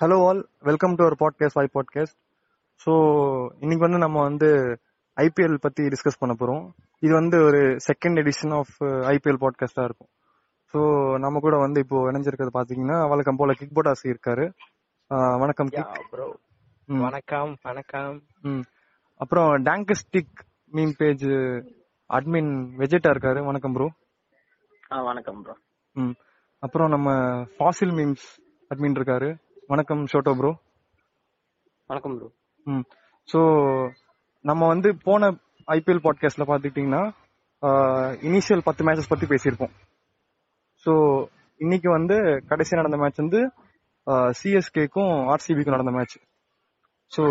Hello all, welcome to our podcast why podcast. So இன்னைக்கு நம்ம IPL பற்றி discuss பண்ண போகிறோம். இது ஒரு செகண்ட் எடிஷன் ஆஃப் ஐபிஎல் பாட்காஸ்டாக இருக்கும். ஸோ நம்ம கூட இப்போ இணைஞ்சிருக்கிறது பார்த்தீங்கன்னா வழக்கம் போல கிக் போட் ஆசி இருக்காரு. வணக்கம் கிக் ப்ரோ. வணக்கம் வணக்கம். அப்புறம் டாங்கஸ்டிக் மீம் பேஜ் அட்மின் வெஜிட்டா இருக்காரு. வணக்கம் ப்ரோ. வணக்கம் ப்ரோ. அப்புறம் நம்ம ஃபாசில் மீம்ஸ் அட்மின் இருக்காரு. வணக்கம் ஷோட்டோ ப்ரோ. வணக்கம் ப்ரோ. ஸோ நம்ம போன ஐபிஎல் பாட்காஸ்ட்ல பார்த்துக்கிட்டிங்கன்னா இனிஷியல் 10 மேட்சஸ் பற்றி பேசியிருப்போம். ஸோ இன்னைக்கு கடைசி நடந்த மேட்ச் சிஎஸ்கேக்கும் ஆர்சிபிக்கும் நடந்த match. So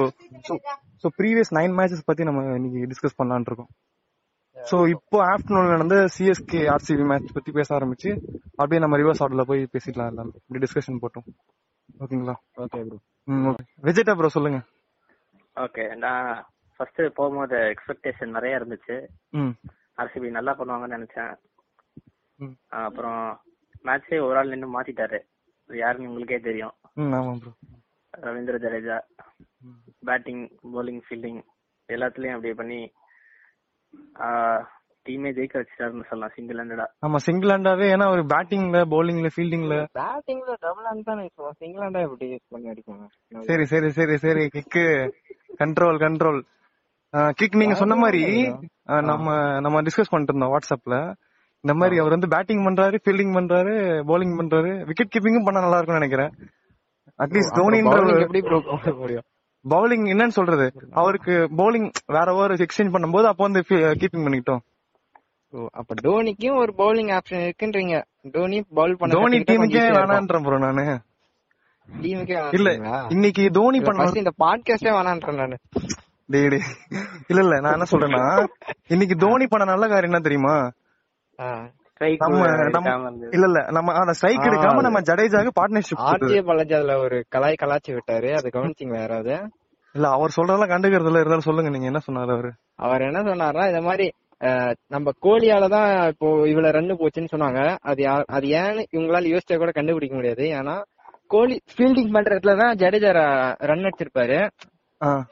so previous 9 matches பற்றி நம்ம இன்னைக்கு டிஸ்கஸ் பண்ணலான் இருக்கோம். ஸோ இப்போ ஆஃப்டர்நூன்ல நடந்த சிஎஸ்கே ஆர்சிபி மேட்ச் பற்றி பேச ஆரம்பிச்சு அப்படியே நம்ம ரிவர்ஸ் ஆர்டர்ல போய் பேசிக்கலாம். எல்லாம் இப்படி டிஸ்கஷன் போட்டோம். ஓகேங்களா? Okay bro. ஓகே விஜய்டா ப்ரோ சொல்லுங்க. ஓகே, நான் ஃபர்ஸ்ட் போகும்போது எக்ஸ்பெக்டேஷன் நிறைய இருந்துச்சு. ஆர்சிபி நல்லா பண்ணுவாங்கன்னு நினைச்சேன். அப்புறம் மேட்சே ஒரு ஆள் நின்று மாத்திட்டாரு. யாருன்னு உங்களுக்கே தெரியும். ஆமாம் bro. Ravindra Jadeja batting, bowling, fielding எல்லாத்துலயும் அப்படியே பண்ணி டீமே ஜெயிக்க வச்சிட்டாருன்னு சொல்லலாம் சிங்கிள் ஹேண்டடா. ஆமா, சிங்கிள் ஹேண்டாவே. ஏன்னா ஒரு பேட்டிங்ல, பவுலிங்ல, ஃபீல்டிங்ல, பேட்டிங்ல டபுள் ஹேண்ட் தான் யூஸ் பண்ணுவோம். சிங்கிள் ஹேண்டா எப்படி யூஸ் பண்ணி அடிப்பாங்க? சரி சரி சரி சரி. Kick control control kick. நீங்க சொன்ன மாதிரி நம்ம டிஸ்கஸ் பண்ணிட்டு இருந்தோம் வாட்ஸ்அப்ல. இந்த மாதிரி அவர் பேட்டிங் பண்றாரு, ஃபீல்டிங் பண்றாரு, பவுலிங் பண்றாரு, விக்கெட் கீப்பிங்கும் பண்ண நல்லா இருக்கும்னு நினைக்கிறேன். அட்லீஸ்ட் தோனின்ற எப்படி பவுலிங் என்னன்னு சொல்றது, அவருக்கு பவுலிங் வேற ஒரு எக்ஸ்சேஞ்ச் பண்ணும்போது அப்போ கீப்பிங் பண்ணிக்கிட்டோம். அப்ப டோனிக்கும் ஒரு பவுலிங் ஆப்ஷன் இருக்குன்றீங்க. டோனி பவுல் பண்ண டோனி டீமுக்கே வேணான்றேன் ப்ரோ. நானு டீமுக்கே இல்ல, இன்னைக்கு டோனி பண்ண இந்த பாட்காஸ்டே வேணான்றேன் நானு. டேய் டேய், இல்ல இல்ல, நான் என்ன சொல்றேன்னா இன்னைக்கு டோனி பண்ண நல்ல காரியம் என்ன தெரியுமா? இல்ல இல்ல, நம்ம அந்த ஸ்ட்ரைக் எடுக்காம நம்ம ஜடேஜாக்கு பார்ட்னர்ஷிப் ஆர்ஜே பலஜால ஒரு கலாய் கலாச்சி விட்டாரு. அது கவனிச்சிங்களா யாராவது? இல்ல, அவர் சொல்றதெல்லாம் கண்டுக்கிறது இல்ல. இருந்தாலும் சொல்லுங்க, நீங்க என்ன சொன்னாரு அவரு? அவர் என்ன சொன்னாருன்னா, இந்த மாதிரி நம்ம கோலியாலதான் இப்போ இவ்வளவு ரன் போச்சுன்னு சொன்னாங்க. அது ஏன்னு இவங்களால யோசிச்சா கூட கண்டுபிடிக்க முடியாது. ஏன்னா கோலி ஃபீல்டிங் பண்ற இடத்துலதான் ஜடேஜா ரன் அடிச்சிருப்பாரு.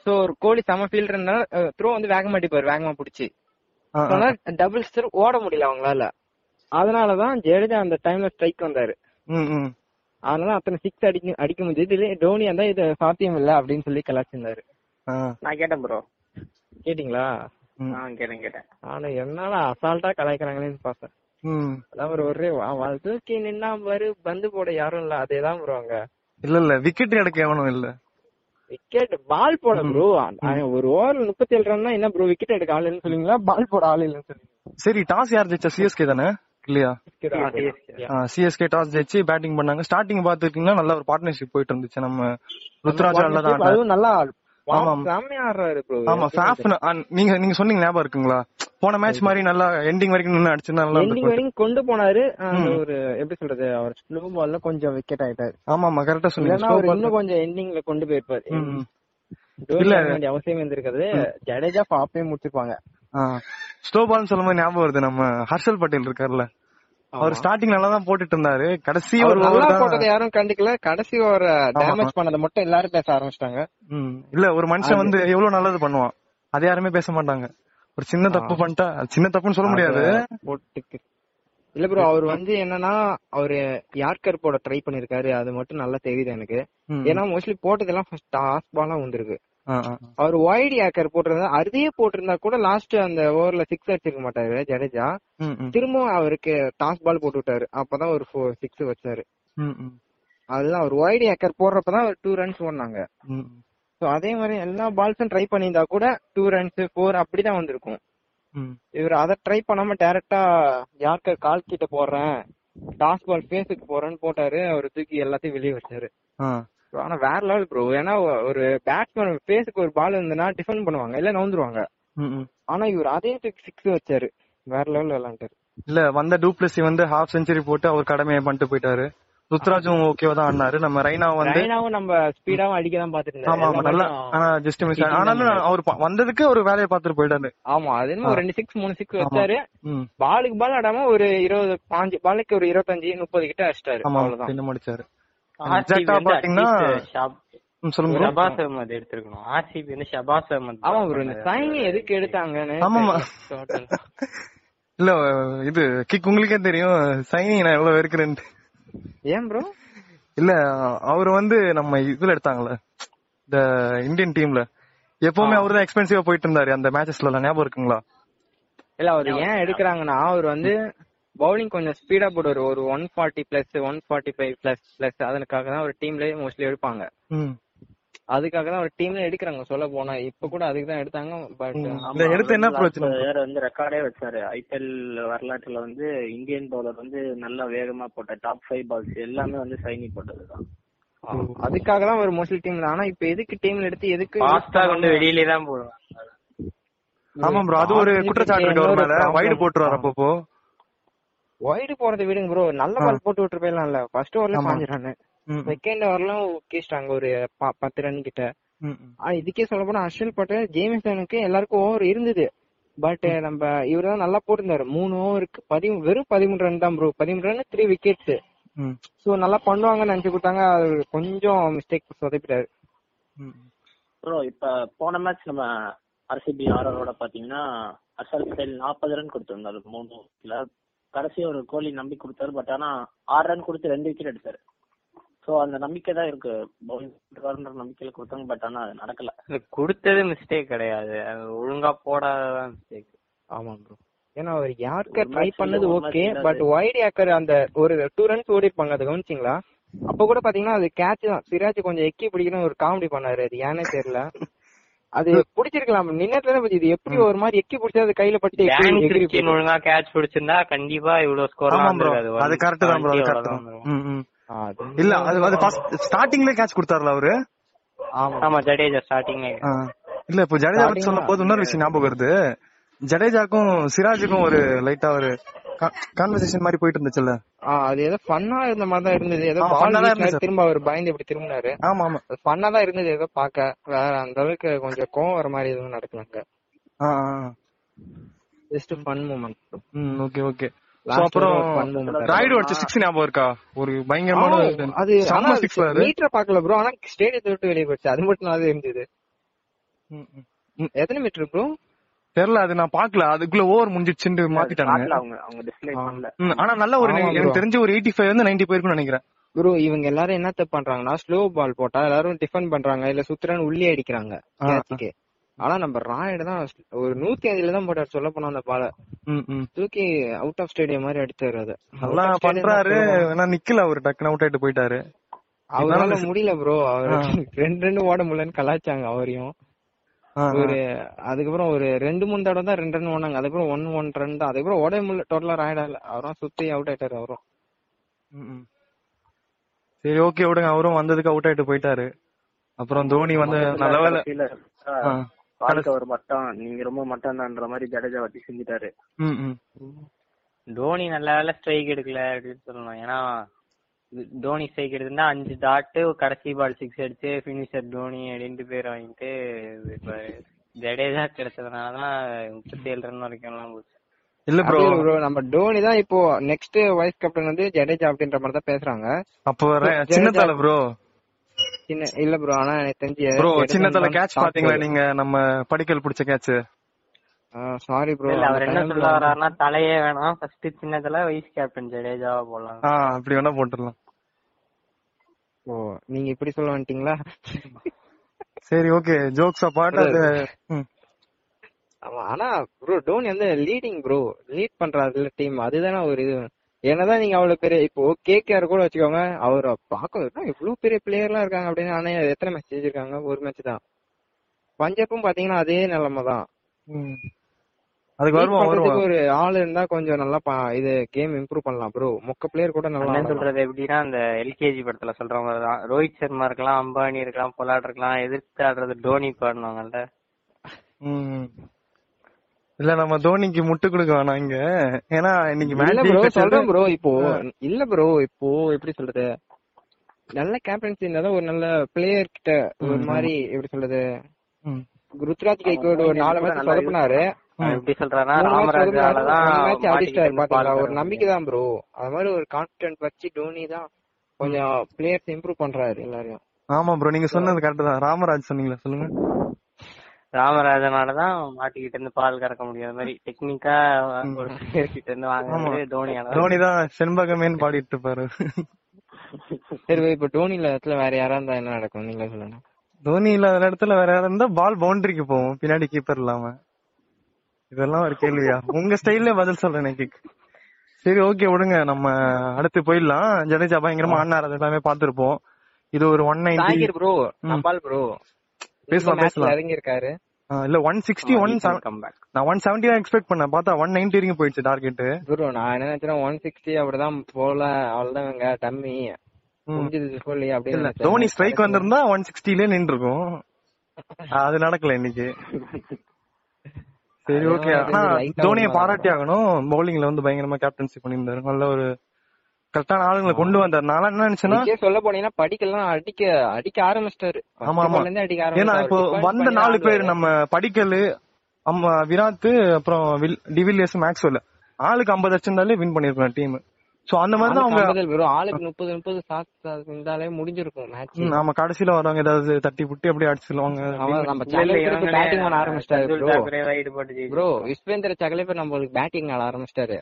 சோ ஒரு கோலி சம ஃபீல்டர்னா த்ரோ வேகமா அடிப்பாரு, வேகமா பிடிச்சி. ஆனா டபுள்ஸ் த்ரோ ஓட முடியல அவங்களால. அதனாலதான் ஜடேஜா அந்த டைம்ல ஸ்ட்ரைக் வந்தாரு. அதனால அத்தனை சிக்ஸ் அடிக்க முடிஞ்சது. டோனி தான் இது சாத்தியம் இல்ல அப்படின்னு சொல்லி கலாச்சிருந்தாரு. நான் கேட்டேன் ப்ரோ. கேட்டீங்களா? ஆனா என்னால அசால்ட்டா கலாய்க்கிறாங்களேன்னு பாத்தேன். ஒரே தூக்கி நின்னா பாரு, பந்து போட யாரும் இல்ல. அதேதான் ப்ரோ. அங்க இல்ல இல்ல, விக்கெட் எடுக்க எவனும் இல்ல. விக்கெட் பால் போட ப்ரோ. ஒரு ஓவர் 37 ரன் என்ன ப்ரோ, விக்கெட் எடுக்க ஆள் இல்லன்னு சொல்லுவீங்களா? பால் போட ஆள் இல்லன்னு சொல்லுவீங்க. சரி, டாஸ் யார் ஜெயிச்சா? சிஎஸ்கே தானே இல்லையா? சிஎஸ்கே டாஸ் ஜெயிச்சு பேட்டிங் பண்ணாங்க. ஸ்டார்டிங் பாத்துக்கிட்டீங்கன்னா நல்ல ஒரு பார்ட்னர்ஷிப் போயிட்டு இருந்துச்சு. நம்ம ருத்ராஜ் அதுவும் நல்லா நீங்க சொன்னீங்க, ஞாபகம் இருக்குங்களா? போன மேட்ச் மாதிரி நல்லா எண்டிங் வரைக்கும் நின்னு அடிச்சனா நல்லா எண்டிங் வரைக்கும் கொண்டு போனாரு. ஒரு எப்படி சொல்றது, அவர் ஸ்லோ பால்ல கொஞ்சம் விக்கெட் ஆயிட்டாரு. ஆமா ஆமா, கரெக்ட்டா சொன்னீங்க. அவர் இன்னும் கொஞ்சம் எண்டிங்ல கொண்டு போயிருப்பாரு. இல்ல வேண்டிய அவசியம் இருந்திருக்காது. ஜடேஜா பாப்பே முடிச்சிருவாங்க. ஸ்லோ பால்னு சொல்லும்போது ஞாபகம் வருது, நம்ம ஹர்ஷல் பட்டேல் இருக்கார்ல, அவர் ஸ்டார்டிங் நல்லா தான் போட்டுட்டு இருந்தாரு. கடைசி ஒரு நல்லா போட்டத யாரும் கண்டுக்கல. கடைசி ஒரு டேமேஜ் பண்ணத மட்டும் எல்லாரும் பேச ஆரம்பிச்சிட்டாங்க. இல்ல, ஒரு மனுஷன் எவ்வளவு நல்லது பண்ணுவான், அது யாருமே பேச மாட்டாங்க. ஒரு சின்ன தப்பு பண்ணிட்டா, சின்ன தப்புன்னு சொல்ல முடியாது. இல்ல ப்ரோ, அவர் என்னன்னா அவரு யார்கர் போட ட்ரை பண்ணிருக்காரு. அது மட்டும் நல்லா தெரியுது எனக்கு. ஏன்னா மோஸ்ட்லி போட்டதெல்லாம் டாஸ் பாலா வந்திருக்கு. அவர் வைட் யாக்கர் போட்டிருந்தா, அதையே போட்டிருந்தா கூட லாஸ்ட் அந்த ஓவர்ல சிக்ஸ் அடிச்சிருக்க மாட்டாரு ஜடேஜா. திரும்ப அவருக்கு டாஸ் பால் போட்டு விட்டாரு. அப்பதான் ஒரு 6 வச்சாரு. அதுதான் அவர் வைட் யாக்கர் போடுறப்பதான் ஒரு 2 ரன்ஸ் ஓடினாங்க. அதே மாதிரி எல்லா பால்ஸும் ட்ரை பண்ணியிருந்தா கூட 2 ரன்ஸ் 4 அப்படிதான் வந்திருக்கும். இவர் அதை ட்ரை பண்ணாம டைரக்டா யார்கர் கால் கிட்ட போடுறேன், டாஸ் பால் பேஸுக்கு போறேன்னு போட்டாரு. அவர் தூக்கி எல்லாத்தையும் வெளியே வச்சாரு. ஆனா வேற லெவல் ப்ரோ. ஏன்னா ஒரு பேட்ஸ்மேன் பேஸுக்கு ஒரு பால் இருந்ததுன்னா டிஃபெண்ட் பண்ணுவாங்க, இல்ல நவுந்துருவாங்க. ஆனா இவர் அதே 6 வச்சாரு. வேற லெவல் விளையாண்டாரு. இல்ல வந்த டூப்ளசி ஹாஃப் செஞ்சுரி போட்டு அவர் கடமையை பண்ணிட்டு போயிட்டாரு. ருத்ராஜும் ஓகேவா தான் ஆனாரு. நம்ம ரைனா ரைனாவும் நம்ம ஸ்பீடாவும் அடிக்க தான் பாத்துருந்தோம். ஆமா ஆமா, நல்லா. ஆனா ஜஸ்ட் மிஸ். ஆனாலும் அவர் வந்ததுக்கு ஒரு வேலையை பாத்துட்டு போயிட்டாரு. ஆமா, அது என்ன, 2 6 3 6 வச்சாரு. பாலுக்கு பால் ஆடாம ஒரு 20 5 பாலுக்கு ஒரு 25 30 கிட்ட அடிச்சிட்டாரு. அவ்வளவுதான். இல்ல இது கிக் உங்களுக்கே தெரியும் சைனி நான் எவ்வளவு இருக்கிறேன். ஏன் ப்ரோ? இல்ல அவரு நம்ம இதுல எடுத்தாங்கல்ல இந்த இந்தியன் டீம்ல எப்பவுமே அவரு தான் எக்ஸ்பென்சிவா போயிட்டு இருந்தாரு அந்த மேட்சஸ்ல, ஞாபகம் இருக்குங்களா? இல்ல அவர் ஏன் எடுக்கிறாங்கன்னா அவர் பவுலிங் கொஞ்சம் ஸ்பீடா போடுவார், ஒரு 140+145++, அதற்காக தான் ஒரு டீம்லயே மோஸ்ட்லி எடுப்பாங்க. அதுக்காக தான் ஒரு டீம்ல எடுக்கிறாங்க. சொல்ல போனா இப்ப கூட அதுக்கு தான் எடுத்தாங்க. பட் அந்த எடுத்து என்ன பிரச்சனை, வேற ரெக்கார்டே வச்சாரு ஐபிஎல் வரலாற்றுல. இந்தியன் பவுலர் நல்லா வேகமா போட்ட டாப் 5 பால்ஸ் எல்லாமே சைனி போட்டதுதான். அதுக்காக தான் ஒரு மோஸ்ட்லி டீம்ல. ஆனா இப்ப எதுக்கு டீம்ல எடுத்து எதுக்கு பாஸ்டா வெளியிலே தான் போடுவாங்க. ஆமா ப்ரோ, அது ஒரு குற்றச்சாட்டு இருக்கு அவர் மேல. வைடு போட்டுறாரு அப்பப்போ. வைடு போறத விடுங்க ப்ரோ, நல்ல பால் போட்டு விட்டு போயிடலாம். இல்ல ஃபர்ஸ்ட் ஓவர்ல 5 ரன், செகண்ட் ஓவர்லாம் கேஸ்டாங்க ஒரு 10 ரன் கிட்ட. இதுக்கே சொல்ல போனா ஹர்ஷல் பட்டேல் ஜேமிசனுக்கு எல்லாருக்கும் ஓவர் இருந்தது. பட் நம்ம இவரு தான் நல்லா போட்டிருந்தாரு. 3 ஓவருக்கு வெறும் 13 ரன் தான் ப்ரோ. 13 run 3 wickets. சோ நல்லா பண்ணுவாங்கன்னு நினைச்சு கொடுத்தாங்க. அது கொஞ்சம் மிஸ்டேக் சொதப்பிட்டாரு ப்ரோ. இப்ப போன மேட்ச் நம்ம ஆர்சிபி ஆரோட பாத்தீங்கன்னா ஹர்ஷல் பட்டேல் 40 ரன் கொடுத்திருந்தாரு 3 ஓவர்ல. கடைசியா ஒரு கோலி நம்பி கொடுத்தாரு. பட் ஆனா 6 ரன் கொடுத்து 2 விக்கெட் எடுத்தாரு. சோ அந்த நம்பிக்கை தான் இருக்கு, பவுலிங் நம்பிக்கையில கொடுத்தாங்க. பட் ஆனா அது நடக்கல. கொடுத்தது மிஸ்டேக் கிடையாது, ஒழுங்கா போடாத மிஸ்டேக். ஆமா ப்ரோ, ஏன்னா அவர் யாருக்கா ட்ரை பண்ணது ஓகே. பட் வைட் யாக்கர் அந்த ஒரு 2 ரன்ஸ் ஓடி இருப்பாங்க, அது கவனிச்சிங்களா? அப்ப கூட பாத்தீங்கன்னா அது கேட்ச் தான். சிராஜ் கொஞ்சம் எக்கி பிடிக்கணும் ஒரு காமெடி பண்ணாரு. அது ஏன்னே தெரியல. அது பிடிச்சிருக்கலாம் நின்னுட்டு. இது எப்படி ஒரு மாதிரி எக்கி பிடிச்சா அது கையில பட்டு ஒழுங்கா கேட்ச் பிடிச்சிருந்தா கண்டிப்பா இவ்வளவு ஸ்கோர் ஆகும். அது கரெக்ட் தான் ப்ரோ, கரெக்ட் தான். இல்ல அது ஃபர்ஸ்ட் ஸ்டார்டிங்லயே கேட்ச் கொடுத்தாருல அவரு. ஆமா ஜடேஜா ஸ்டார்டிங்லயே. இல்ல இப்போ ஜடேஜா பத்தி சொல்லும்போது இன்னொரு விஷயம் ஞாபகம் வருது. ஜடேஜாக்கும் சிராஜுக்கும் ஒரு லைட்டா ஒரு கான்வர்சேஷன் மாதிரி போயிட்டு இருந்துச்சுல்ல. அது ஏதோ ஃபன்னா இருந்த மாதிரி தான் இருந்தது. ஏதோ பால் திரும்ப அவர் பயந்து இப்படி திரும்பினாரு. ஆமா ஆமா ஃபன்னா தான் இருந்தது. ஏதோ பாக்க வேற அந்த அளவுக்கு கொஞ்சம் கோவம் வர மாதிரி எதுவும் நடக்கலங்க. Just fun moment. Okay okay. வெளியே போச்சு அது மட்டும் இருந்தது. எத்தனை மீட்டர் ப்ரோ தெரியல, அது நான் பாக்கல. அதுக்குள்ள ஓவர் முடிஞ்சிடுச்சுன்னு மாத்திட்டாங்க. ஆனா நல்ல ஒரு எனக்கு தெரிஞ்ச ஒரு 85-90 இருக்குன்னு நினைக்கிறேன் ப்ரோ. இவங்க எல்லாரும் என்ன தப்பு பண்றாங்கன்னா ஸ்லோ பால் போட்டா எல்லாரும் டிஃபன் பண்றாங்க இல்ல சுத்திரன் உள்ளே அடிக்கிறாங்க. ஆனா நம்ம ராய்டு தான் ஒரு 105 தான் போட்டாரு. சொல்ல போனா அந்த பால தூக்கி அவுட் ஆஃப் ஸ்டேடியம் மாதிரி அடிச்சாரு. அது நல்லா பண்றாரு. ஆனா நிக்கல, அவரு டக்குன்னு அவுட் ஆயிட்டு போயிட்டாரு. அவரால முடியல ப்ரோ. அவரு 2 ஓட முடியலன்னு கலாய்ச்சாங்க அவரையும். ஒரு அதுக்கப்புறம் ஒரு 2-3 தடவை தான் 2 ரன் ஓடினாங்க. அதுக்கப்புறம் 1-1 ரன் தான். அதுக்கப்புறம் ஓட முடியல டோட்டலா ராய்டால. அவரும் சுத்தி அவுட் ஆயிட்டாரு. அவரும் சரி ஓகே விடுங்க. அவரும் வந்ததுக்கு அவுட் ஆயிட்டு போயிட்டாரு. அப்புறம் தோனி நல்லவேளை ஒரு மட்டம் நீங்க ரொம்ப மட்டம் தான்ற மாதிரி ஜடேஜா வச்சு செஞ்சுட்டாரு. தோனி நல்ல வேலை ஸ்ட்ரைக் எடுக்கல அப்படின்னு சொல்லணும். ஏன்னா தோனி ஸ்ட்ரைக் எடுத்துருந்தா 5 டாட் கடைசி பால் 6 அடிச்சு பினிஷர் தோனி அப்படின்ட்டு பேர் வாங்கிட்டு. இப்ப ஜடேஜா கிடைச்சதுனாலதான் 37 ரன் வரைக்கும் எல்லாம் போச்சு. இல்ல ப்ரோ நம்ம தோனி தான் இப்போ நெக்ஸ்ட் வைஸ் கேப்டன் ஜடேஜா அப்படின்ற மாதிரி தான் பேசுறாங்க. அப்ப சின்னதால ப்ரோ இல்ல ப்ரோ. ஆனா எனக்கு ப்ரோ சின்னதால கேட்ச் பாத்தீங்களா நீங்க? நம்ம படிக்கல் பிடிச்ச கேட்ச். Sorry bro. இல்ல அவர் என்ன சொல்ல வராருன்னா தலையே வேணாம், ஃபர்ஸ்ட் சின்னதால வைஸ் கேப்டன் ஜடேஜாவா போடலாம். அப்படி வேணா போட்டுறலாம். ஓ நீங்க இப்படி சொல்ல வந்துட்டீங்களா? சரி ஓகே, ஜோக்ஸ் அபார்ட். ஆனா bro Dhoni leading bro, lead பண்றாரு டீம். அதுதானே ஒரு இது. என்னதான் நீங்க அவ்வளவு பெரிய இப்போ கேகேஆர் கூட வச்சுக்கோங்க, அவரை பாக்க இவ்வளவு பெரிய பிளேயர் எல்லாம் இருக்காங்க அப்படின்னு. ஆனா எத்தனை மேட்ச் ஜெயிச்சிருக்காங்க? ஒரு மேட்ச் தான். பஞ்சாப்பும் பாத்தீங்கன்னா அதே நிலைமைதான். ஒரு ஆள் இருந்தா கொஞ்சம் நல்லா இது கேம் இம்ப்ரூவ் பண்ணலாம் ப்ரோ. மொக்க பிளேயர் கூட நல்லா சொல்றது எப்படின்னா அந்த எல்கேஜி படத்துல சொல்றவங்க தான். ரோஹித் சர்மா இருக்கலாம், அம்பானி இருக்கலாம், பொலாட் இருக்கலாம், எதிர்த்து ஆடுறது டோனி பாடுவாங்கல்ல. இல்ல நம்ம தோனிக்கு முட்டு கொடுக்க வேணாம் இங்க. ஏன்னா இன்னைக்கு சொல்றேன் ப்ரோ. இப்போ இல்ல ப்ரோ, இப்போ எப்படி சொல்றது, நல்ல கேப்டன்சி இருந்தாதான் ஒரு நல்ல பிளேயர் கிட்ட ஒரு மாதிரி எப்படி சொல்றது. ருத்ராஜ் கைக்வாட் ஒரு 4 மேட்ச் சொதப்பினாரு. எப்படி சொல்றானா ராமராஜால தான் மேட்ச் அடிச்சாரு. பாத்தீங்களா, ஒரு நம்பிக்கை தான் ப்ரோ. அது மாதிரி ஒரு கான்ஃபிடன்ட் வச்சு டோனி தான் கொஞ்சம் பிளேயர்ஸ் இம்ப்ரூவ் பண்றாரு எல்லாரையும். ஆமா ப்ரோ, நீங்க சொன்னது கரெக்ட் தான். ராமராஜ் சொன்னீங்களா, சொல்லுங்க. ராமராஜனாலதான் மாட்டிக்கிட்டு இருந்து பால் கறக்க முடியாத மாதிரி டெக்னிக்கா கிட்ட இருந்து வாங்க தோனி. தோனி தான் செண்பகமேன்னு பாடிட்டு இருப்பாரு. சரி, இப்ப தோனி இல்லாத இடத்துல வேற யாரா இருந்தா என்ன நடக்கும் நீங்களே சொல்லுங்க. தோனி இல்லாத இடத்துல வேற யாரா இருந்தா பால் பவுண்டரிக்கு போவோம், பின்னாடி கீப்பர் இல்லாம. இதெல்லாம் ஒரு கேள்வியா? உங்க ஸ்டைல்ல பதில் சொல்றேன். சரி, ஓகே, விடுங்க, நம்ம அடுத்து போயிடலாம். ஜடேஜா பயங்கரமா ஆடினார், அது எல்லாமே பாத்துருப்போம். இது ஒரு 190 ப்ரோ, நம்பால் ப்ரோ. பேசலாம். இறங்கி இருக்காரு. இல்ல 161 கம்பேக். நான் 170 தான் எக்ஸ்பெக்ட் பண்ண, பார்த்தா 190 வரைக்கும் போயிடுச்சு டார்கெட். ப்ரோ நான் என்ன நினைச்சேன்னா 160 அப்படிதான் போல, அவ்வளவுதாங்க டம்மி புரிஞ்சது அப்படி இல்ல. தோனி ஸ்ட்ரைக் வந்திருந்தா 160ல நின்று இருக்கும், அது நடக்கல இன்னைக்கு. சரி, ஓகே. ஆனா தோனியை பாராட்டி ஆகணும், பவுலிங்ல வந்து பயங்கரமா கேப்டன்சி பண்ணியிருந்தாரு. நல்ல ஒரு கரெக்டான ஆளுங்களை கொண்டு வந்ததுனால என்ன நினைச்சேன்னா, சொல்ல போனீங்கன்னா படிக்கலாம் அடிக்க ஆரம்பிச்சிட்டாரு. ஏன்னா இப்போ வந்த 4 பேர் நம்ம படிக்கலு, விராத், அப்புறம் டிவில்லியர்ஸ், மேக்ஸ்வெல், ஆளுக்கு 50 இருந்தாலே வின் பண்ணிருக்கோம் டீம். சோ அந்த மாதிரி தான் அவங்க ஆளுக்கு 30 இருந்தாலே முடிஞ்சிருக்கும். நம்ம கடைசியில வரவங்க ஏதாவது தட்டி புட்டி அப்படியே அடிச்சிருவாங்க. ஆரம்பிச்சிட்டாரு ப்ரோ விஸ்வேந்திர சகலே பேர் நம்மளுக்கு பேட்டிங் ஆட ஆரம்பிச்சிட்டாரு.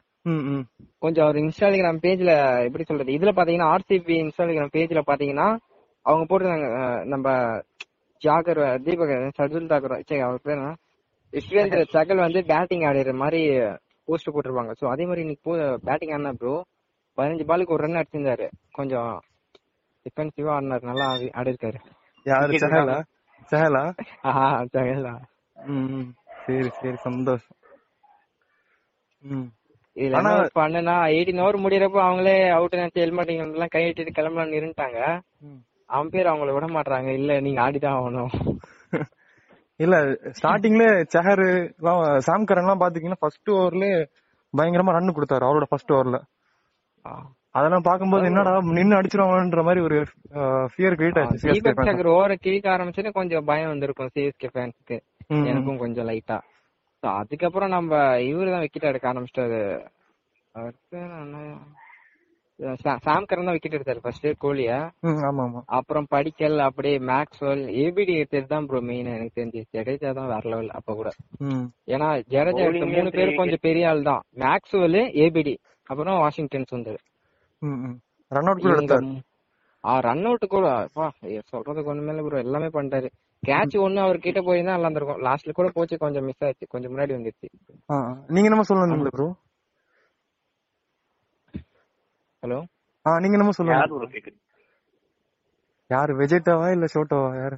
கொஞ்சம் அவர் இன்ஸ்டாகிராம் பேஜ்ல எப்படி சொல்றது, இதுல பாத்தீங்கன்னா ஆர்சிபி இன்ஸ்டாகிராம் பேஜ்ல பாத்தீங்கன்னா அவங்க போட்டுருந்தாங்க. நம்ம ஜாகர் தீபக் ஷர்துல் தாக்கூர் அவர் பேர் விஸ்வேந்திர சகல் வந்து பேட்டிங் ஆடுற மாதிரி போஸ்ட் போட்டுருவாங்க. சோ அதே மாதிரி இன்னைக்கு பேட்டிங் ஆடினா ப்ரோ 15 பாலுக்கு 1 ரன் அடிச்சிருந்தாரு. கொஞ்சம் டிஃபென்சிவா ஆடினாரு, நல்லா ஆடி இருக்காரு. சந்தோஷம். பண்ணா 18 ஓவர் முடியறப்ப அவங்களே அவுட் நினைச்சு ஹெல்மெட் எல்லாம் கையிட்டு கிளம்பலாம்னு இருந்துட்டாங்க. அவன் பேர் அவங்கள விட மாட்டாங்க, இல்ல நீங்க ஆடிதான் ஆகணும். இல்ல ஸ்டார்டிங்ல சஹர் சாம்கரன் எல்லாம் பாத்தீங்கன்னா ஃபர்ஸ்ட் ஓவர்ல பயங்கரமா ரன் கொடுத்தாரு அவரோட ஃபர்ஸ்ட் ஓவர்ல. அதெல்லாம் பாக்கும்போது என்னடா நின்னு அடிச்சிருவாங்கன்ற மாதிரி ஒரு ஃபியர் கிரியேட் ஆச்சு. தீபக் சஹர் ஓவர கிழிக்க ஆரம்பிச்சேன்னு கொஞ்சம் பயம் வந்திருக்கும் சிஎஸ்கே ஃபேன்ஸ்க்கு, எனக்கும் கொஞ்சம் லைட்டா. அதுக்கப்புறம் நம்ம இவருதான் விக்கெட் எடுக்க ஆரம்பிச்சிட்டாரு, சாம்கரன் தான் விக்கெட் எடுத்தாரு ஃபர்ஸ்ட் கோலியா. அப்புறம் படிக்கல், அப்படியே மேக்ஸ்வெல், ஏபி டி தான் ப்ரோ மெயின். எனக்கு தெரிஞ்சு ஜடேஜா தான் வேற லெவல் அப்ப கூட. ஏன்னா ஜடேஜா 3 பேர் கொஞ்சம் பெரிய ஆள் தான், மேக்ஸ்வெல், ஏபிடி, அப்புறம் வாஷிங்டன் சுந்தர். ரன் அவுட் கூட சொல்றதுக்கு ஒண்ணுமே இல்ல ப்ரோ, எல்லாமே பண்ணிட்டாரு. கேட்ச் ஒண்ணு அவர்கிட்ட போயிருந்தா நல்லா இருக்கும், லாஸ்ட்ல கூட போச்சு, கொஞ்சம் மிஸ் ஆயிடுச்சு, கொஞ்சம் முன்னாடி வந்துருச்சு. நீங்க என்ன சொல்லுங்க ப்ரோ? ஹலோ, நீங்க என்ன சொல்லுங்க? யாரு வெஜிடாவா இல்ல ஷோட்டோவா? யாரு?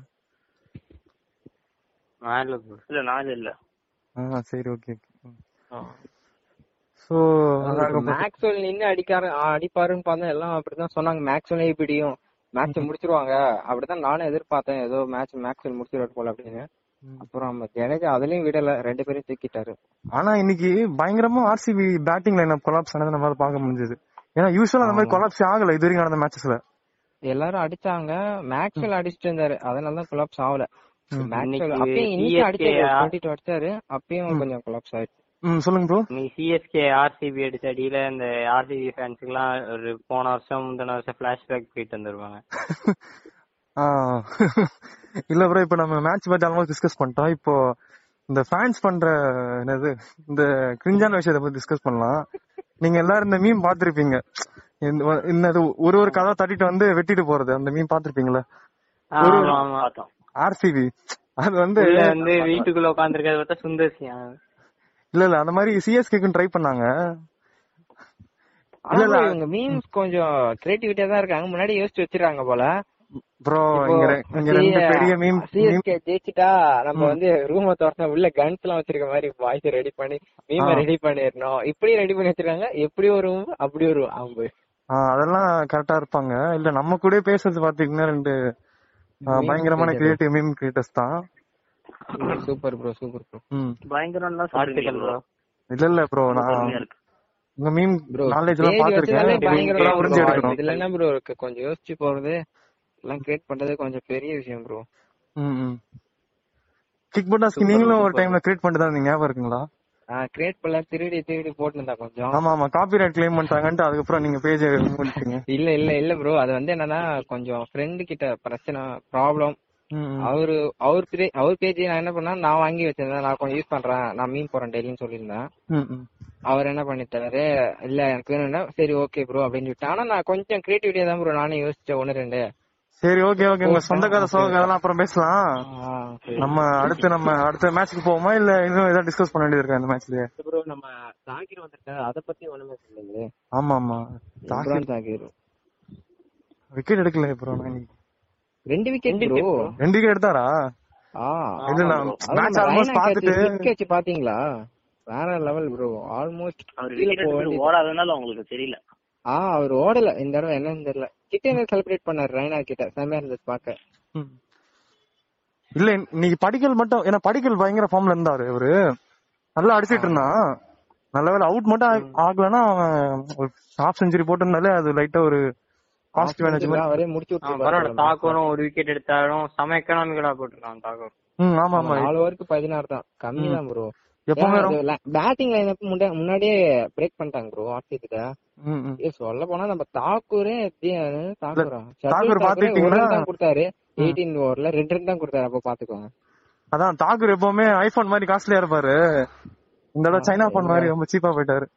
நான் இல்ல. சரி, ஓகே. சோ மேக்ஸ்வெல் நின்னு அடிப்பாருன்னு பார்த்தா எல்லாம் அப்படிதான் சொன்னாங்க. மேக்ஸ்வெல் ஏபிடியும் மேட்ச் முடிச்சிருவாங்க அப்படிதான் நானும் எதிர்பார்த்தேன், ஏதோ மேக்ஸ்வெல் முடிச்சிருவாரு போல அப்படின்னு. அப்புறம் ஜடேஜா அதுலயும் விடல, 2 பேரும் தூக்கிட்டாரு. ஆனா இன்னைக்கு பயங்கரமா ஆர்சிபி பேட்டிங் லைன் கொலாப்ஸ் ஆனது நம்மளால பார்க்க முடிஞ்சது. ஏன்னா யூசுவலா அந்த மாதிரி கொலாப்ஸ் ஆகல இது வரைக்கும் நடந்த மேட்சஸ்ல. எல்லாரும் அடிச்சாங்க, மேக்ஸ்வெல் அடிச்சுட்டு இருந்தாரு, அதனாலதான் கொலாப்ஸ் ஆகல. அடிச்சாரு அப்பயும் கொஞ்சம் கொலாப்ஸ் ஆயிடுச்சு. சொல்லுங்க ப்ரோ. நீ சிஎஸ்கே ஆர்சிபி அடிச்ச அடியில இந்த ஆர்சிபி ஃபேன்ஸ்க்கு எல்லாம் ஒரு போன வருஷம் முந்தின வருஷம் பிளாஷ்பேக் போயிட்டு வந்துருவாங்க. இல்ல ப்ரோ, இப்ப நம்ம மேட்ச் பத்தி ஆல்மோஸ்ட் டிஸ்கஸ் பண்ணிட்டோம். இப்போ இந்த ஃபேன்ஸ் பண்ற என்னது இந்த கிரிஞ்சான விஷயத்தை பத்தி டிஸ்கஸ் பண்ணலாம். நீங்க எல்லாரும் இந்த மீம் பாத்திருப்பீங்க, என்னது ஒரு கதை தட்டிட்டு வந்து வெட்டிட்டு போறது, அந்த மீம் பாத்திருப்பீங்களா? ஆர்சிபி அது வந்து வீட்டுக்குள்ள உட்காந்துருக்க சுந்தர்சியா? இல்ல அந்த மாதிரி சிஎஸ்கேக்கு ட்ரை பண்ணாங்க. இல்ல இவங்க மீம்ஸ் கொஞ்சம் கிரியேட்டிவிட்டியா தான் இருக்காங்க, முன்னாடி யோசிச்சு வச்சிருக்காங்க போல ப்ரோ. இங்க ரெண்டு பெரிய மீம், சிஎஸ்கே ஜெயிச்சிட்டா நம்ம வந்து ரூம தோறனா உள்ள கன்ஸ் எல்லாம் வச்சிருக்க மாதிரி வாய்ஸ் ரெடி பண்ணி மீம் ரெடி பண்ணிரணும். இப்படி ரெடி பண்ணி வச்சிருக்காங்க, எப்படி ஒரு அப்படி ஒரு ஆம்பு. அதெல்லாம் கரெக்டா இருப்பாங்க. இல்ல நம்ம கூட பேசுறது பாத்தீங்கன்னா ரெண்டு பயங்கரமான கிரியேட்டிவ் மீம் கிரியேட்டர்ஸ் தான். Super bro, super bro. பயங்கரமா ஆர்டிகல் ப்ரோ. இல்ல ப்ரோ, நான் உங்க மீம் நாலேஜ்லாம் பாத்துட்டேன், பயங்கரமா புரிஞ்சு எடுக்கணும். இதுல என்ன ப்ரோ இருக்கு, கொஞ்சம் யோசிச்சு போறது எல்லாம் கிரியேட் பண்றது கொஞ்சம் பெரிய விஷயம் ப்ரோ. கிக் போட்டாஸ்க்கு நீங்களும் ஒரு டைம்ல கிரியேட் பண்ணிட்டு தான் நீங்க ஞாபகம் இருக்குங்களா? கிரியேட் பண்ணல, திருடி திருடி போட்டுருந்தா கொஞ்சம். ஆமா ஆமா, காப்பிரைட் கிளைம் பண்றாங்கன்னு அதுக்கப்புறம் நீங்க பேஜ் முடிச்சிங்க. இல்ல இல்ல இல்ல ப்ரோ, அது வந்து என்னன்னா கொஞ்சம் ஃப்ரெண்டு கிட்ட பிரச்சனை ப்ராப்ளம். அவரு அவர் பேஜ் நான் என்ன பண்ணா, நான் வாங்கி வச்சிருந்தேன், நான் கொஞ்சம் யூஸ் பண்றேன், நான் மீன் போறேன் டெய்லின்னு சொல்லியிருந்தேன். அவர் என்ன பண்ணிட்டாரு, இல்ல எனக்கு வேணும்னா சரி ஓகே ப்ரோ அப்படின்னு சொல்லிட்டேன். ஆனா நான் கொஞ்சம் கிரியேட்டிவிட்டியா தான் ப்ரோ நானே யோசிச்சேன் ஒன்னு ரெண்டு. சரி ஓகே ஓகே, உங்க சொந்த கதை சோக கதைலாம் அப்புறம் பேசலாம். நம்ம அடுத்த மேட்ச்க்கு போவோமா இல்ல இன்னும் ஏதாவது டிஸ்கஸ் பண்ண வேண்டியது இருக்கா இந்த மேட்ச்லயே? ப்ரோ நம்ம தாகிர் வந்திருக்காரு, அத பத்தி ஒண்ணுமே சொல்லுங்க. ஆமா ஆமா, தாகிர் விக்கெட் எடுக்கல ப்ரோ, ரெண்டு விக்கெட் எடுத்தாரா? இல்ல நான் மேட்ச் ஆல்மோஸ்ட் பார்த்துட்டு விக்கெட் பாத்தீங்களா? வேற லெவல் ப்ரோ, ஆல்மோஸ்ட் ஓடாதனால உங்களுக்கு தெரியல. அவர் ஓடல இந்த தடவை, என்னன்னு தெரியல. கிட்ட செலிப்ரேட் பண்ணாரு ரைனா கிட்ட, செமையா இருந்தது பாக்க. இல்ல இன்னைக்கு படிக்கல் மட்டும், ஏன்னா படிக்கல் பயங்கர ஃபார்ம்ல இருந்தாரு, இவரு நல்லா அடிச்சிட்டு இருந்தான். நல்லவேளை அவுட் மட்டும் ஆகலன்னா ஹாஃப் செஞ்சுரி போட்டிருந்தாலே அது லைட்டா ஒரு பாசிட்டிவ் எனர்ஜி முடிச்சு விட்டுருக்காரு. தாக்கூரும் ஒரு விக்கெட் எடுத்தாலும் செம எக்கனாமிக்கலா போட்டிருக்கான் தாக்கூர். ஆமா ஆமா, 4 ஓவருக்கு 16 தான், கம்மி தான் ப்ரோ. எப்பவுமே பேட்டிங் லைனப் முன்னாடியே பிரேக் பண்ணிட்டாங்க ப்ரோ ஆர்சிபிட்ட. சொல்ல போனா நம்ம தாக்கூரே தாக்கூர் பாத்துட்டீங்கன்னா கொடுத்தாரு 18 ஓவர்ல 2 தான் கொடுத்தாரு. அப்ப பாத்துக்கோங்க, அதான் தாக்கூர் எப்பவுமே ஐபோன் மாதிரி காஸ்ட்லியா இருப்பாரு, இந்த தடவை சைனா போன் மாதிரி ரொம்ப சீப்பா போயிட்டாரு.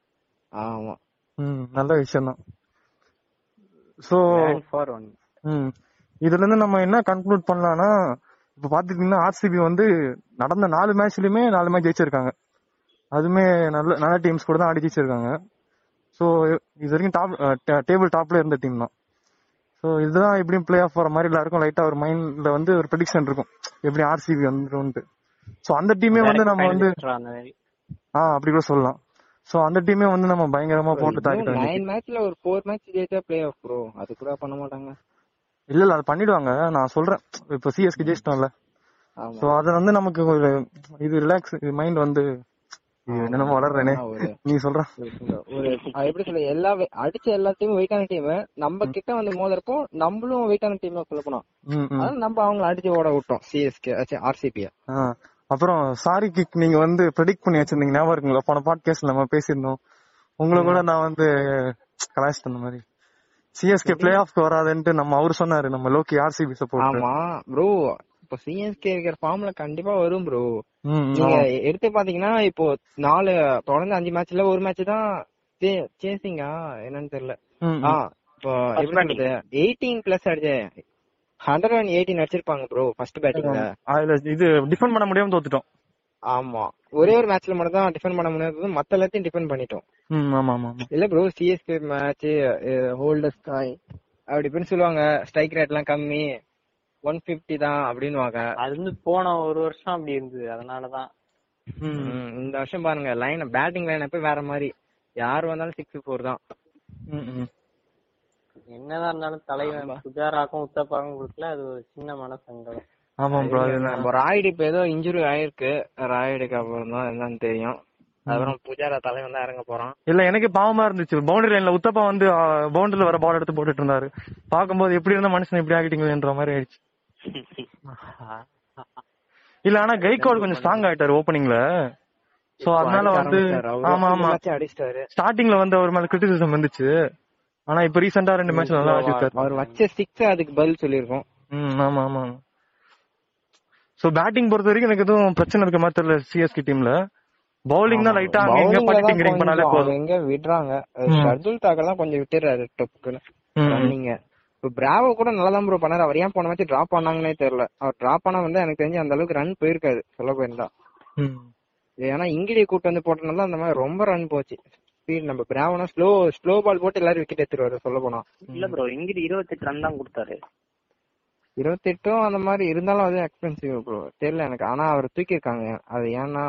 ஆமா, நல்ல விஷயம் தான். சோ இதுல இருந்து நம்ம என்ன கன்க்ளூட் பண்ணலாம்னா, இப்ப பாத்துட்டீங்கன்னா ஆர்சிபி வந்து நடந்த 4 மேட்ச்லயுமே 4 மேட்ச் ஜெயிச்சிருக்காங்க. அதுமே நல்ல நல்ல டீம்ஸ் கூட தான் ஆடி ஜெயிச்சிருக்காங்க. ஸோ இது வரைக்கும் டேபிள் டாப்ல இருந்த டீம் தான். ஸோ இதுதான் எப்படியும் பிளே ஆஃப் வர மாதிரி எல்லாருக்கும் லைட்டா ஒரு மைண்ட்ல வந்து ஒரு ப்ரெடிக்ஷன் இருக்கும், எப்படி ஆர்சிபி வந்துரும்ட்டு. ஸோ அந்த டீமே வந்து நம்ம வந்து அப்படி கூட சொல்லலாம். ஸோ அந்த டீமே வந்து நம்ம பயங்கரமா போட்டு தாக்கிட்டோம். 9 மேட்ச்ல ஒரு 4 மேட்ச் ஜெயிச்சா பிளே ஆஃப் ப்ரோ, அது கூட பண்ண மாட்டாங்க. இல்ல இல்ல, அது பண்ணிடுவாங்க நான் சொல்றேன். இப்ப சிஎஸ்கே ஜெயிச்சிட்டோம்ல, ஸோ அது வந்து நமக்கு ஒரு இது ரிலாக்ஸ் மைண்ட் வந்து வளர்றேனே நீ சொல்ற ஒரு எப்படி சொல்ல, எல்லா அடிச்ச எல்லாத்தையும் வெயிட்டான டீம் நம்ம கிட்ட வந்து மோதிருப்போம், நம்மளும் வெயிட்டான டீம் சொல்ல போனோம், நம்ம அவங்களை அடிச்சு ஓட விட்டோம் சிஎஸ்கே ஆர்சிபி. அப்புறம் சாரி கிக் நீங்க வந்து ப்ரெடிக்ட் பண்ணி வச்சிருந்தீங்க, ஞாபகம் இருக்குங்களா? போன பாட்காஸ்ட்ல நம்ம பேசியிருந்தோம், உங்களை கூட நான் வந்து கலாய்ச்சிட்டு அந்த மாதிரி சிஎஸ்கே பிளே ஆஃப் வராதுன்னு நம்ம அவரு சொன்னாரு, நம்ம லோக்கி ஆர்சிபி சப்போர்ட். ஆமா ப்ரோ, இப்போ சிஎஸ்கே இருக்கிற ஃபார்ம்ல கண்டிப்பா வரும் ப்ரோ. நீங்க எடுத்து பாத்தீங்கன்னா இப்போ 4 தொடர்ந்து 5 மேட்ச்ல ஒரு மேட்ச் தான் சேசிங்கா என்னன்னு தெரியல. இப்போ 18+ அடிச்சு 118 அடிச்சிருப்பாங்க ப்ரோ ஃபர்ஸ்ட் பேட்டிங்ல. அதுல இது டிஃபெண்ட் பண்ண முடியாம தோத்துட்டோம். ஆமா, ஒரே ஒரு மேட்ச்ல மட்டும் தான் டிஃபெண்ட் பண்ண முடியாது, மத்த எல்லாத்தையும் டிஃபெண்ட் பண்ணிட்டோம். ஆமா ஆமா இல்ல ப்ரோ, சிஎஸ்கே மேட்ச் ஹோல்டர் ஸ்காய் அப்படி இப்படின்னு சொல்லுவாங்க, ஸ்ட்ரைக் ரேட் எல்லாம் கம்மி 150 தான் அப்படின்னுவாங்க. அது வந்து போன ஒரு வருஷம் அப்படி இருந்தது, அதனாலதான். இந்த வருஷம் பாருங்க லைன், பேட்டிங் லைன் அப்ப வேற மாதிரி, யார் வந்தாலும் 6-4 தான். என்னதான் இருந்தாலும் தலைவன் புஜாராக்கும் உத்தப்பாக்கும் கொடுக்கல, அது ஒரு சின்ன மனசங்கடம். ஆமா ப்ரோ, நம்ம ராய்டு இப்ப ஏதோ இன்ஜுரி ஆயிருக்கு, ராய்டுக்கு அப்புறம் தான் என்னன்னு தெரியும். அப்புறம் புஜாரா தலைவன் தான் இறங்க போறான். இல்ல எனக்கு பாவமா இருந்துச்சு, பவுண்டரி லைன்ல உத்தப்பா வந்து பவுண்டரியில வர பால் எடுத்து போட்டுட்டு இருந்தாரு, பாக்கும்போது எப்படி இருந்தா மனுஷன் இப்படி ஆகிட்டீங்கன்ற மாதிரி ஆயிடுச்சு. இல்ல ஆனா கைக்வாட் கொஞ்சம் ஸ்ட்ராங் ஆயிட்டாரு ஓபனிங்ல, சோ அதனால வந்து ஆமா ஆமா அடிச்சிட்டாரு. ஸ்டார்டிங்ல வந்து அவர் மேல கிரிட்டிசிசம் வந்துச்சு, ஆனா இப்ப ரீசன்ட்டா 2 மேட்ச் நல்லா ஆடிட்டாரு. அவர் வச்ச 6 அதுக்கு பதில் சொல்லிருக்கோம். ஆமா ஆமா. சோ பேட்டிங் பொறுத்த வரைக்கும் எனக்கு எதுவும் பிரச்சனை இருக்க மாதிரி தெரியல சிஎஸ்கே டீம்ல. பவுலிங் தான் லைட்டா அங்க எங்க பட்டிங்கிங் பண்ணாலே போதும், எங்க விடுறாங்க. ஷர்துல் தாக்கர் தான் கொஞ்சம் விட்டுறாரு டப்புக்குன்னு ரன்னிங். பிராவோ கூட நல்லா தான் ப்ரோ பண்ணாரு, அவர் ஏன் போன மேட்ச் டிராப் பண்ணாங்கன்னே தெரியல. அவர் டிராப் பண்ணா வந்து எனக்கு தெரிஞ்சு அந்த அளவுக்கு ரன் போயிருக்காது சொல்ல போயிருந்தா, ஏன்னா இங்கிலியை கூட்டு வந்து போட்டனால அந்த மாதிரி ரொம்ப ரன் போச்சு. ஸ்பீட் நம்ம பிராவோனா ஸ்லோ பால் போட்டு எல்லாரும் விக்கெட் எடுத்துருவாரு சொல்ல போனா. இல்ல ப்ரோ, இங்கிலி 28 ரன் தான் கொடுத்தாரு, 28 அந்த மாதிரி இருந்தாலும் அது எக்ஸ்பென்சிவ் ப்ரோ, தெரியல எனக்கு. ஆனா அவர் தூக்கிருக்காங்க, அது ஏன்னா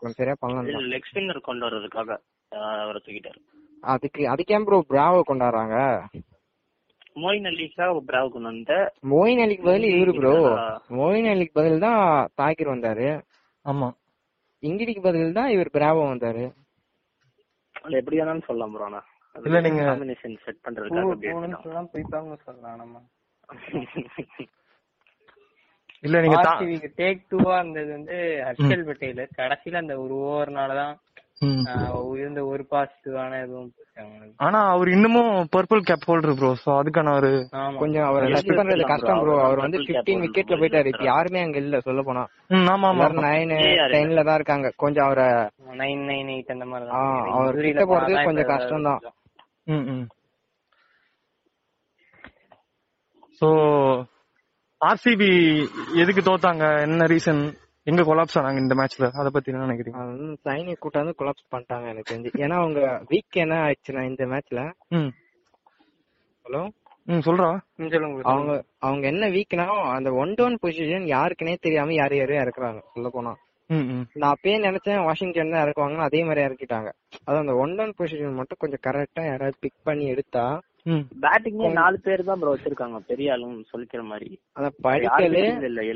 கொஞ்சம் சரியா பண்ணலாம், லெக் ஸ்பின்னர் கொண்டு வர்றதுக்காக அவரை தூக்கிட்டாரு. அதுக்கே ப்ரோ பிராவோ கொண்டாடுறாங்க, மோயின் அலிக்கு பதில் இவரு ப்ரோ, மோயின் அலிக்கு பதில் தான் தாக்கிர் வந்தாரு. ஆமா, இங்கிலிக்கு பதில் தான் இவர் பிராவோ வந்தாரு. எப்படி வேணாலும் சொல்லலாம் ப்ரோ, ஆனா இல்ல நீங்க காம்பினேஷன் செட் பண்றதுக்காக அப்படி சொல்லலாம், போய்பாங்க சொல்லலாம். நம்ம இல்ல நீங்க ஆர்சிபிக்கு டேக் 2ஆ இருந்தது வந்து ஹர்ஷல் பட்டேல். கடைசில அந்த ஒரு ஓவர்னால தான் இந்த ஒரு பாசிட்டிவான எதுவும். ஆனா அவர் இன்னமும் purple cap holder bro. So அதுக்கான ஒரு கொஞ்சம் அவர் லக் பண்றது கஷ்டம் ப்ரோ. அவர் வந்து 15 விக்கெட்ல போயிட்டாரு. இப்ப யாருமே அங்க இல்ல சொல்ல போனா. ஆமா ஆமா 9 10ல தான் இருக்காங்க. கொஞ்சம் அவரை 998 அந்த மாதிரி தான் அவர் கிட்ட போறது கொஞ்சம் கஷ்டம் தான். சோ ஆர்சிபி எதுக்கு தோத்தாங்க, என்ன ரீசன், எங்க கொலாப்ஸ் ஆனாங்க இந்த மேட்ச்ல, அத பத்தி என்ன நினைக்கிறீங்க? சைனி கூட்டாந்து கொலாப்ஸ் பண்ணிட்டாங்க எனக்கு தெரிஞ்சு. ஏன்னா அவங்க வீக் என்ன ஆயிடுச்சுன்னா இந்த மேட்ச்ல ஹலோ சொல்றா சொல்லுங்க. அவங்க என்ன வீக்னா அந்த 1-1 பொசிஷன் யாருக்குன்னே தெரியாம யாரையும் இறக்குறாங்க சொல்ல போனா. நான் அப்பயே நினைச்சேன் வாஷிங்டன் தான் இறக்குவாங்க, அதே மாதிரி இறக்கிட்டாங்க. அதான் அந்த 1-1 பொசிஷன் மட்டும் கொஞ்சம் கரெக்டா யாராவது பிக் பண்ணி எடுத்தா. பேட்டிங்ல 4 பேர் தான் ப்ரோ வச்சிருக்காங்க பெரிய ஆளும் சொல்லிக்கிற மாதிரி. அத படிக்கலே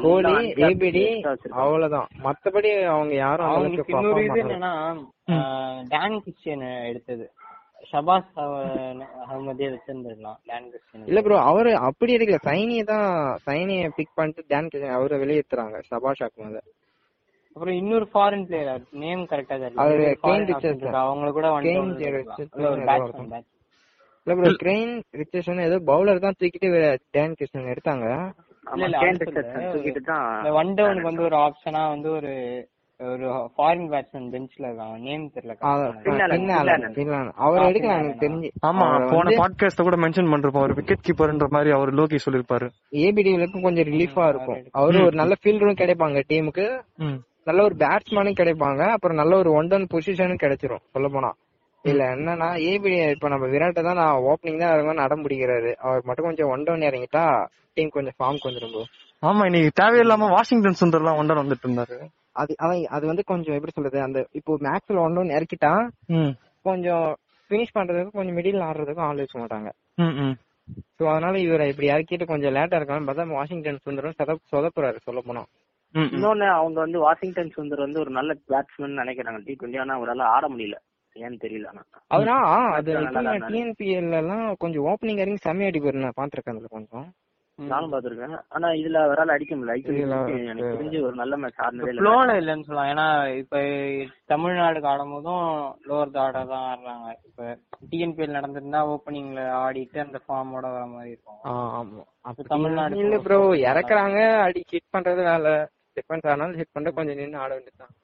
கோலி ஏபிடி அவ்வளவுதான். மத்தபடி அவங்க யாரும் அவங்களுக்கு இன்னொரு இது என்னன்னா டான் கிஷன் எடுத்தது ஷபாஸ் அஹமதே வச்சிருந்தாலாம். டான் கிஷன் இல்ல ப்ரோ அவரு அப்படி எடுக்கல, சைனியை தான் சைனியை பிக் பண்ணிட்டு டான் கிஷன் அவரை வெளியேத்துறாங்க ஷபாஸ் அஹமத. அப்புறம் இன்னொரு ஃபாரின் பிளேயர் நேம் கரெக்ட்டா தெரியல அவரு கேன் ரிச்சர்ட்ஸ் அவங்க கூட வந்து இல்ல ப்ரோ கிரேன் ரிச்சர்ட்சன் ஏதோ பவுலர் தான் தூக்கிட்டு டான் கிஷன் எடுத்தாங்க. இல்ல கேன் ரிச்சர்ட்சன் தூக்கிட்டு தான் இந்த 1 டவுனுக்கு வந்து ஒரு ஆப்ஷனா வந்து ஒரு ஒரு ஃபாரின் பேட்ஸ்மேன் பெஞ்ச்ல இருக்கான், நேம் தெரியல. பின்னால அவர் எடுக்கலாம் எனக்கு தெரிஞ்சு. ஆமா போன பாட்காஸ்ட்ல கூட மென்ஷன் பண்ணிருப்போம் அவர் விக்கெட் கீப்பர்ன்ற மாதிரி அவர் லோகி சொல்லிருப்பாரு. ஏபிடிக்கு கொஞ்சம் ரிலீஃபா இருக்கும். அவரு ஒரு நல்ல ஃபீல்டரும் கிடைப்பாங்க டீமுக்கு, நல்ல ஒரு பேட்ஸ்மேனும் கிடைப்பாங்க, அப்புறம் நல்ல ஒரு 1-1 பொசிஷனும் கிடைச்சிரும் சொல்ல போனா. இல்ல என்னன்னா ஏபி இப்ப நம்ம விராட்ட தான் நான் ஓப்பனிங் தான் இறங்க நடம் பிடிக்கிறாரு. அவர் மட்டும் கொஞ்சம் 1-1 இறங்கிட்டா டீம் கொஞ்சம் ஃபார்ம் கொஞ்சம் ப்ரோ. ஆமா இன்னைக்கு தேவையில்லாம வாஷிங்டன் சுந்தர்லாம் 1-1 வந்துட்டு இருந்தாரு. அது வந்து கொஞ்சம் எப்படி சொல்றது அந்த இப்போ மேக்ஸ்ல 1-1 இறக்கிட்டா கொஞ்சம் பினிஷ் பண்றதுக்கு கொஞ்சம் மிடில் ஆடுறதுக்கும் ஆள் வச்சு மாட்டாங்க. சோ அதனால இவரை இப்படி இறக்கிட்டு கொஞ்சம் லேட்டா இருக்கான்னு பார்த்தா வாஷிங்டன் சுந்தரம் சொதப்புறாரு சொல்ல போனா. இன்னொன்னு அவங்க வந்து வாஷிங்டன் சுந்தர் வந்து ஒரு நல்ல பேட்ஸ்மேன் நினைக்கிறாங்க T20, ஆனா அவரால் ஆட முடியல ஏன்னு தெரியல. ஆனா அது TNPL எல்லாம் கொஞ்சம் ஓபனிங் இறங்கி செமையா அடிப்பாரு, நான் பாத்துருக்கேன் அதுல கொஞ்சம் நானும் பாத்துருக்கேன். ஆனா இதுல அவரால் அடிக்க முடியல. எனக்கு தெரிஞ்சு ஒரு நல்ல மேட்ச் ஆடுனதே இல்ல, லோல இல்லன்னு சொல்லலாம். ஏன்னா இப்ப தமிழ்நாடுக்கு ஆடும்போதும் லோவர் ஆர்டர் தான் ஆடுறாங்க. இப்ப TNPL நடந்திருந்தா ஓபனிங்ல ஆடிட்டு அந்த ஃபார்மோட வர மாதிரி இருக்கும். ஆமா அப்ப தமிழ்நாடு இல்ல ப்ரோ இறக்குறாங்க அடி ஹிட் பண்றது வேலை, டிஃபென்ஸ் ஆனாலும் ஹிட் பண்ற கொஞ்சம் நின்னு ஆட வேண்டியதுதான்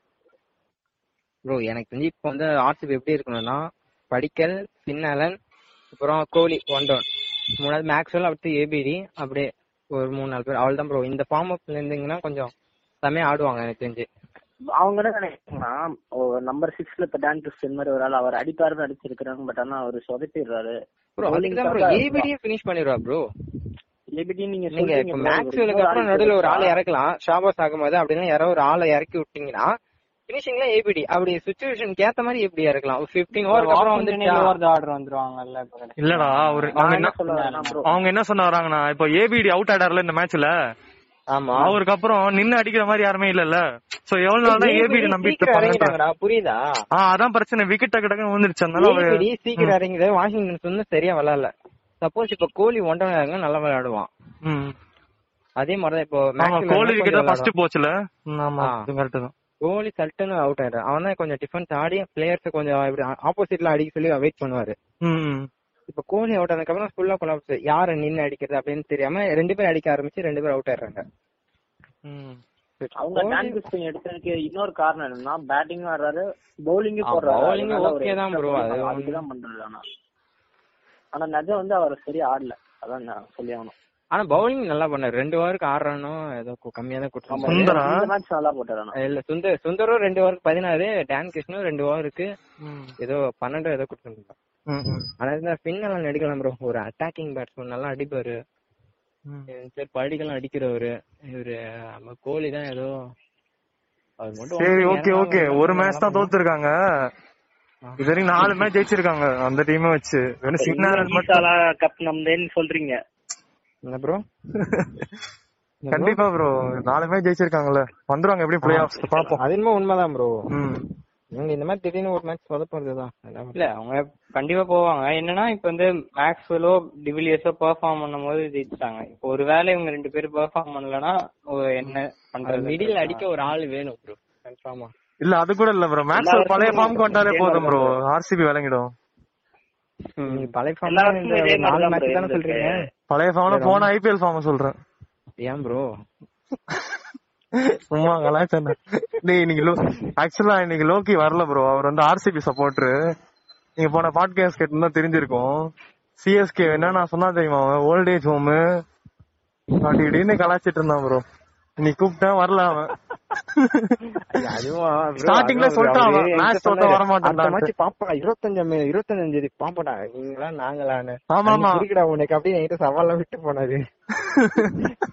ப்ரோ. எனக்கு தெரிஞ்சு இப்போ வந்து ஆர்சிபி எப்படி இருக்கணும்னா படிக்கல் பின்னாலன் அப்புறம் கோலி 1-1 மூணாவது மேக்ஸ்வெல் அப்படி ஏபிடி அப்படியே ஒரு 3-4 பேர் அவள் தான் ப்ரோ. இந்த ஃபார்ம் அப்ல இருந்தீங்கன்னா கொஞ்சம் செமையா ஆடுவாங்க எனக்கு தெரிஞ்சு. அவங்க என்ன நினைக்கணும்னா நம்பர் 6ல இப்ப டான் கிஷன் மாதிரி ஒரு ஆள் அவர் அடிப்பாருன்னு அடிச்சிருக்காங்க. பட் ஆனா அவர் சொதப்பிடுறாரு ப்ரோ. ஏபிடியே பினிஷ் பண்ணிடுவா ப்ரோ. ஏபிடி நீங்க இப்ப மேக்ஸ்வெலுக்கு அப்புறம் நடுவில் ஒரு ஆளை இறக்கலாம், ஷாபாஸ் ஆகும்போது அப்படின்னா யாரோ ஒரு ஆளை இறக்கி விட்டீங்கன்னா finishingல ABD அப்படி சிச்சுவேஷனுக்கு ஏத்த மாதிரி ABD இருக்கலாம். 15 ஓவருக்கு அப்புறம் வந்து 10 ஓவர் தான் ஆர்டர் வந்துருவாங்கல்ல. இல்லடா அவங்க என்ன சொன்ன வராங்கனா இப்ப ABD அவுட் ஆடர்ல இந்த மேட்ச்ல. ஆமா அவருக்கு அப்புறம் நின்னு அடிக்கிற மாதிரி யாருமே இல்லல. சோ எவ்வளவு நாளா ABD நம்பிட்டு பண்றாங்கடா புரியதா? அதான் பிரச்சனை, விக்கெட் டக்கு வந்துருச்சு. அதனால ABD சீக்கிரம் இறங்கிது. வாஷிங்டன் சுந்தர் சரியா விளையாடல. சப்போஸ் இப்ப கோலி 1-1 இறங்க நல்லா விளையாடுவான். அதே மாதிரி தான் இப்போ மேட்ச்ல கோலி விக்கெட் ஃபர்ஸ்ட் போச்சுல. ஆமா அது கரெக்ட் தான். கோலி சல்டன் அவுட் ஆயிட்டான். அவன் தான் கொஞ்சம் டிஃபென்ஸ் ஆடி பிளேயர்ஸ் கொஞ்சம் இப்படி ஆப்போசிட்ல அடிக்க சொல்லி வெயிட் பண்ணுவாரு. இப்ப கோலி அவுட் ஆனதுக்கு அப்புறம் ஃபுல்லா கொலாப்ஸ், யாரு நின்னு அடிக்கிறது அப்படின்னு தெரியாம 2 பேர் அடிக்க ஆரம்பிச்சு 2 பேர் அவுட் ஆயிடுறாங்க. அவங்க டான் கிஷன் எடுத்ததுக்கு இன்னொரு காரணம் என்னன்னா பேட்டிங் ஆடுறாரு, பவுலிங் போடுறாரு. பவுலிங் ஓகே தான் ப்ரோ, அது அப்படிதான் பண்றாரு. ஆனா நஜம் வந்து அவர் சரியா ஆடல, அதான் நான் சொல்லி ஆகணும். ஆனா பவுலிங் நல்லா பண்ணாரு. 2 ஓவருக்கு 6 ரன்னும் ஏதோ கம்மியா தான் கொடுத்தாரு. சுந்தரம் இந்த மேட்ச் நல்லா போட்டாரானா? இல்ல சுந்தரம் 2 ஓவருக்கு 16, டான் கிஷனும் 2 ஓவருக்கு ஏதோ 12 ஏதோ கொடுத்தாரு. ஆனா இந்த பின்னலன் அடிக்கலாம் ப்ரோ. ஒரு அட்டாக்கிங் பேட்ஸ்மேன் நல்லா அடிப்பாரு. சரி படிக்கலாம் அடிக்கிறவரு இவரு. நம்ம கோலி தான் ஏதோ அவர் மட்டும். சரி ஓகே ஓகே ஒரு மேட்ச் தான் தோத்துருக்காங்க. இதுவரைக்கும் 4 மேட்ச் ஜெயிச்சிருக்காங்க அந்த டீமை வச்சு. வெறும் சிக்னாலன் மட்டும் கப் நம்மதேன்னு சொல்றீங்க என்ன ப்ரோ? கண்டிப்பா ப்ரோ 4 மேட்ச் ஜெயிச்சிருக்காங்கல, வந்துருவாங்க எப்படி பிளே ஆஃப்ஸ் பாப்போம். அது என்ன உண்மைதான் ப்ரோ. இந்த மாதிரி திடீர்னு ஒரு மேட்ச் சொதப்படுறதுதான். இல்ல அவங்க கண்டிப்பா போவாங்க. என்னன்னா இப்ப வந்து மேக்ஸ்வெல்லோ டிவிலியர்ஸோ பெர்ஃபார்ம் பண்ணும் போது ஜெயிச்சிட்டாங்க. இப்போ ஒரு வேலை இவங்க ரெண்டு பேரும் பெர்ஃபார்ம் பண்ணலன்னா என்ன பண்றது? மிடில் அடிக்க ஒரு ஆள் வேணும் ப்ரோ. கன்ஃபார்மா இல்ல அது கூட இல்ல ப்ரோ. மேக்ஸ்வெல் பழைய ஃபார்ம் கொண்டாலே போதும் ப்ரோ, ஆர்சிபி விளங்கிடும். பழைய ஃபார்ம் சொல்றீங்க? பழைய ஃபார்ம்ல போன ஐபிஎல் ஃபார்ம் சொல்றேன். ஏன் ப்ரோ லோக்கி வரல ப்ரோ? அவர் வந்து ஆர்சிபி சப்போர்ட்டர். நீங்க போன பாட்காஸ்ட் கேட்டா தெரிஞ்சிருக்கும். சிஎஸ்கே என்ன நான் சொன்னா தெரியுமா? அவன் ஓல்ட் ஏஜ் ஹோம் அப்படி இப்படின்னு கலாச்சிட்டு இருந்தான் ப்ரோ. நீ கூப்பிட்டா வரல. அவன் ஸ்டார்டிங்ல சொல்லிட்டான் வர மாட்டான். 25 பாப்படா நீங்களா நாங்களான்னு உனக்கு அப்படி என்கிட்ட சவால்லாம் விட்டு போனாரு.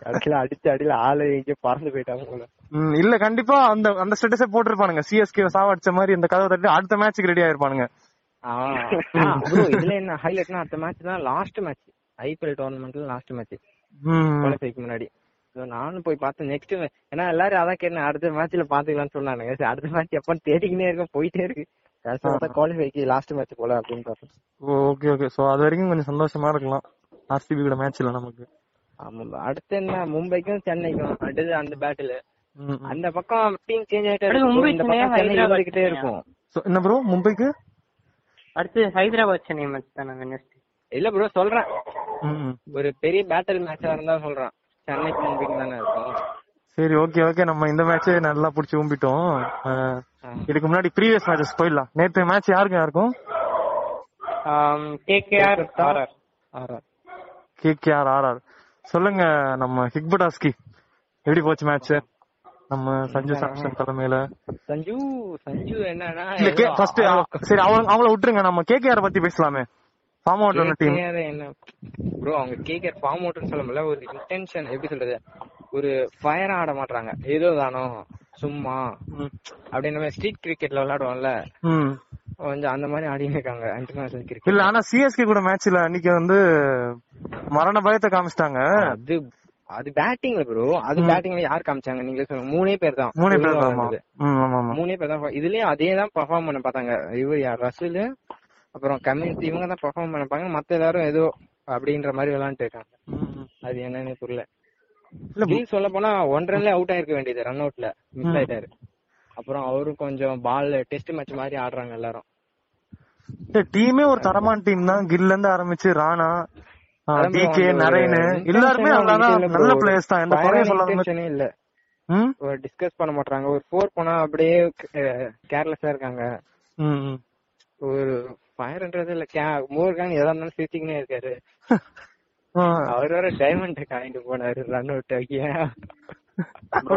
கடைசியில அடிச்சு அடியில ஆளு எங்கேயோ பறந்து போயிட்டாங்க. இல்ல கண்டிப்பா அந்த அந்த ஸ்டேட்டஸே போட்டிருப்பானுங்க. சிஎஸ்கே சாவடிச்ச மாதிரி இந்த கதவை தட்டி அடுத்த மேட்சுக்கு ரெடி ஆயிருப்பானுங்க. இதுல என்ன ஹைலைட்னா அடுத்த மேட்ச் தான் லாஸ்ட் மேட்ச், ஐபிஎல் டோர்னமெண்ட்ல லாஸ்ட் மேட்ச் முன்னாடி. நானும் போய் பார்த்தேன். நெக்ஸ்ட் ஏன்னா எல்லாரும் அதான் கேட்டேன், அடுத்த மேட்ச்ல பாத்துக்கலாம்னு சொன்னானுங்க. சரி அடுத்த மேட்ச் எப்பன்னு தேடிக்கிட்டே இருக்கேன், போயிட்டே இருக்கு. குவாலிஃபைக்கு லாஸ்ட் மேட்ச் போல அப்படின்னு பார்த்தேன். Okay okay. சோ அது வரைக்கும் கொஞ்சம் சந்தோஷமா இருக்கலாம் ஆர்சிபி கூட மேட்ச்ல நமக்கு. ஆமா அடுத்து என்ன மும்பைக்கும் சென்னைக்கும் அடுத்து அந்த பேட்டில் அந்த பக்கம் டீம் சேஞ்ச் ஆயிட்டே இந்த பக்கம் சென்னை வரைக்கிட்டே இருக்கும். சோ என்ன ப்ரோ மும்பைக்கு அடுத்து ஹைதராபாத் சென்னை மேட்ச் தான வெனஸ்டே? இல்ல ப்ரோ சொல்றேன், ஒரு பெரிய பேட்டில் மேட்சா இருந்தா சொல்றேன். சென்னைக்கு மும்பைக்கு தானே இருக்கும். சரி ஓகே ஓகே. நம்ம இந்த மேட்சே நல்லா புடிச்சு கும்பிட்டோம். இதுக்கு முன்னாடி ப்ரீவியஸ் மேட்சஸ் போயிடலாம். நேத்து மேட்ச் யாருக்கு யாருக்கும்? KKR RR. RR KKR RR. சொல்லுங்க நம்ம ஹிக்படாஸ்கி, எப்படி போச்சு மேட்ச் நம்ம சஞ்சு சாம்சன் தலைமையில? சஞ்சு சஞ்சு என்னன்னா ஃபர்ஸ்ட் சரி அவங்கள விட்டுருங்க, நம்ம கேகேஆர் பத்தி பேசலாமே. ஃபார்ம் அவுட் ஆன டீம் என்ன ப்ரோ? அவங்க கேகேஆர் ஃபார்ம் அவுட்னு சொல்லும்போது ஒரு இன்டென்ஷன் எப்படி சொல்றது, ஒரு ஃபயரா ஆட மாட்டாங்க. ஏதோ தானோ சும்மா அப்படின்ற மாதிரி ஸ்ட்ரீட் கிரிக்கெட்ல விளையாடுவோம்ல கொஞ்சம் அந்த மாதிரி ஆடி இருக்காங்க இன்டர்நேஷனல் கிரிக்கெட். இல்ல ஆனா சிஎஸ்கே கூட மேட்ச்ல அன்னைக்கு வந்து மரண பயத்தை காமிச்சிட்டாங்க. அது அது பேட்டிங்ல ப்ரோ. அது பேட்டிங்ல யார் காமிச்சாங்க நீங்க சொல்லுங்க? மூணே பேர் தான். இதுலயே அதே தான் பெர்ஃபார்ம் பண்ண பார்த்தாங்க. இவர் யார் ரசூல் அப்புறம் கம்யூனிட்டி இவங்க தான் பெர்ஃபார்ம் பண்ண பாங்க. மத்த எல்லாரும் ஏதோ அப்படின்ற மாதிரி விளையாண்டு இருக்காங்க. அது என்னன்னு புரியல. சொல்ல போனா 1 ரன்ல அவுட் ஆயிருக்க வேண்டியது, ரன் அவுட்ல மிஸ் ஆயிட்டாரு. அப்புறம் அவரும் கொஞ்சம் பால் டெஸ்ட் மேட்ச் மாதிரி ஆடுறாங்க எல்லாரும். டீமே ஒரு தரமான டீம் தான். கில்ல இருந்து ஆரம்பிச்சு ராணா, டிகே, நரேன் எல்லாரும் நல்ல பிளேயர்ஸ் தான். இந்த குறைய சொல்லாம இல்ல ஒரு டிஸ்கஸ் பண்ண மாட்டாங்க. ஒரு 4 போனா அப்படியே கேர்லெஸா இருக்காங்க. ஒரு 500 இல்ல மோர்கான் எதா இருந்தாலும் சிரிச்சுக்கினே இருக்காரு. அவர் வேற டைமண்ட் காயிண்டு போனாரு ரன் அவுட் ஆகியான். ஆமா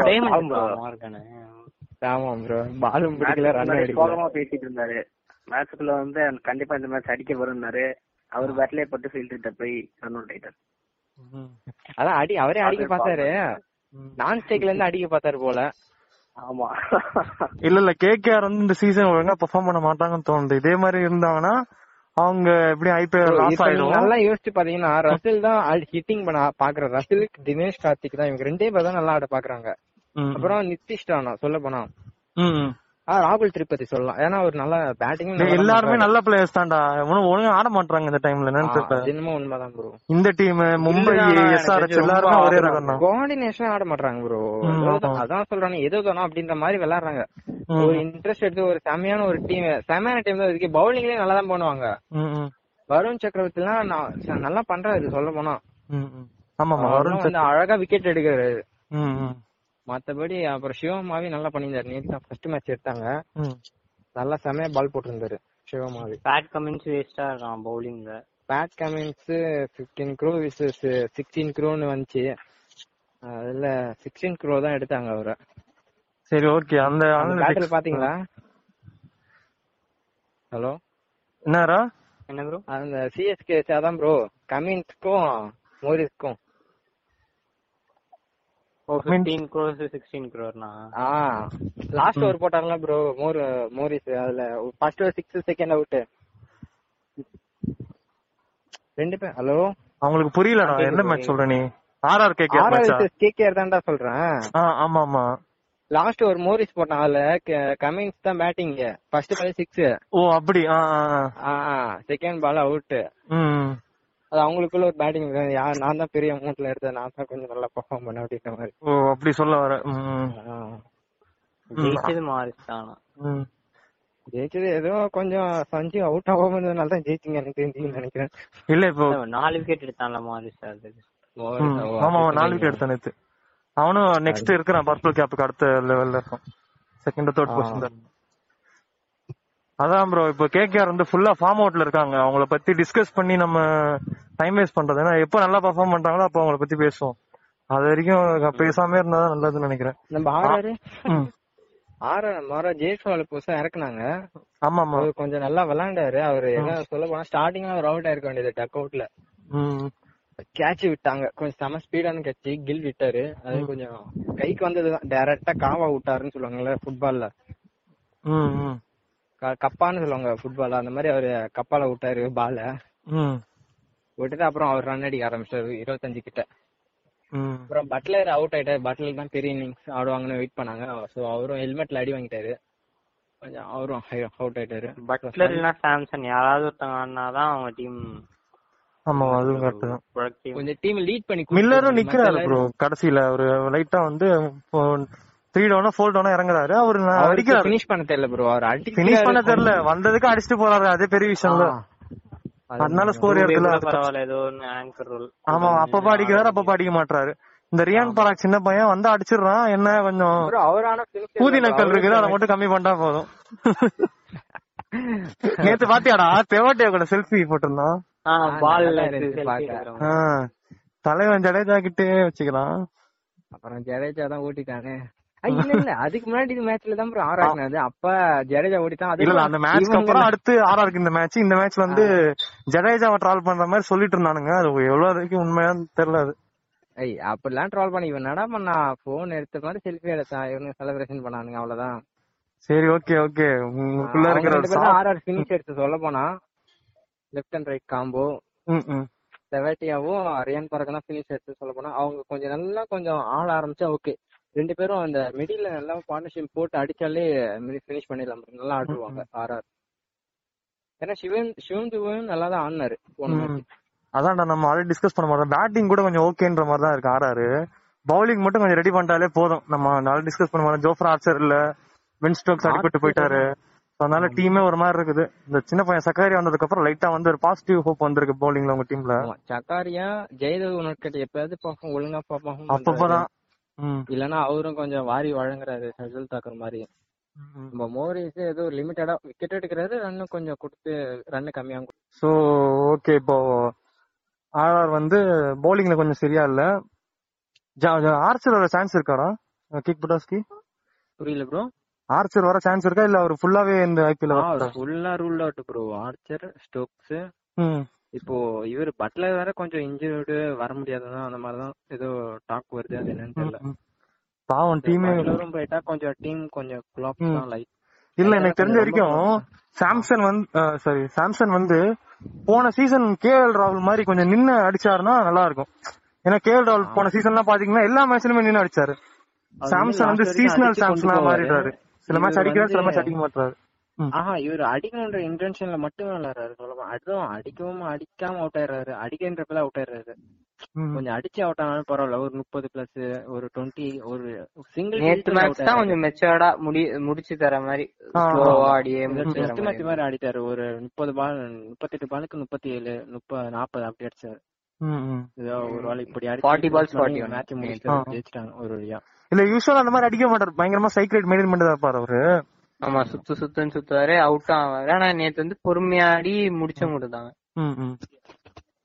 ப்ரோ பாலும் பிடிக்கல ரன் அடிக்கலமா பேசிட்டு இருந்தாரு. மேட்ச்ல வந்து கண்டிப்பா இந்த மேட்ச் அடிக்க வரும்னாரு. அவர் பேட்லயே போட்டு ஃபீல்டர்ட்ட போய் ரன் அவுட் ஆயிட்டாரு. அதான் அடி அவரே அடிக்க பார்த்தாரு. நான் ஸ்ட்ரைக்ல இருந்து அடிக்க பார்த்தாரு போல. ஆமா இல்ல இல்ல கேகேஆர் வந்து இந்த சீசன் ஒழுங்கா பெர்ஃபார்ம் பண்ண மாட்டாங்கன்னு தோணுது. இதே மாதிரி இருந்தாங்கன்னா அவங்க எப்படி ஐபிஎல் லாஸ் ஆயிடும். நல்லா யோசிச்சு பாத்தீங்கன்னா ரசல் தான் ஹிட்டிங் பண்ண பாக்குற. ரசல், தினேஷ் கார்த்திக் தான் இவங்க 2 பேர் தான் நல்லா ஆட பாக்குறாங்க. அப்புறம் நிதிஷ் ராணா சொல்ல போனா ராகுல் திரிபதி சொல்லலாம். ஏன்னா ஒரு நல்ல பேட்டிங் எல்லாருமே நல்ல பிளேயர்ஸ் தான்டா. ஒழுங்கா ஆட மாட்டாங்க இந்த டைம்ல. என்னமோ உண்மைதான் ப்ரோ. இந்த டீம் மும்பை எஸ்ஆர்எச் எல்லாரும் ஒரே ரகம் தான். கோஆர்டினேஷன் ஆட மாட்டாங்க ப்ரோ. அதான் சொல்றாங்க ஏதோ தானோ அப்படின்ற மாதிரி விளையாடுறாங்க. ஒரு இன்ட்ரெஸ்ட் எடுத்து ஒரு செமையான ஒரு டீம், செமையான டீம் தான் இருக்கு. பவுலிங்லயே நல்லா தான் பண்ணுவாங்க. வருண் சக்கரவர்த்தி எல்லாம் நல்லா பண்றாரு சொல்ல போனா. அழகா விக்கெட் எடுக்கிறாரு. மத்தபடி அப்புறம் சிவமாவி நல்லா பண்ணியிருந்தாரு. நேற்று தான் ஃபர்ஸ்ட் மேட்ச் எடுத்தாங்க. நல்லா செமையா பால் போட்டிருந்தாரு சிவமாவி. பேட் கமின்ஸ் வேஸ்டா இருக்கான் பவுலிங்ல. Pat Cummins 15 crore versus 16 crore வந்துச்சு. அதுல 16 crore தான் எடுத்தாங்க அவரை. சரி ஓகே. அந்த பேட்ல பாத்தீங்களா? ஹலோ என்னரா என்ன ப்ரோ? அந்த சிஎஸ்கே அதான் ப்ரோ கமின்ஸ்க்கும் மோரிஸ்க்கும் 15 crores 16 crore னா லாஸ்ட் ஓவர் போட்டாங்கள bro. மோரிஸ் அதுல ஃபர்ஸ்ட் ஓவர் 6 செகண்ட் அவுட் ரெண்டு பே. ஹலோ உங்களுக்கு புரியலடா என்ன மேட்ச் சொல்ற நீ? RR KKR match. RR KKR தான்டா சொல்றேன். ஆமா ஆமா லாஸ்ட் ஒரு மோரிஸ் போட்ட ஆளு கமிங்ஸ் தான் பேட்டிங். ஃபர்ஸ்ட் பால் 6. ஓ அப்படி. Second ball out. அது அவங்களுக்குள்ள ஒரு பேட்டிங் யார் நான் தான் பெரிய அமௌண்ட்ல எடுத்தேன், நான் தான் கொஞ்சம் நல்லா பெர்ஃபார்ம் பண்ண அப்படின்ற மாதிரி. ஓ அப்படி சொல்ல வர. ஜெயிச்சது மாரிஸ் தானா? ஜெயிச்சது ஏதோ கொஞ்சம் சஞ்சு அவுட் ஆகாம இருந்ததுனால தான் ஜெயிச்சிங்க எனக்கு தெரிஞ்சுன்னு நினைக்கிறேன். இல்ல இப்போ 4 விக்கெட் எடுத்தான்ல மாரிஸ். அது ஆமா 4 விக்கெட் எடுத்தான் நேத்து. அவனும் நெக்ஸ்ட் இருக்கான் பர்பிள் கேப்புக்கு அடுத்த லெவல்ல இருக்கும். Second third position. அதான் ப்ரோ இப்போ கேகேஆர் வந்து ஃபுல்லா ஃபார்ம் அவுட்ல இருக்காங்க. அவங்கள பத்தி டிஸ்கஸ் பண்ணி நம்ம டைம் வேஸ்ட் பண்றது. ஏன்னா எப்போ நல்லா பெர்ஃபார்ம் பண்றாங்களோ அப்போ அவங்கள பத்தி பேசுவோம். அது வரைக்கும் பேசாம இருந்தாதான் நல்லதுன்னு நினைக்கிறேன். நம்ம ஆறாரு ஜெய்ஸ்வால் புதுசா இறக்குனாங்க. ஆமா ஆமா கொஞ்சம் நல்லா விளையாண்டாரு அவரு. என்ன சொல்ல போனா ஸ்டார்டிங்ல ஒரு அவுட் ஆயிருக்க வேண்டியது டக் அவுட்ல. கேட்ச் விட்டாங்க கொஞ்சம் செம ஸ்பீடான கேட்ச். கில் விட்டாரு. அது கொஞ்சம் கைக்கு வந்ததுதான். டைரக்டா காவா விட்டாருன்னு சொல்லுவாங்கல்ல ஃபுட்பால்ல, கப்பான்னு சொல்லுவாங்க ஃபுட்பால்ல. அந்த மாதிரி அவரு கப்பால விட்டாரு பால. விட்டுட்டு அப்புறம் அவர் ரன் அடிக்க ஆரம்பிச்சாரு 25 கிட்ட. அப்புறம் பட்லர் அவுட் ஆயிட்டாரு. பட்லர் தான் பெரிய இன்னிங்ஸ் ஆடுவாங்கன்னு வெயிட் பண்ணாங்க. சோ அவரும் ஹெல்மெட்ல அடி வாங்கிட்டாரு. கொஞ்சம் அவரும் அவுட் ஆயிட்டாரு. பட்லர் இல்ல சாம்சன் யாராவது ஒருத்தவங்க ஆனாதான் அவங்க டீம். ஆமா அதுவும் கரெக்ட் தான். கொஞ்சம் டீம் லீட் பண்ணி மில்லரும் நிக்கறாரு bro. கடைசில ஒரு லைட்டா வந்து 3 டவுனா 4 டவுனா இறங்கறாரு. அவர் அடிக்கிறாரு. ஃபினிஷ் பண்ண தெரியல bro. அவர் அடிச்சு ஃபினிஷ் பண்ண தெரியல. வந்ததுக்கு அடிச்சிட்டு போறாரு. அதே பெரிய விஷயம்ல. அதனால ஸ்கோர் எடுக்கல. பரவாயில்லை ஏதோ ஆங்கர் ரோல். ஆமா அப்பப்ப அடிக்கிறாரு அப்பப்ப அடிக்க மாட்டாரு. இந்த ரியான் பராக் சின்ன பையன் வந்தா அடிச்சிடுறான். என்ன கொஞ்சம் அவரான பூதினக்கல் இருக்குது. அத மட்டும் கம்மி பண்ணா போதும். நேத்து பாத்தியாடா தெவாட்டியா கூட செல்ஃபி போட்டுறான். தலைவன் ஜடேஜா கிட்டே வச்சுக்கலாம். அப்புறம் ஜடேஜா தான் ஓட்டிட்டானே. இல்ல இல்ல அதுக்கு முன்னாடி இந்த மேட்ச்ல தான் ஆர் ஆகுனது. அப்ப ஜடேஜா ஓட்டிட்டான். அந்த மேட்ச்க்கு அப்புறம் அடுத்து ஆர் ஆருக்கு இந்த மேட்ச். இந்த மேட்ச்ல வந்து ஜடேஜாவை ட்ரால் பண்ற மாதிரி சொல்லிட்டு இருந்தானுங்க. அது எவ்வளவு உண்மையான்னு தெரியல. அது அப்படிலாம் ட்ரால் பண்ணி இவன் நடா பண்ணா போன் எடுத்த மாதிரி செல்ஃபி எடுத்தான். இவனு செலிப்ரேஷன் பண்ணானுங்க அவ்வளவுதான். சரி ஓகே ஓகே. உங்களுக்குள்ள இருக்கிற ஆர் ஆர் ஃபினிஷ் எடுத்து சொல்ல போனா லெஃப்ட் அண்ட் ரைட் காம்போ தெவாட்டியாவும் ரியான் பராக் தான் ஃபினிஷ் எடுத்து சொல்ல போனா. அவங்க கொஞ்சம் நல்லா கொஞ்சம் ஆட ஆரம்பிச்சா ஓகே. ரெண்டு பேரும் அந்த மிடில் நல்லா பார்ட்னர்ஷிப் போட்டு அடிச்சாலே ஃபினிஷ் பண்ணிடலாம். நல்லா ஆடுவாங்க ஆர் ஆர். ஏன்னா சிவன் துவும் நல்லா தான் ஆடினாரு. அதான்டா நம்ம ஆல்ரெடி டிஸ்கஸ் பண்ண மாதிரி பேட்டிங் கூட கொஞ்சம் ஓகேன்ற மாதிரி தான் இருக்கு ஆர் ஆர். பவுலிங் மட்டும் கொஞ்சம் ரெடி பண்ணிட்டாலே போதும். நம்ம ஆல்ரெடி டிஸ்கஸ் பண்ண மாதிரி ஜோஃப்ரா ஆர்ச்சர் இல்ல வின் ஸ்டோக்ஸ் அடிபட்டு போயிட்டாரு. அதனால டீமே ஒரு மாதிரி இருக்குது. இந்த சின்ன பையன் சக்காரி வந்ததுக்கு அப்புறம் லைட்டா வந்து ஒரு பாசிட்டிவ் ஹோப் வந்திருக்கு பவுலிங்ல உங்க டீம்ல. சக்காரியா ஜெயதேவ் உனக்கு எப்பயாவது பாப்போம் ஒழுங்கா பாப்போம். அப்பப்பதான் இல்லன்னா அவரும் கொஞ்சம் வாரி வழங்குறாரு ஷர்துல் தாக்கூர் மாதிரி. நம்ம மோரிஸ் ஏதோ லிமிட்டடா விக்கெட் எடுக்கிறாரு. ரன்னு கொஞ்சம் கொடுத்து ரன்னு கம்மியா. சோ ஓகே இப்போ ஆர்ஆர் வந்து பவுலிங்ல கொஞ்சம் சரியா இல்ல. ஆர்ச்சர் வர சான்ஸ் இருக்காடா கிக் புட்டாஸ்கி? புரியல ப்ரோ. ஆர்ச்சர் வர சான்ஸ் இருக்கா இல்ல அவர் ஃபுல்லாவே இந்த ஐபிஎல் வர ஃபுல்லா rule out bro. Archer Stokes இப்போ இவர் பட்லர் வேற கொஞ்சம் இன்ஜூரிடு வர முடியாததா அந்த மாதிரி தான் ஏதோ டாக் வருது. அது என்னன்னு தெரியல. பாவம் டீமே எல்லாரும் போய்ட்டா கொஞ்சம் டீம் கொஞ்சம் ஃப்ளாப் தான் லைக். இல்ல எனக்கு தெரிஞ்ச வரைக்கும் சாம்சன் வந்து போன சீசன் கேஎல் ராகுல் மாதிரி கொஞ்சம் நின்னு அடிச்சாருன்னா நல்லா இருக்கும். ஏன்னா கேஎல் ராகுல் போன சீசன்லாம் பாத்தீங்கன்னா எல்லா மேட்ச்லயுமே நின்னு அடிச்சாரு. சாம்சன் வந்து சீசனல் சாம்சனா மாறிட்டாரு. சில மேட்ச் அடிக்கிறாரு சில மேட்ச் அடிக்க மாட்டாரு. இவர் அடிக்கணும்ன்ற இன்டென்ஷன்ல மட்டும் விளையாடுறாரு. சொல்லலாம் அதுவும் அடிக்கவும் அடிக்காம அவுட் ஆயிடுறாரு. அடிக்கின்றப்பதான் அவுட் ஆயிடுறாரு. கொஞ்சம் அடிச்சு அவுட் ஆனாலும் பரவாயில்ல. ஒரு 30+ ஒரு 20 ஒரு சிங்கிள் கொஞ்சம் மெச்சூர்டா முடிச்சு தர மாதிரி மாதிரி ஆடிட்டாரு. ஒரு 30 பால் 38 பாலுக்கு 37 40 அப்படி அடிச்சாரு. ஒரு வேலை இப்படி ஜெயிச்சிட்டாங்க ஒரு வழியா. இல்ல யூசுவலா அந்த மாதிரி அடிக்க மாட்டாரு. பயங்கரமா சைக்கிள் மெயின்டைன் பண்ணிதான் பாரு அவரு. ஆமா சுத்துன்னு சுத்துவாரு. அவுட் ஆவாரு. ஆனா நேத்து வந்து பொறுமையாடி முடிச்ச முடிதாங்க.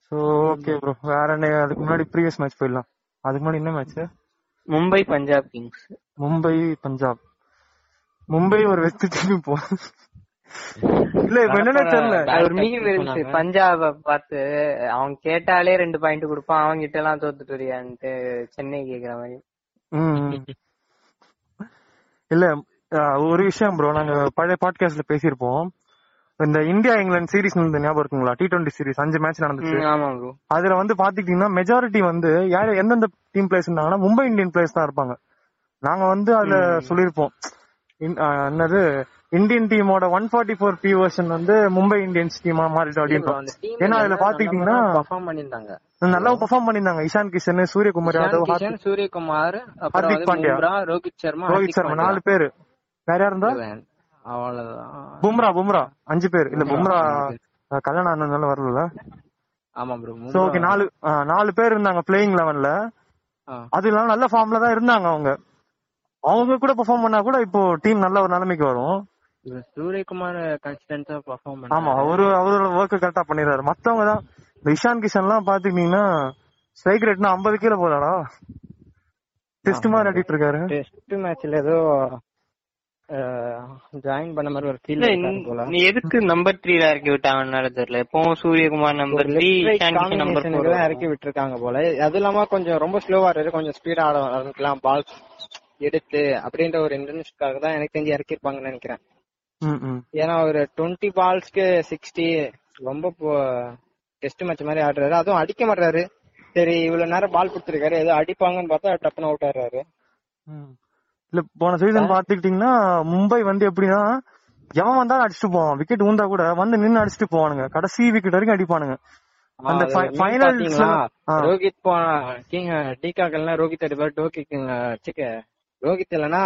So okay bro. வேற என்ன? அதுக்கு முன்னாடி ப்ரீவியஸ் மேட்ச் போயிடலாம். அதுக்கு முன்னாடி என்ன மேட்ச்? மும்பை பஞ்சாப். மும்பை ஒரு வெற்றி டீம் போ. இல்ல என்னன்னா தெரியல. ஒரு மீம் இருந்துச்சு பஞ்சாப பார்த்து அவங்க கேட்டாலே 2 பாயிண்ட் கொடுப்பான். அவங்க கிட்ட எல்லாம் தோத்துட்டு வரியான்ட்டு சென்னை கேக்குற மாதிரி. இல்ல ஒரு விஷயம் ப்ரோ. நாங்க பழைய பாட்காஸ்ட்ல பேசிருப்போம். இந்த இந்தியா இங்கிலாந்து சீரீஸ் ஞாபகம் இருக்குங்களா? T20 சீரீஸ் 5 மேட்ச் நடந்துச்சு. அதுல வந்து பாத்துக்கிட்டீங்கன்னா மெஜாரிட்டி வந்து யாரு எந்தெந்த டீம் பிளேயர்ஸ் இருந்தாங்கன்னா மும்பை இந்தியன் பிளேயர்ஸ் தான் இருப்பாங்க. நாங்க அதுல சொல்லிருப்போம் என்னது இந்தியன் டீமோட 144 பி வெர்ஷன் மும்பை இந்தியன்ஸ் டீமா மாறிட்டோம் அப்படின்னு. ஏன்னா அதுல பாத்துக்கிட்டீங்கன்னா பெர்ஃபார்ம் பண்ணிருந்தாங்க, நல்லா பெர்ஃபார்ம் பண்ணிருந்தாங்க. இஷான் கிஷன், சூரியகுமார் யாதவ், சூரியகுமார், ஹார்திக் பாண்டியா, ரோஹித் சர்மா 4 பேர். வேற இருந்தா அவ்வளவுதான். பும்ரா 5 பேர். இல்ல பும்ரா கல்யாணம் ஆனதுனால வரல. ஆமா ப்ரோ. சோ ஓகே 4 பேர் இருந்தாங்க பிளேயிங் 11ல. அது இல்லாம நல்ல ஃபார்ம்ல தான் இருந்தாங்க அவங்க. அவங்க கூட பெர்ஃபார்ம் பண்ணா கூட இப்போ டீம் நல்ல ஒரு நிலைமைக்கு வரும். சூரியகுமார் கன்சிஸ்டன்ட்டா பெர்ஃபார்ம் பண்ணாரு. ஆமா, அவரோட வர்க் கரெக்ட்டா பண்ணிராரு. மத்தவங்க தான் இஷான் கிஷன்லாம் பாத்தீங்கன்னா ஸ்ட்ரைக் ரேட்னா 50 கீழ போறாரா. டெஸ்ட் மாதிரி ஆடிட்டு இருக்காரு. டெஸ்ட் மேட்ச்ல ஏதோ ஜாயின் பண்ண மாதிரி ஒரு ஃபீல் இருக்கு போல. நீ எதுக்கு நம்பர் 3ல இறக்கி விட்டாங்கன்னு தெரியல. இப்போ சூரியகுமார் நம்பர் 3, இஷான் கிஷன் நம்பர் 4 இறக்கி விட்டுருக்காங்க போல. அதுலமா கொஞ்சம் ரொம்ப ஸ்லோவா இருக்கு, கொஞ்சம் ஸ்பீடா ஆட வரலாம் பால் எடுத்து அப்படின்ற ஒரு இன்டர்னஸ்க்காக தான் எனக்கு தெரிஞ்சு இறக்கி இருப்பாங்கன்னு நினைக்கிறேன். ஏன்னா ஒரு 20 பால்ஸ்க்கு 60 ரொம்ப டெஸ்ட் மேட்ச் மாதிரி ஆடுறாரு. அதுவும் அடிக்க மாட்டாரு. சரி இவ்வளவு நேரம் பால் கொடுத்துருக்காரு, ஏதோ அடிப்பாங்கன்னு பார்த்தா டப்புன்னு அவுட் ஆடுறாரு. இல்ல போன சீசன் பாத்துக்கிட்டீங்கன்னா மும்பை எப்படின்னா எவன் வந்தாலும் அடிச்சுட்டு போவான். விக்கெட் ஊந்தா கூட நின்னு அடிச்சுட்டு போவானுங்க. கடைசி விக்கெட் வரைக்கும் அடிப்பானுங்க. ரோஹித் டீகாக்கள்னா ரோஹித் அடிப்பாரு, ரோஹித் இல்லனா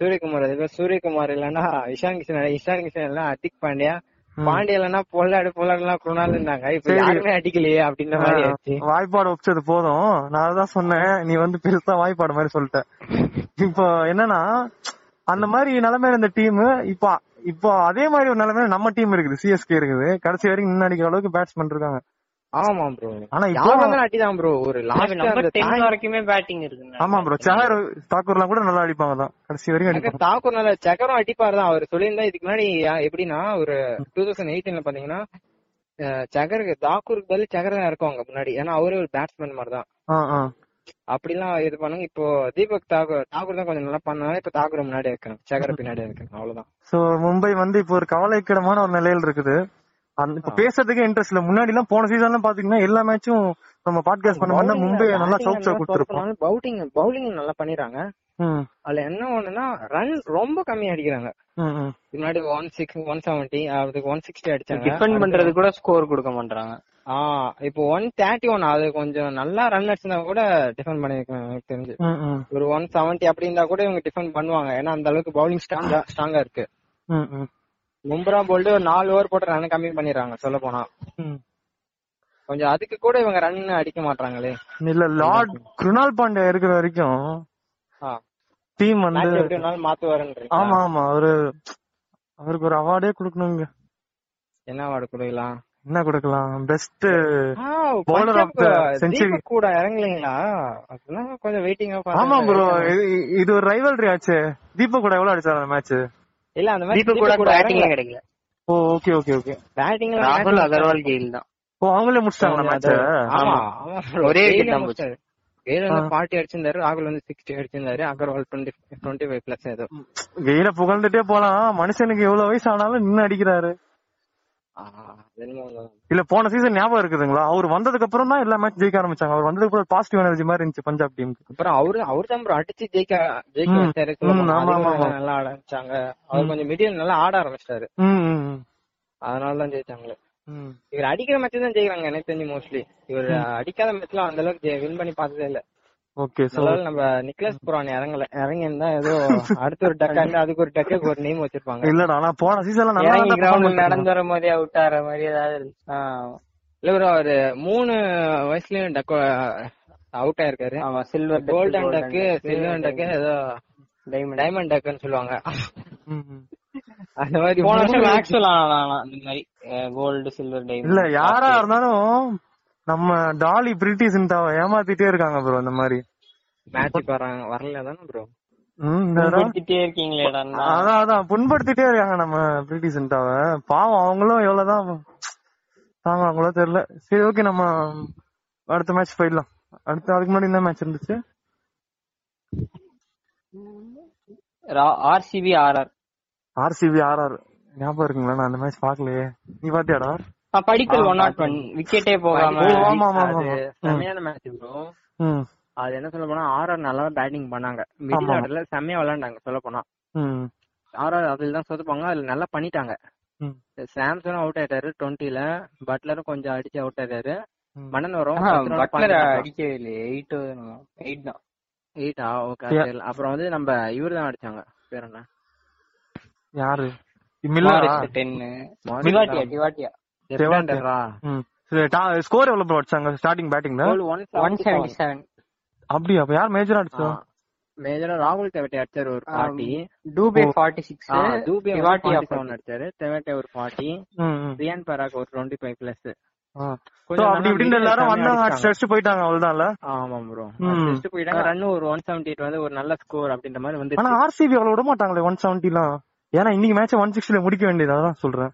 சூரியகுமார் அதிபர், சூரியகுமார் இல்லனா இஷான் கிஷன், இஷான் கிஷன் இல்லனா ஹார்திக் பாண்டியா, பாண்டியா இல்லனா பொல்லாடு குணால் இருந்தாங்க. இப்ப யாருமே அடிக்கலையே அப்படின்ற மாதிரி ஆச்சு. வாய்ப்பாடு ஒப்பிச்சது போதும். நான் அதான் சொன்னேன், நீ பெருசா வாய்ப்பாடு மாதிரி சொல்லிட்ட. இப்போ என்னன்னா அந்த மாதிரி நிலைமையில இந்த டீம் இப்போ அதே மாதிரி ஒரு நிலைமையில நம்ம டீம் இருக்குது, சிஎஸ்கே இருக்குது. கடைசி வரைக்கும் நின்று அடிக்கிற அளவுக்கு பேட்ஸ்மேன் இருக்காங்க. ஆமா ப்ரோ. ஆனா இப்போ அடிதான் ப்ரோ, ஒரு லாஸ்ட் நம்பர் 10 வரைக்குமே பேட்டிங் இருக்கு. ஆமா ப்ரோ. சஹர், தாக்கூர்லாம் கூட நல்லா அடிப்பாங்க தான் கடைசி வரைக்கும். தாக்கூர் நல்லா சஹரும் அடிப்பாரு தான். அவர் சொல்லியிருந்தா இதுக்கு முன்னாடி எப்படின்னா ஒரு 2018ல பாத்தீங்கன்னா சஹருக்கு தாக்கூருக்கு பதில் சஹர் தான் இருக்குவாங்க முன்னாடி. ஏன்னா அவரே ஒரு பேட்ஸ்மேன் மாதிரி தான் அப்படிலாம் இது பண்ணுங்க. இப்போ தீபக் தாக்கூர் தான் கொஞ்சம் நல்லா பண்ணாலும் இப்போ தாக்கூர் முன்னாடி இருக்காங்க, சஹர் பின்னாடி இருக்காங்க, அவ்வளவுதான். சோ மும்பை இப்போ ஒரு கவலைக்கிடமான ஒரு நிலையில இருக்குது. இப்ப பேசுறதுக்கு இன்ட்ரெஸ்ட் இல்ல. முன்னாடி எல்லாம் போன சீசன்ல பாத்தீங்கன்னா எல்லா மேட்சும் நம்ம பாட்காஸ்ட் பண்ணும்போது மும்பை நல்லா சவுத் சவுத் கொடுத்துருப்பாங்க. பவுலிங் நல்லா பண்ணிராங்க. அதுல என்ன ஒண்ணுன்னா ரன் ரொம்ப கம்மி அடிக்கிறாங்க. முன்னாடி 160 அதுக்கு 160 அடிச்சாங்க. டிஃபெண்ட் பண்றது கூட ஸ்கோர் கொடுக்க மாட்டாங்க. இப்போ 131 அது கொஞ்சம் நல்லா ரன் அடிச்சா கூட டிஃபெண்ட் பண்ணிருக்காங்க. எனக்கு தெரிஞ்சு ஒரு 170 அப்படி இருந்தா கூட இவங்க டிஃபெண்ட் பண்ணுவாங்க. ஏன்னா அந்த அளவுக்கு பவுலிங் ஸ்ட்ராங்கா இருக்கு. மும்பரா போல்டு ஒரு 4 ஓவர் போட்டு ரன் கம்மி பண்ணிடுறாங்க. சொல்ல போனா கொஞ்சம் அதுக்கு கூட இவங்க ரன் அடிக்க மாட்டாங்களே. இல்ல லார்ட் கிருணால் பாண்டியா இருக்கிற வரைக்கும் டீம் மாத்துவாரு. ஆமா ஆமா. அவருக்கு ஒரு அவார்டே கொடுக்கணுங்க. என்ன அவார்டு கொடுக்கலாம்? என்ன கொடுக்கலாம்? Best bowler of the century கூட இறங்கலீங்களா? அதெல்லாம் கொஞ்சம் வெயிட்டிங்கா பாருங்க. ஆமா ப்ரோ, இது ஒரு ரைவல்ரி ஆச்சு. தீபக் கூட எவ்வளவு அடிச்சாரு அந்த மேட்ச்? இல்ல அந்த மாதிரி தீபக் கூட பேட்டிங் கிடைக்கல. ஓ ஓகே ஓகே ஓகே. பேட்டிங்ல ராகுல் அகர்வால் கேல் தான். ஓ அவங்களே முடிச்சாங்க மேட்ச். ஆமா ஆமா ஒரே விக்கெட் தான் போச்சு. கேல் 40 அடிச்சிருந்தாரு, ராகுல் 60 அடிச்சிருந்தாரு, அகர்வால் 25+ ஏதோ. கேல புகழ்ந்துட்டே போலாம். மனுஷனுக்கு எவ்வளவு வயசு ஆனாலும் நின்னு அடிக்கிறாரு. இல்ல போன சீசன் ஞாபகம் இருக்குதுங்களா? அவர் வந்ததுக்கு அப்புறம் தான் எல்லா மேட்ச் ஜெயிக்க ஆரம்பிச்சாங்க. அவர் வந்ததுக்கு அப்புறம் பாசிட்டிவ் எனர்ஜி மாதிரி இருந்துச்சு பஞ்சாப் டீமுக்கு. அப்புறம் அவர் தான் அடிச்சு ஜெயிக்க நல்லா ஆரம்பிச்சாங்க. அவர் கொஞ்சம் மீடியம் நல்லா ஆட ஆரம்பிச்சிட்டாரு, அதனாலதான் ஜெயிச்சாங்களே. இவர் அடிக்கிற மேட்ச் தான் ஜெயிக்கிறாங்க எனக்கு தெரிஞ்சு மோஸ்ட்லி. இவர் அடிக்காத மேட்ச்லாம் அந்த அளவுக்கு வின் பண்ணி பார்த்ததே இல்ல. நம்ம நிக்லஸ் புரான் இறங்கிருந்தா ஏதோ அடுத்த ஒரு டக்கா இருந்தா அதுக்கு ஒரு டக்கு ஒரு நேம் வச்சிருப்பாங்க. இல்லடா ஆனா போன சீசன்ல நல்லா கிரவுண்ட் நடந்து வர மாதிரி அவுட் ஆற மாதிரி ஏதாவது இல்ல ப்ரோ. ஒரு 3 வயசுலயும் டக் அவுட் ஆயிருக்காரு. ஆமா சில்வர் கோல்டன் டக்கு, சில்வர் டக்கு, ஏதோ டைமண்ட் டக்குன்னு சொல்லுவாங்க. அந்த மாதிரி போன வருஷம் மேக்ஸ்வெல் ஆனானா இந்த மாதிரி கோல்டு சில்வர் டைமண்ட். இல்ல யாரா இருந்தாலும் நம்ம டாலி பிரிட்டிஷ் ஏமாத்திட்டே இருக்காங்க ப்ரோ. இந்த மாதிரி மேட்ச் பாறாங்க வரல தானே ப்ரோ. புண்படுத்திட்டே இருக்கீங்களே. அதான் புண்படுத்திட்டே இருக்காங்க நம்ம பிரிட்டிஷ் பாவம். அவங்களும் எவ்வளவுதான் தாங்குவாங்களோ தெரியல. சரி ஓகே நம்ம அடுத்த மேட்ச் போயிடலாம். அடுத்து அதுக்கு முன்னாடி என்ன மேட்ச் இருந்துச்சு? RCB RR ஞாபகம் இருக்குங்களா? நான் அந்த மேட்ச் பாக்கலையே. நீ பாத்தியாடா? படிக்கல் 101 விக்கெட்டே போகாம. ஆமா ஆமா ஆமா. சமையான மேட்ச் ப்ரோ. அது என்ன சொல்ல போனா ஆர்ஆர் நல்லா தான் பேட்டிங் பண்ணாங்க, மிடில் ஆர்டர்ல செம்மையா விளையாண்டாங்க சொல்ல போனா. ஆர்ஆர் அதுல தான் சொதுப்பாங்க, அதுல நல்லா பண்ணிட்டாங்க. சாம்சனும் அவுட் ஆயிட்டாரு 20ல, பட்லரும் கொஞ்சம் அடிச்சு அவுட் ஆயிட்டாரு. மன்னன் வரும், அப்புறம் வந்து நம்ம இவரு தான் அடிச்சாங்க, பேர் என்ன யாரு ஸ்கோர் எவ்வளவு அடிச்சாங்க ஸ்டார்டிங் பேட்டிங்ல? 177. அப்படியே அப்ப யார் மேஜரா அடிச்சா? மேஜரா ராகுல் தெவாட்டியா அடிச்சாரு ஒரு 40, டூபே 46, டூபே 47 அடிச்சாரு, தெவாட்டியா ஒரு 40, ரியான் பராக் ஒரு 25 பிளஸ். சோ அப்படி இப்படி எல்லாரும் வந்தாங்க, அடிச்சு போயிட்டாங்க அவ்வளவுதான்ல. ஆமா bro, அடிச்சு போயிட்டாங்க. ரன் ஒரு 178 வந்து ஒரு நல்ல ஸ்கோர் அப்படின்ற மாதிரி வந்து. ஆனா ஆர்சிபி அவ்வளவு விட மாட்டாங்களே 170லாம், ஏன்னா இன்னைக்கு மேட்ச் 160ல முடிக்க வேண்டியது. அதான் சொல்றேன்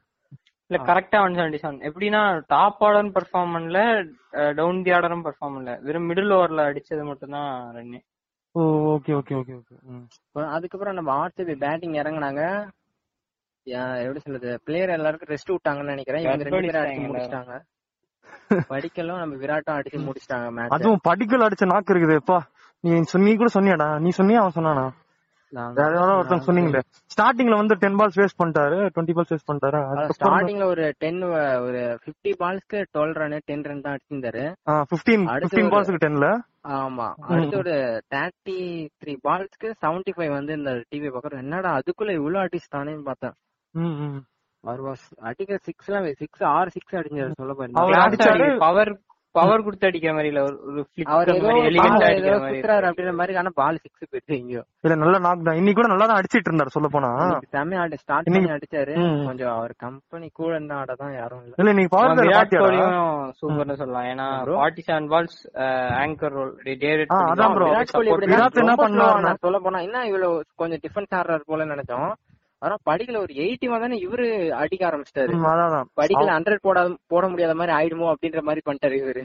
இல்ல, கரெக்டா 177. எப்படின்னா டாப் ஆர்டர் பெர்ஃபார்ம் பண்ணல, டவுன் தி ஆர்டரும் பெர்ஃபார்ம் பண்ணல, வெறும் மிடில் ஓவர்ல அடிச்சது மட்டும் தான் ரன். ஓ ஓகே ஓகே ஓகே ஓகே. அதுக்கு அப்புறம் நம்ம ஆர்சிபி பேட்டிங் இறங்குனாங்க, எப்படி சொல்றது, பிளேயர் எல்லாருக்கும் ரெஸ்ட் விட்டாங்கன்னு நினைக்கிறேன். இவங்க ரெண்டு பேரும் அடிச்சு முடிச்சிட்டாங்க. படிக்கலும் நம்ம விராட்டும் அடிச்சு முடிச்சிட்டாங்க மேட்ச். அதுவும் படிக்கல் அடிச்ச நாக்கு இருக்குதுப்பா. நீ கூட சொன்னியாடா, நீ சொன்னியா அவன் சொன்னானா? ஸ்டார்டிங்ல வந்து 10 பால்ஸ் வேஸ்ட் பண்ணிட்டாரு, 20 பால்ஸ் வேஸ்ட் பண்ணிட்டாரு. ஸ்டார்டிங்ல ஒரு 10 ஒரு 50 பால்ஸ்க்கு 12 ரன் 10 ரன் தான் அடிச்சிருந்தாரு. 15 பால்ஸ்க்கு 10ல. ஆமா, அடுத்து ஒரு 33 பால்ஸ்க்கு 75 வந்து இந்த டிவி பாக்குற என்னடா அதுக்குள்ள இவ்வளவு அடிச்சானேன்னு பார்த்தேன். அடிக்கிற 6 அடிச்சாரு சொல்ல பாருங்க. பவர் குடுத்து அடிக்கிற மாதிரி இல்ல, ஒரு ஃபிளிக் மாதிரி எலிகன்ட் அடிக்கிற மாதிரி குத்துறாரு அப்படின மாதிரி. ஆனா பால் 6 போயிடுச்சு எங்கயோ. இல்ல நல்ல நாக் தான், இன்னி கூட நல்லா தான் அடிச்சிட்டு இருந்தாரு சொல்ல போனா. சாமியா ஸ்டார்ட் பண்ணி அடிச்சாரு, கொஞ்சம் அவர் கம்பெனி கூட இருந்த ஆட தான் யாரும் இல்ல. இல்ல நீங்க பவர் விராட் கோலியும் சூப்பர்னு சொல்லலாம், ஏனா 47 பால்ஸ் ஆங்கர் ரோல் டேவிட். அதான் bro, விராட் என்ன பண்ணாரு சொல்ல போனா, என்ன இவ்ளோ கொஞ்சம் டிஃபென்ஸ் ஆடுறாரு போல நினைச்சோம். ஆனா படிக்கல ஒரு 80 வந்தானே இவரு அடிக்க ஆரம்பிச்சிட்டாரு. படிக்கல 100 போட முடியாத மாதிரி ஆயிடுமோ அப்படின்ற மாதிரி பண்ணிட்டாரு இவரு.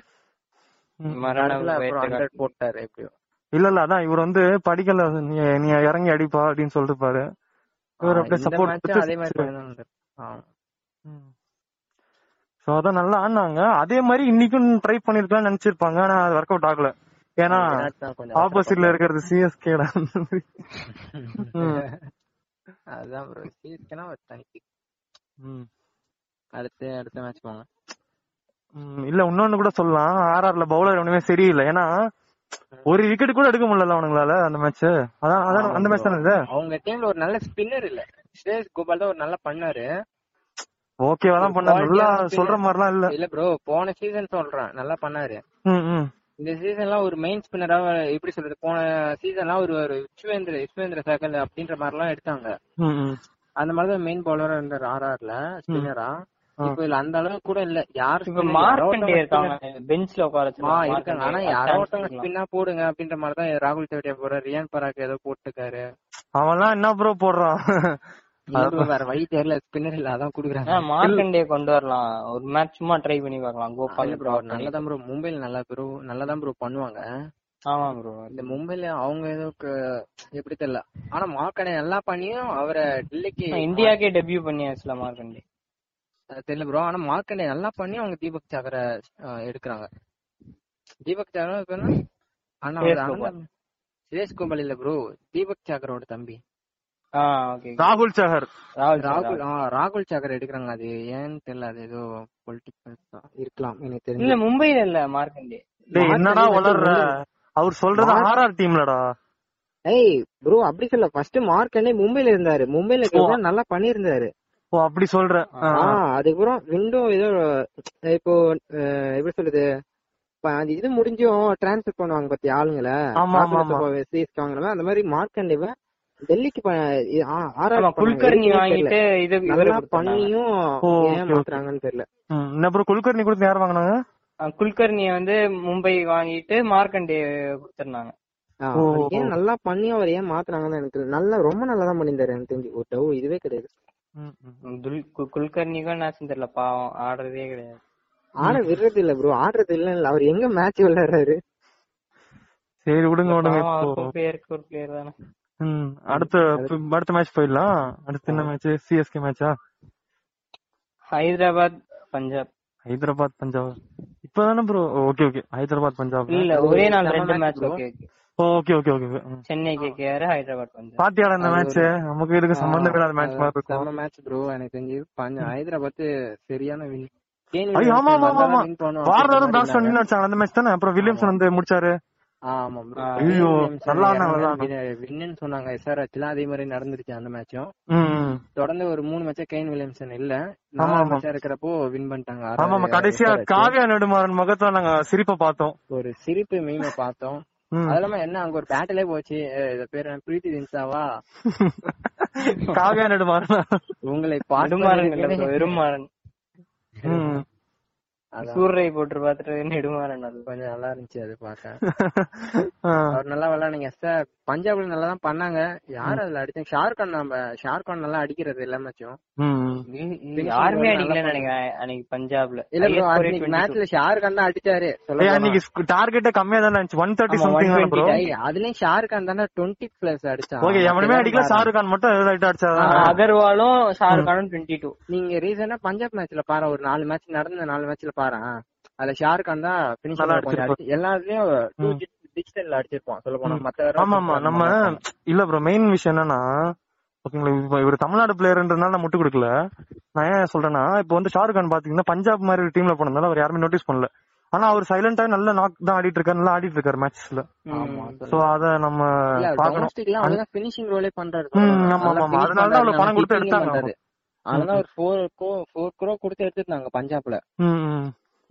போட்டாரு எப்படியோ. இல்ல இல்ல அதான் இவர் வந்து படிக்கல நீ இறங்கி அடிப்பா அப்படின்னு சொல்லிட்டு பாரு, இவர் அப்படியே சப்போர்ட் அதே மாதிரி. சோ அதான் நல்லா ஆனாங்க. அதே மாதிரி இன்னைக்கும் ட்ரை பண்ணிருக்கலாம் நினைச்சிருப்பாங்க, ஆனா அது ஒர்க் அவுட் ஆகல. ஏன்னா ஆப்போசிட்ல இருக்கிறது சிஎஸ்கே தான். அதான் bro, CSK னா தனிக்கு. அடுத்த மேட்ச் போங்க. இல்ல இன்னொன்னு கூட சொல்லலாம், ஆர்ஆர் ல பவுலர் ஒண்ணுமே சரியில்லை. ஏன்னா ஒரு விக்கெட் கூட எடுக்க முடியல அவங்களால அந்த மேட்ச். அதான் அந்த மேட்ச் தான இது. அவங்க டீம்ல ஒரு நல்ல ஸ்பின்னர் இல்ல, ஸ்ரேஷ் கோபால் தான் ஒரு நல்ல பண்ணாரு. ஓகேவா தான் பண்ணாரு, நல்லா சொல்ற மாதிரிலாம் இல்ல. இல்ல bro, போன சீசன் சொல்றேன் நல்லா பண்ணாரு. இந்த சீசன்லாம் ஒரு மெயின் ஸ்பின்னரா எப்படி சொல்றது, போன சீசன்லாம் ஒரு விஸ்வேந்திர சகல் அப்படின்ற மாதிரி எல்லாம் எடுத்தாங்க. அந்த மாதிரிதான் மெயின் பவுலரா இருந்தாரு ஆர்ஆர்ல ஸ்பின்னரா. இப்ப இல்ல அந்த அளவுக்கு கூட இல்ல. பெஞ்ச்ல உட்கார, ஆனா யாரோ ஒருத்தவங்க ஸ்பின்னா போடுங்க அப்படின்ற மாதிரிதான் ராகுல் தெவாட்டியா போடுறாரு, ரியான் பராக் ஏதோ போட்டுக்காரு. அவன்லாம் என்ன ப்ரோ போடுறான், வேற வழி தெரியல, ஸ்பின்னர் இல்ல அதான் குடுக்குறாங்க. மார்க்கண்டே கொண்டு வரலாம், ஒரு மேட்ச் சும்மா ட்ரை பண்ணி பார்க்கலாம். கோபால் ப்ரோ நல்லதான் ப்ரோ, மும்பைல நல்லா ப்ரோ நல்லதான் ப்ரோ பண்ணுவாங்க. ஆமா ப்ரோ, இந்த மும்பைல அவங்க ஏதோ எப்படி தெரியல. ஆனா மார்க்கண்டே நல்லா பண்ணியும் அவரை டெல்லிக்கு இந்தியாக்கே டெபியூ பண்ணியாச்சுல மார்க்கண்டே தெரியல ப்ரோ. ஆனா மார்க்கண்டே நல்லா பண்ணி அவங்க தீபக் சாகரை எடுக்கிறாங்க. தீபக் சாகர் ஆனா சுரேஷ் கோபால் இல்ல ப்ரோ, தீபக் சாகரோட தம்பி ராகுல் சஹர். ராகுல் சஹர் எடுக்கிறாங்க, அது ஏன்னு தெரியல, அது ஏதோ பொலிட்டிகல்ஸா இருக்கலாம் எனக்கு தெரியல. இல்ல மும்பைல இல்ல மார்க்கண்டே. டேய் என்னடா வளர்ற, அவர் சொல்றது ஆர்ஆர் டீம்லடா. ஏய் bro அப்படி சொல்ல, ஃபர்ஸ்ட் மார்க்கண்டே மும்பைல இருந்தாரு, மும்பைல கூட நல்லா பண்ணியிருந்தாரு. ஓ அப்படி சொல்ற. அதுக்கப்புறம் விண்டோ ஏதோ இப்போ எப்படி சொல்றது, இது முடிஞ்சும் டிரான்ஸ்ஃபர் பண்ணுவாங்க பத்தி ஆளுங்களை வாங்கினா, அந்த மாதிரி மார்க்கண்டேவ டெல்லிக்கு குல்கர்னி வாங்கிட்டு இது பண்ணியும் மாத்துறாங்கன்னு தெரியல. அப்புறம் குல்கர்னி கொடுத்து யார் வாங்கினாங்க? குல்கர்னிய வந்து மும்பை வாங்கிட்டு மார்க்கண்டே கொடுத்திருந்தாங்க. ஏன் நல்லா பண்ணி அவர் ஏன் மாத்துறாங்கன்னு எனக்கு தெரியல. நல்லா ரொம்ப நல்லா தான் பண்ணியிருந்தாரு எனக்கு தெரிஞ்சு, ஒரு டவு இதுவே கிடையாது. குல்கர்னிக்கும் என்ன தெரியல, பாவம் ஆடுறதே கிடையாது. ஆட விடுறது இல்ல ப்ரோ, ஆடுறது இல்ல. அவர் எங்க மேட்ச் விளையாடுறாரு? சரி விடுங்க, பிளேயர் தானே. அடுத்த மேட்ச் போயிடலாம். அடுத்து என்ன மேட்ச்? சிஎஸ்கே மேட்சா? ஹைதராபாத் பஞ்சாப். ஹைதராபாத் பஞ்சாப் இப்பதானே bro. Okay okay. Hyderabad Punjab இல்ல ஒரே நாள் ரெண்டு match. Okay okay okay okay. Chennai KKR Hyderabad Punjab பாத்தியாடா அந்த மேட்ச்? நமக்கு இதுக்கு சம்பந்தமே இல்லாத மேட்ச் மாதிரி இருக்கு. நம்ம மேட்ச் ப்ரோ. எனக்கு தெரிஞ்சு ஹைதராபாத் சரியான வின். ஆமா ஆமா ஆமா. வார்னரும் டாக்சன் வின் அடிச்சாங்க அந்த மேட்ச் தான. அப்புறம் வில்லியம்சன் வந்து முடிச்சாரு. ஆமா ப்ரோ. ஐயோ நல்லா வின்னு சொன்னாங்க SRHல. அதே மாதிரி நடந்துருச்சு அந்த மேட்சும். தொடர்ந்து ஒரு 3 மேட்ச் கேன் வில்லியம்சன் இல்ல மேட்சா இருக்கிறப்போ வின் பண்ணிட்டாங்க. ஆமா ஆமா. கடைசியா காவியா நெடுமாறன் முகத்தை நாங்க சிரிப்பை பார்த்தோம். ஒரு சிரிப்பு மீமை பார்த்தோம். அது இல்லாம என்ன அங்க ஒரு பேட்டிலே போச்சு. பேர் பிரீத்தி தின்சாவா காவியா நெடுமாறன் உங்களை பாடுமாறன் வெறுமாறன் சூர்ரை போட்டு பாத்துட்டு நெடுமாறன். அது கொஞ்சம் நல்லா இருந்துச்சு. அது பாக்க நல்லா விளையாடுங்க சார். பஞ்சாப்ல நல்லா தான் பண்ணாங்க. யாரு அதுல அடிச்சா? ஷாருக்கான். நம்ம ஷாருக்கான் நல்லா அடிக்கிறது எல்லா மேட்சும். யாருமே அடிக்கலன்னு நினைக்கிறேன் அன்னைக்கு பஞ்சாப்ல. இல்ல மேட்ச்ல ஷாருக்கான் தான் அடிச்சாரு. அன்னைக்கு டார்கெட் கம்மியா தான் இருந்துச்சு. 130 சம்திங் ப்ரோ. அதுலயும் ஷாருக்கான் தான 20 பிளஸ் அடிச்சான். ஓகே. எவனுமே அடிக்கல. ஷாருக்கான் மட்டும் ரைட் அடிச்சாரு. அகர்வாலும் ஷாருக்கானும் 22. நீங்க ரீசனா பஞ்சாப் மேட்ச்ல பாரு. ஒரு 4 மேட்ச் நடந்த 4 மேட்ச்ல பாரு. அதுல ஷாருக்கான் தான் ஃபினிஷ் பண்ணி எல்லாத்துலயும் 2 டிஜிட்டல் அடிச்சிருப்பான் சொல்ல போனா. மத்த ஆமா நம்ம இல்ல ப்ரோ. மெயின் விஷயம் என்னன்னா இவர் தமிழ்நாடு பிளேயர்ன்றதுனால நான் முட்டு கொடுக்கல. நான் ஏன் சொல்றேன்னா இப்ப வந்து ஷாருக்கான் பாத்தீங்கன்னா பஞ்சாப் மாதிரி ஒரு டீம்ல போனதுனால அவர் யாருமே நோட்டீஸ் பண்ணல. ஆனா அவர் சைலண்டா நல்ல நாக் தான் ஆடிட்டு இருக்காரு. நல்லா ஆடிட்டு இருக்காரு மேட்ச்ல. சோ அத நம்ம பார்க்கணும். ஃபினிஷிங் ரோலே பண்றாரு. ஆமா. அதனால அவ்வளவு பணம் கொடுத்து எடுத்தாங்க. அதனால ஒரு 4 crore கொடுத்து எடுத்துட்டாங்க பஞ்சாப்ல.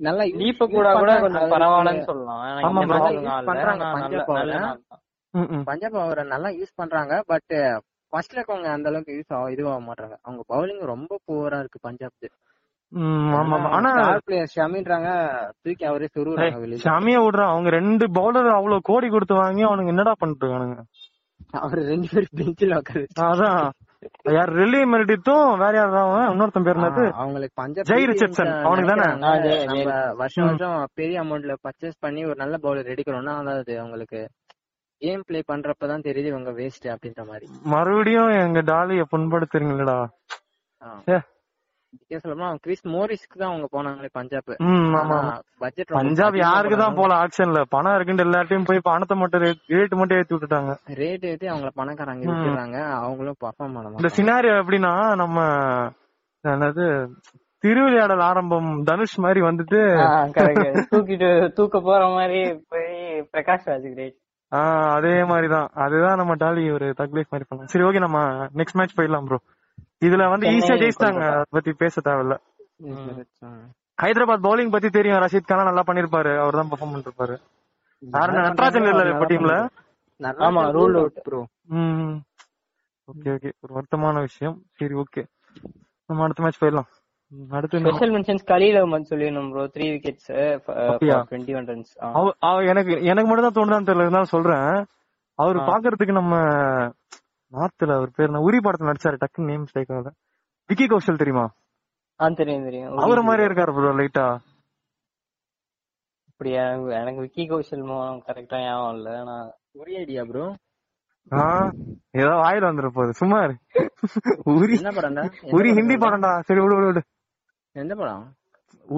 நல்லா லீப்ப கூட கூட கொஞ்சம் பரவாயில்லன்னு சொல்லலாம். பஞ்சாப் அவரை நல்லா யூஸ் பண்றாங்க. பட் ஃபர்ஸ்ட்ல இருக்கவங்க அந்த அளவுக்கு யூஸ் ஆகும் இதுவாக மாட்டாங்க. அவங்க பவுலிங் ரொம்ப புவரா இருக்கு பஞ்சாப். ஷமியை விடுறான். அவங்க 2 பவுலர் அவ்வளவு கோடி கொடுத்து வாங்கி அவனுக்கு என்னடா பண்ணிட்டு இருக்கானுங்க. அவரு 2 பேரும் பெஞ்சில் உட்காந்து. அதான் யார் ரெல்லி மெரிடித்தும் வேற யாராவது இன்னொருத்தன் பேர் என்னது அவங்களுக்கு பஞ்சாப் ஜெய் ரிச்சர்ட்சன் அவனுக்கு தானே. நம்ம வருஷம் வருஷம் பெரிய அமௌண்ட்ல பர்ச்சேஸ் பண்ணி ஒரு நல்ல பவுலர் எடுக்கிறோம்னா அதாவது அவங்களுக்கு கேம் பிளே பண்றப்பதான் தெரியுது இவங்க வேஸ்ட் அப்படின்ற மாதிரி. மறுபடியும் எங்க டாலிய புண்படுத்துறீங்களா? கிறிஸ் மோரிஸ்க்கு தான் அவங்க போனாங்களே பஞ்சாப். பட்ஜெட் பஞ்சாப் யாருக்கு தான் போல ஆக்ஷன்ல பணம் இருக்குன்னு எல்லாத்தையும் போய் பணத்தை மட்டும் ரேட் மட்டும் ஏத்தி விட்டுட்டாங்க. ரேட் ஏத்தி அவங்கள பணக்காரங்க விட்டுறாங்க. அவங்களும் பர்ஃபார்ம் பண்ண இந்த சினாரியோ எப்படின்னா நம்ம என்னது திருவிளையாடல் ஆரம்பம் தனுஷ் மாதிரி வந்துட்டு தூக்கிட்டு தூக்க போற மாதிரி போய் பிரகாஷ் ராஜ் கிரேட் அதே மாதிரிதான். அதுதான் நம்ம டாலி ஒரு தக்லீஃப் மாதிரி பண்ணலாம். சரி ஓகே நம்ம நெக்ஸ்ட் மேட்ச் போயிடலாம் ப்ரோ. இதுல வந்து ஈஸியா ஜெயிச்சிட்டாங்க. அதை பத்தி பேச தேவையில்ல. ஹைதராபாத் பவுலிங் பத்தி தெரியும். ரஷீத் கானா நல்லா பண்ணிருப்பாரு. அவர் தான் பெர்ஃபார்ம் பண்ணிருப்பாரு. நடராஜன் இல்ல இப்ப டீம்ல. ஆமா rule out bro. Okay okay. ஒரு வருத்தமான விஷயம். சரி ஓகே நம்ம அடுத்த மேட்ச் போயிடலாம். அடுத்து ஸ்பெஷல் மென்ஷன்ஸ் கலீல் அஹ்மத் சொல்லினோம் ப்ரோ. 3 wickets 21 runs. எனக்கு மட்டும் தான் தோணுதான்னு தெரியல நான் சொல்றேன். அவர் பாக்குறதுக்கு நம்ம நார்த்ல அவர் பேர் உரி படத்துல நடிச்சாரு. டக்கு நேம் ஸ்ட்ரைக் ஆகல. விக்கி கௌஷல் தெரியுமா? தெரியும் தெரியும். அவரு மாதிரியே இருக்காரு ப்ரோ லைட்டா. அப்படியா? எனக்கு விக்கி கௌஷல் கரெக்டா ஞாபகம் இல்ல. நான் ஒரே ஐடியா ப்ரோ. ஏதோ வாயில வந்துரும் போது சும்மா உரி. என்ன படம்டா? உரி ஹிந்தி படம்டா. சரி விடு விடு விடு. எந்த படம்?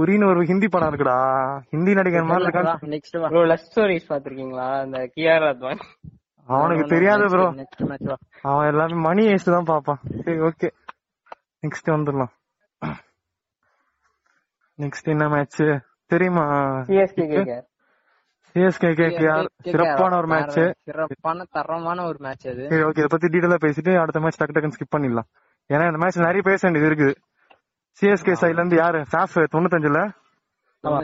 உரின்னு ஒரு ஹிந்தி படம் இருக்குடா. ஹிந்தி நடிகர் மாதிரி இருக்கான். நெக்ஸ்ட் ப்ரோ லஸ்ட் ஸ்டோரிஸ் பாத்துக்கிங்களா? அந்த KR அத்வான். அவனுக்கு தெரியாது ப்ரோ. அவன் எல்லாமே மணி ஏஸ்ட் தான் பாப்பான். சரி ஓகே நெக்ஸ்ட் வந்துடலாம். நெக்ஸ்ட் என்ன மேட்ச் தெரியுமா? CSK KKR சிறப்பான ஒரு மேட்ச். சிறப்பான தரமான ஒரு மேட்ச் அது. சரி ஓகே இத பத்தி டீடைலா பேசிட்டு அடுத்த மேட்ச் டக்கு டக்குன்னு ஸ்கிப் பண்ணிடலாம். ஏன்னா இந்த மேட்ச் நிறைய பேச வேண்டியது இருக்குது. CSK சைடுல இருந்து யாரு சாஃப் 95ல என்ன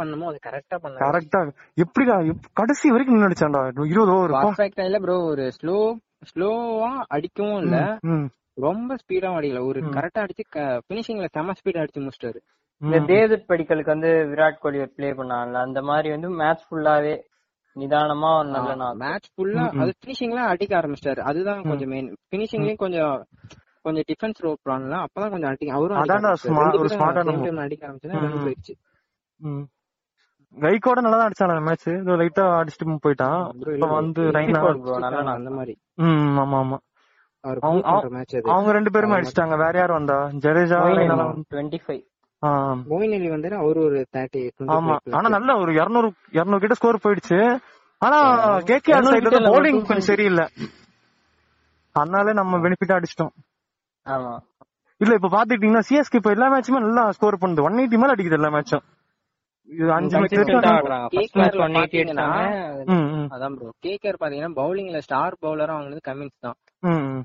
பண்ணுமோ அது கரெக்டா பண்ணாங்க. கரெக்டா எப்படிடா கடைசி வரைக்கும் நின்னுச்சான்டா. 20 ஓவர் பர்ஃபெக்ட்டா இல்ல ப்ரோ. ஒரு ஸ்லோவா அடிக்கவும் இல்ல ரொம்ப ஸ்பீடா அடிக்கல. ஒரு கரெக்டா அடிச்சு ஃபினிஷிங்ல செம ஸ்பீடா அடிச்சு முடிச்சாரு. இந்த தேவதூத் படிக்கலுக்கு வந்து விராட் கோலி பிளே பண்ணாங்கல்ல அந்த மாதிரி வந்து மேட்ச் ஃபுல்லாவே நிதானமா நல்ல மேட்ச் ஃபுல்லா அது ஃபினிஷிங்லாம் அடிக்க ஆரம்பிச்சாரு. அதுதான் கொஞ்சம் மெயின். ஃபினிஷிங்லயும் கொஞ்சம் டிஃபென்ஸ் ரோப் பண்ணல. அப்பதான் கொஞ்சம் அடிக்க அவரும் ஸ்மார்ட்டான மூவ்ல அடிக்க ஆரம்பிச்சாரு. ரன் போயிடுச்சு. கைக்கோட நல்லா தான் அடிச்சான மேட்ச். இது லைட்டா அடிச்சிட்டு போய்ட்டான். இப்போ வந்து ரைனா நல்லா அந்த மாதிரி. ஆமா ஆமா. அவங்க 2 பேரும் அடிச்சிட்டாங்க. வேற யார் வந்தா? ஜடேஜா 25 புவனேலி வந்து அவர் ஒரு 30. ஆமா, ஆனா நல்ல ஒரு 200 கிட்ட ஸ்கோர் போயிடுச்சு. ஆனா கேகேஆர் சைடுல பவுலிங் கொஞ்சம் சரியில்லை, அதனால நம்ம பெனிஃபிட் அடிச்சிட்டோம். ஆமா இல்ல இப்ப பாத்துக்கிட்டீங்கன்னா சிஎஸ்கே இப்ப எல்லா மேட்சுமே நல்லா ஸ்கோர் பண்ணுது, 180 மேல அடிக்குது எல்லா மேட்சும். பவுலிங்ல ஸ்டார் பவுலரா வாங்குறது கமிங்ஸ் தான்.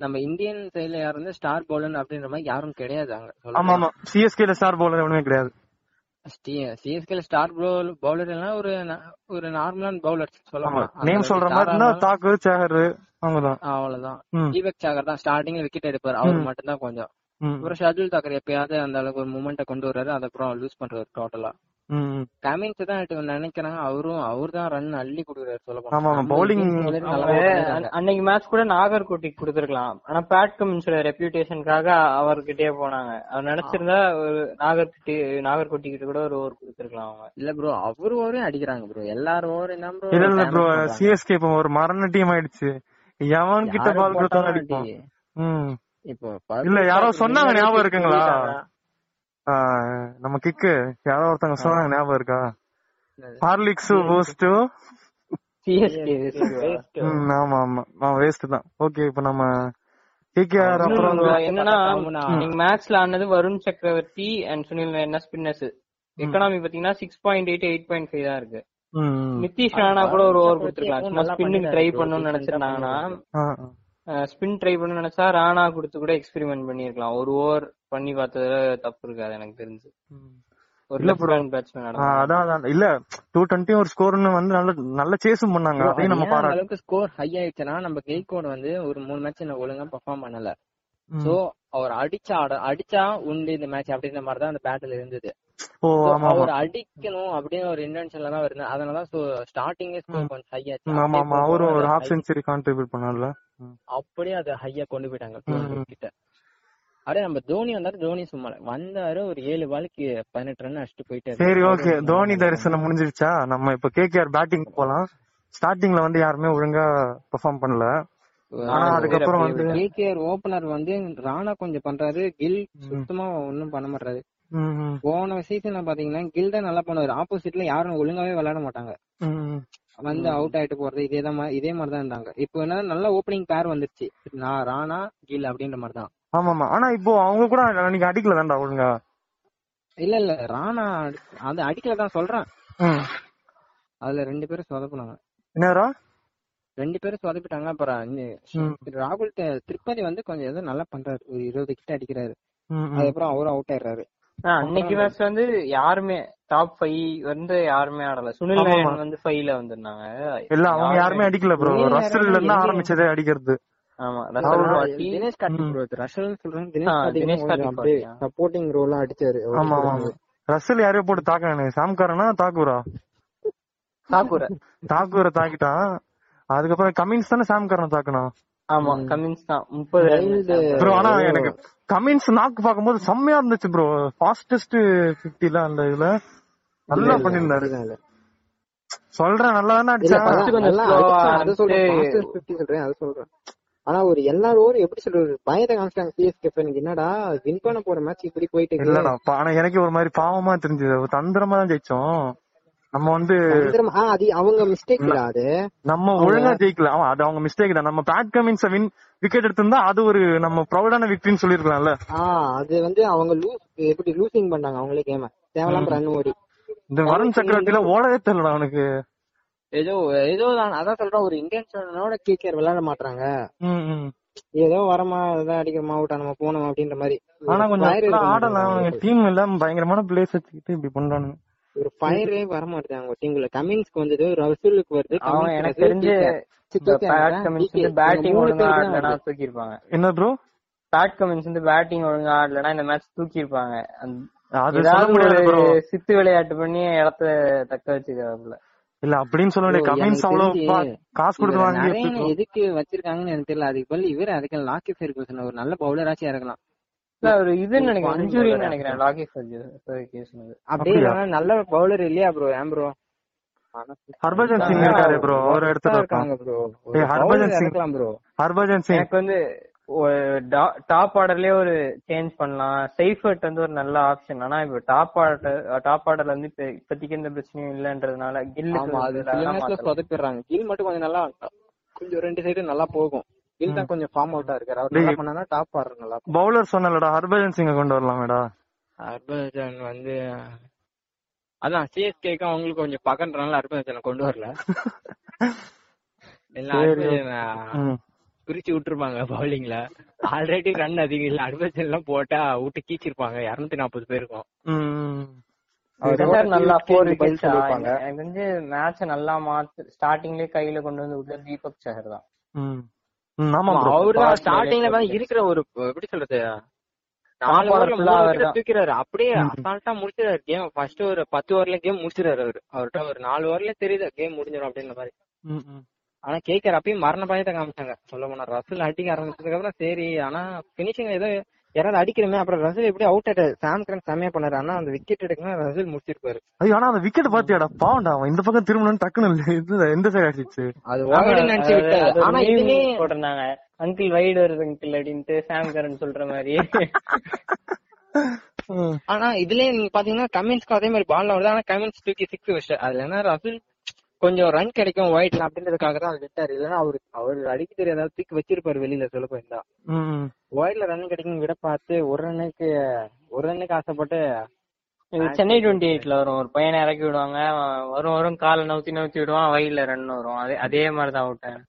நம்ம இந்தியன் சைடுல யாரும் வந்து ஸ்டார் பவுலர் அப்படின்ற மாதிரி யாரும் கிடையாது அங்க. சிஎஸ்கேல ஸ்டார் பவுலர் எவனுமே கிடையாது. சிஎஸ்கேல ஸ்டார் பவுலர் எல்லாம் ஒரு நார்மலான பவுலர் சொல்லலாம். நேம் சொல்ற மாதிரினா தாக்கூர், சஹர் அவங்கதான், அவ்வளவுதான். தீபக் சஹர் தான் ஸ்டார்டிங்ல விக்கெட் எடுப்பார், அவர் மட்டும் தான் கொஞ்சம். அப்புறம் ஷர்துல் தாக்கர் எப்பயாவது அந்த அளவுக்கு ஒரு மூமெண்ட்டை கொண்டு வர்றாரு, அதுக்கப்புறம் லூஸ் பண்றாரு டோட்டலா. கமின்ஸ் தான் நினைக்கிறாங்க, அவரு தான் ரன் அள்ளி குடுக்குறாரு. அன்னைக்கு மேட்ச் கூட நாகர்கோட்டை குடுத்திருக்கலாம், ஆனா பேட் கமின்ஸ் ரெப்யூட்டேஷனுக்காக அவர்கிட்டயே போனாங்க. அவர் நினைச்சிருந்தா நாகர்கோட்டை கிட்ட கூட ஒரு ஓவர் குடுத்திருக்கலாம் அவங்க. இல்ல ப்ரோ, அவரு ஓவரையும் அடிக்கிறாங்க ப்ரோ, எல்லாரும் ஓவர். சிஎஸ்கே ஒரு மரண டீம் ஆயிடுச்சு, எவன் கிட்ட பால் கொடுத்தாலும் அடிப்பான். இப்போ இல்ல யாரோ சொன்னாங்க, ஞாபகம் இருக்குங்களா? நம்ம கிக்கு யாரோ ஒருத்தங்க சொன்னாங்க, ஞாபகம் இருக்கா? Horlicks waste, CSK waste. ஆமா ஆமா, நான் வேஸ்ட் தான். ஓகே, இப்போ நம்ம கேகேஆர் அப்புறம் என்னன்னா நீங்க மேட்ச்ல ஆனது Varun Chakravarthy and Sunil நயர் spinners. Economy பாத்தீங்கன்னா 6.8 8.5 தான் இருக்கு. நிதிஷ் ராணா கூட ஒரு ஓவர் கொடுத்துருக்கலாம், சும்மா ஸ்பின்னிங் ட்ரை பண்ணணும்னு நினைச்சிருந்தாங்கன்னா. ஸ்பின் ட்ரை பண்ண நினைச்சா ராணா கொடுத்து கூட எக்ஸ்பெரிமெண்ட் பண்ணிருக்கலாம். ஒரு ஓவர் பண்ணி பார்த்ததுல தப்பு இருக்காது எனக்கு தெரிஞ்சு. ஒரு லெஃப்ட் பேட்ஸ்மேன் அதான் இல்ல 220 ஒரு ஸ்கோர்னு வந்து நல்ல நல்ல சேஸும் பண்ணாங்க. அதையும் நம்ம பாராட்டலாம். அந்த அளவுக்கு ஸ்கோர் ஹை ஆயிடுச்சுனா நம்ம கேக்கோட் வந்து ஒரு 3 மேட்ச் என்ன ஒழுங்கா பெர்ஃபார்ம் பண்ணல. சோ அவர் அடிச்சா உண்டு இந்த மேட்ச் அப்படிங்கிற மாதிரி தான் அந்த பேட்டில் இருந்தது. அவர் அடிக்கணும் அப்படின்னு ஒரு இன்டென்ஷன்ல தான் இருந்தார், அதனாலதான் ஸ்டார்டிங்கே ஸ்கோர் கொஞ்சம் ஹை ஆச்சு. ஆமா ஆமா, அவரும் ஒரு ஹாஃப் செஞ்சுரி கான்ட்ரிபியூட் பண்ணார்ல, அப்படியே அது ஹையா கொண்டு போயிட்டாங்க கிட்ட. அட நம்ம தோனி வந்தாரு, தோனி சும்மா வந்தாரு, ஒரு 7 பாலுக்கு 18 ரன் அடிச்சிட்டு போயிட்டாரு. சரி ஓகே, தோனி தரிசனம் முடிஞ்சிருச்சா? நம்ம இப்ப கேகேஆர் பேட்டிங் போலாம். ஸ்டார்டிங்ல வந்து யாருமே ஒழுங்கா பெர்ஃபார்ம் பண்ணல. அதுக்கப்புறம் வந்து கேகேஆர் ஓபனர் வந்து ராணா கொஞ்சம் பண்றாரு, கில் சுத்தமா ஒன்னும் பண்ண மாட்டாரு. போன சீசன்ல பாத்தீங்கன்னா கில் தான் நல்லா பண்ணுவாரு, ஆப்போசிட்ல யாரும் ஒழுங்காவே விளையாட மாட்டாங்க, வந்து அவுட் ஆயிட்டு போறது. இதே மாதிரிதான் இருந்தாங்க. இப்போ என்ன நல்ல ஓபனிங் பேர் வந்துருச்சு, நான் ராணா கில் அப்படின்ற மாதிரி தான். ஆமாமா, ஆனா இப்போ அவங்க கூட நீங்க அடிக்கல தான்டா ஒழுங்கா. இல்ல ராணா அது அடிக்கல தான் சொல்றேன், அதுல 2 பேரும் சொதப்புனாங்க. என்னரா 2 பேரும் சொதப்பிட்டாங்க. அப்புறம் ராகுல் திரிபாதி வந்து கொஞ்சம் ஏதோ நல்லா பண்றாரு, ஒரு 20 கிட்ட அடிக்கிறாரு, அதுக்கப்புறம் அவரும் அவுட் ஆயிடுறாரு. அன்னைக்கு மேட்ச் வந்து யாருமே டாப் 5 வந்து யாருமே ஆடல. சுனில் நயர் வந்து 5ல வந்தாங்க, இல்ல அவங்க யாருமே அடிக்கல ப்ரோ. ரஷல்ல இருந்து ஆரம்பிச்சதே அடிக்கிறது. ஆமா, தினேஷ் கார்த்திக் ப்ரோ, ரஷல்னு சொல்றாங்க. தினேஷ் கார்த்திக் சப்போர்ட்டிங் ரோலா அடிச்சாரு. ஆமா, ரஷல் யாரையோ போட்டு தாக்குறானே, சாம்காரனா தாக்கூர தாக்கிட்டான். அதுக்கப்புறம் கமின்ஸ் தானே சாம்காரனை தாக்குனா. ஆமா கமின்ஸ் தான் 30 ப்ரோ. ஆனா எனக்கு கமின்ஸ் நாக்கு பாக்கும்போது செம்மையா இருந்துச்சு ப்ரோ. ஃபாஸ்டஸ்ட் 50ல அந்த இதுல நல்லா பண்ணிருந்தாரு. சொல்றேன் நல்லா தான அடிச்சான். ஆனா ஒரு எல்லாரும் ஒரு எப்படி சொல்றது, பயத்தை காமிச்சாங்க சிஎஸ்கே ஃபேனுக்கு. என்னடா வின் பண்ண போற மேட்ச் இப்படி போயிட்டு இல்லடா. ஆனா எனக்கு ஒரு மாதிரி பாவமா தெரிஞ்சது, தந்திரமா தான் ஜெயிச்சோம் நம்ம வந்து. அவங்க மிஸ்டேக் இல்ல, அது நம்ம ஒழுங்கா ஜெயிக்கல. அது அவங்க மிஸ்டேக் தான். நம்ம பேட் கமின்ஸ் விக்கெட் எடுத்திருந்தா அது ஒரு நம்ம ப்ரௌடான விக்டரின்னு சொல்லிருக்கலாம்ல. அது வந்து அவங்க எப்படி லூசிங் பண்ணாங்க அவங்களே கேம். தேவலாம் ரன் ஓடி இந்த வருண் சக்கரவர்த்தியில ஓடவே தெரியல அவனுக்கு. ஏதோ அதான் சொல்றேன், ஒரு இன்டென்ஷனோட கேகேஆர் விளையாட மாட்டாங்க. ஏதோ வரமா அதான் அடிக்கிறமா அவுட்டா நம்ம போனோம் அப்படின்ற மாதிரி. ஆனா கொஞ்சம் ஆடலாம், டீம் எல்லாம் பயங்கரமான பிளேஸ் வச்சுக்கிட்டு இப்படி பண்றானு. ஒரு ஃபயரே வர மாட்டாங்க டீம்ல. கமின்ஸ்க்கு வந்தது, ரசூலுக்கு வருது. எனக்கு தெரிஞ்சு பேட் கமின்ஸ் வந்து பேட்டிங் ஒழுங்கா ஆடலனா தூக்கி இருப்பாங்க. என்ன ப்ரோ, பேட் கமின்ஸ் வந்து பேட்டிங் ஒழுங்கா ஆடலனா இந்த மேட்ச் தூக்கி இருப்பாங்க. அது சொல்ல முடியல ப்ரோ. சித்து விளையாட்டு பண்ணி இடத்தை தக்க வச்சிருக்காப்ல. இல்ல அப்படின்னு சொல்ல வேண்டிய கமின்ஸ் அவ்வளவு காசு கொடுத்து வாங்கி எதுக்கு வச்சிருக்காங்கன்னு எனக்கு தெரியல. அதுக்கு பதில் இவர் அதுக்கு லாக்கி ஃபெர்குசன் ஒரு நல்ல பவுலராச்சும் இறங்கலாம். ஹர்பஜன் சிங் டாப் ஆர்டர்லயே ஒரு சேஞ்ச் பண்ணலாம். சைஃபர்ட் வந்து ஒரு நல்ல ஆப்ஷன். ஆனா இப்ப டாப் ஆர்டர்ல வந்து இப்போதைக்கு எந்த பிரச்சனையும் இல்லன்றதுனால கில் மட்டும் கொஞ்சம் நல்லா கொஞ்சம் ரெண்டு சைடு நல்லா போகும். கில் தான் கொஞ்சம் ஃபார்ம் அவுட்டா இருக்காரு. அவர் என்ன பண்ணானா டாப் ஆர்டர் நல்லா. பவுலர் சொன்னலடா ஹர்பஜன் சிங்க கொண்டு வரலாம்டா. ஹர்பஜன் வந்து அதான் சிஎஸ்கேக்கு அவங்களுக்கு கொஞ்சம் பகன்றனால ஹர்பஜனை கொண்டு வரல. எல்லாம் பிரிச்சு விட்டுருப்பாங்க பவுலிங்ல. ஆல்ரெடி ரன் அதிகம் இல்ல. அட்வென்ச்சர் எல்லாம் போட்டா விட்டு கீச்சிருப்பாங்க. 240 பேருக்கும் வந்து மேட்ச நல்லா மாத்து. ஸ்டார்டிங்லயே கையில கொண்டு வந்து விட்டு தீபக் சஹர் தான். அவருதான் ஸ்டார்டிங்ல தான் இருக்கிற ஒரு எப்படி சொல்றது தூக்கிறாரு. அப்படியே அசால்ட்டா முடிச்சிடாரு கேம். ஃபர்ஸ்ட் ஒரு 10 ஓவர்ல கேம் முடிச்சிடாரு அவரு. அவர்கிட்ட ஒரு 4 ஓவர்ல தெரியுது கேம் முடிஞ்சிடும் அப்படின்ற மாதிரி. ஆனா கேக்கர் அப்பயும் மரண பயத்தை காமிச்சாங்க. சொல்ல போனா ரசல் அடிக்க ஆரம்பிச்சதுக்கு அப்புறம் சரி. ஆனா பினிஷிங் ஏதோ யாராவது அடிக்கிறமே. அப்புறம் ரசல் எப்படி அவுட் ஆயிட்டாரு. சாம்கரன் செமையா பண்ணாரு. ஆனா அந்த விக்கெட் எடுக்கணும் ரசல் முடிச்சிருப்பாரு. ஆனா அந்த விக்கெட் பாத்தியாடா பாவண்டா. அவன் இந்த பக்கம் திரும்பணும்னு டக்குன்னு எந்த சைடு அடிச்சு அது நினைச்சு விட்டாரு. ஆனா இதுவே போட்டிருந்தாங்க அங்கிள் வைடு வருது அங்கிள் அப்படின்ட்டு சாம்கரன் சொல்ற மாதிரி. ஆனா இதுலயே நீங்க பாத்தீங்கன்னா கமின்ஸ்க்கு அதே மாதிரி பால் வருது. ஆனா கமின்ஸ் தூக்கி 6 வச்சு அதுல என்ன ரசல் கொஞ்சம் ரன் கிடைக்கும் ஒயிட்ல அப்படின்றதுக்காக தான் விட்டாரு. இல்லன்னா அவரு அடிக்க தெரியாத தூக்கி வச்சிருப்பாரு வெளியில. சொல்ல போயிருந்தா ஒயிட்ல ரன் கிடைக்கும் விட பார்த்து ஒரு ரன்னுக்கு ஆசைப்பட்டு சென்னை 28ல வரும் ஒரு பையனை இறக்கி விடுவாங்க. வரும் காலை நவுத்தி விடுவான். ஒயிட்ல ரன் வரும். அதே மாதிரிதான் விட்டேன்.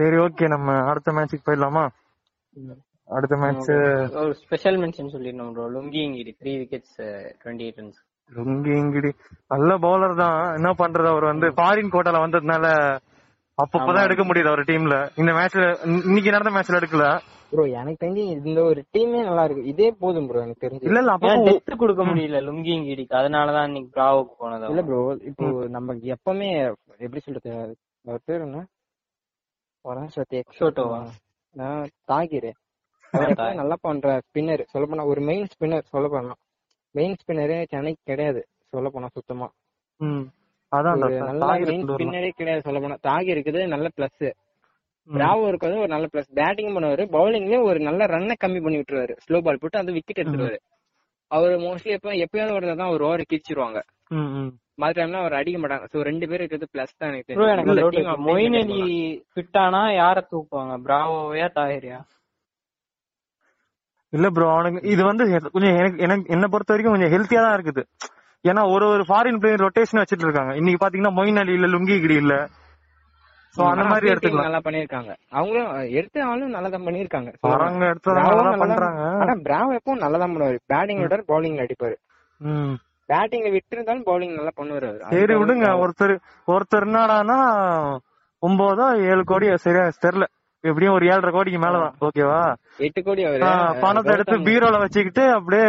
சரி ஓகே நம்ம அடுத்த மேட்சுக்கு போயிடலாமா? அடுத்த மேட்ச் ஒரு ஸ்பெஷல் மென்ஷன் சொல்லிடணும் ப்ரோ. Lungi Ngidi 3 wickets 28 runs. ரொங்கிங்கிடி நல்ல பவுலர் தான். என்ன பண்றது அவர் வந்து ஃபாரின் கோட்டால வந்ததுனால அப்பப்பதான் எடுக்க முடியுது அவர் டீம்ல. இந்த மேட்ச்ல இன்னைக்கு நடந்த மேட்ச்ல எடுக்கல ப்ரோ. எனக்கு தெரிஞ்சு இந்த ஒரு டீமே நல்லா இருக்கு. இதே போதும் ப்ரோ எனக்கு தெரிஞ்சு. இல்ல இல்ல அப்ப டெஸ்ட் கொடுக்க முடியல லுங்கிங்கிடிக்கு. அதனாலதான் இன்னைக்கு பிராவுக்கு போனது. இல்ல ப்ரோ இப்போ நமக்கு எப்பவுமே எப்படி சொல்றது அவர் பேர் என்ன தாகிரே நல்லா பண்ற ஸ்பின்னர். சொல்ல போனா ஒரு மெயின் ஸ்பின்னர். சொல்ல போனா மெயின் ஸ்பின்னரே சென்னைக்கு கிடையாது. சொல்ல போனா சுத்தமா நல்ல மெயின் ஸ்பின்னரே கிடையாது. சொல்ல போனா தாகி இருக்குது நல்ல பிளஸ். ராவ் இருக்கிறது ஒரு நல்ல பிளஸ். பேட்டிங் பண்ணுவாரு. பவுலிங்லயே ஒரு நல்ல ரன்னை கம்மி பண்ணி விட்டுருவாரு. ஸ்லோ பால் போட்டு அந்த விக்கெட் எடுத்துருவாரு. அவரு மோஸ்ட்லி எப்பயாவது வரதான் ஒரு ஓவர் கிழிச்சிருவாங்க. மற்ற டைம்ல அவர் அடிக்க மாட்டாங்க. சோ ரெண்டு பேரும் இருக்கிறது பிளஸ் தான் எனக்கு தெரியும். மொயின் அலி ஃபிட் ஆனா யார தூக்குவாங்க? பிராவோவையா தாகிரியா? இல்ல ப்ரோ அவனுக்கு இது வந்து கொஞ்சம் எனக்கு என்ன பொறுத்த வரைக்கும் கொஞ்சம் ஹெல்த்தியா தான் இருக்குது. ஏன்னா ஒரு ஃபாரின் பிளேயர் ரொட்டேஷன் வச்சிட்டு இருக்காங்க. இன்னைக்கு பாத்தீங்கன்னா மொயின் அலி இல்ல லுங்கிகிடி இல்ல. சோ அந்த மாதிரி எடுத்துக்கலாம். நல்லா பண்ணிருக்காங்க. அவங்களும் எடுத்த ஆளும் நல்லா தான் பண்ணிருக்காங்க. அவங்க எடுத்ததால பண்றாங்க. ஆனா பிராவ் எப்பவும் நல்லா தான் பண்ணுவாரு. பேட்டிங் விட பவுலிங்ல அடிப்பாரு. பேட்டிங்ல விட்டுருந்தாலும் பவுலிங் நல்லா பண்ணுவாரு. சரி விடுங்க. ஒருத்தர் என்னடானா 9 or 7 கோடி சரியா தெரியல. எப்படியும் ஒரு 7.5 கோடிக்கு மேலதான். ஓகேவா 8 கோடி பணத்தை எடுத்து பீரோல வச்சுக்கிட்டு அப்படியே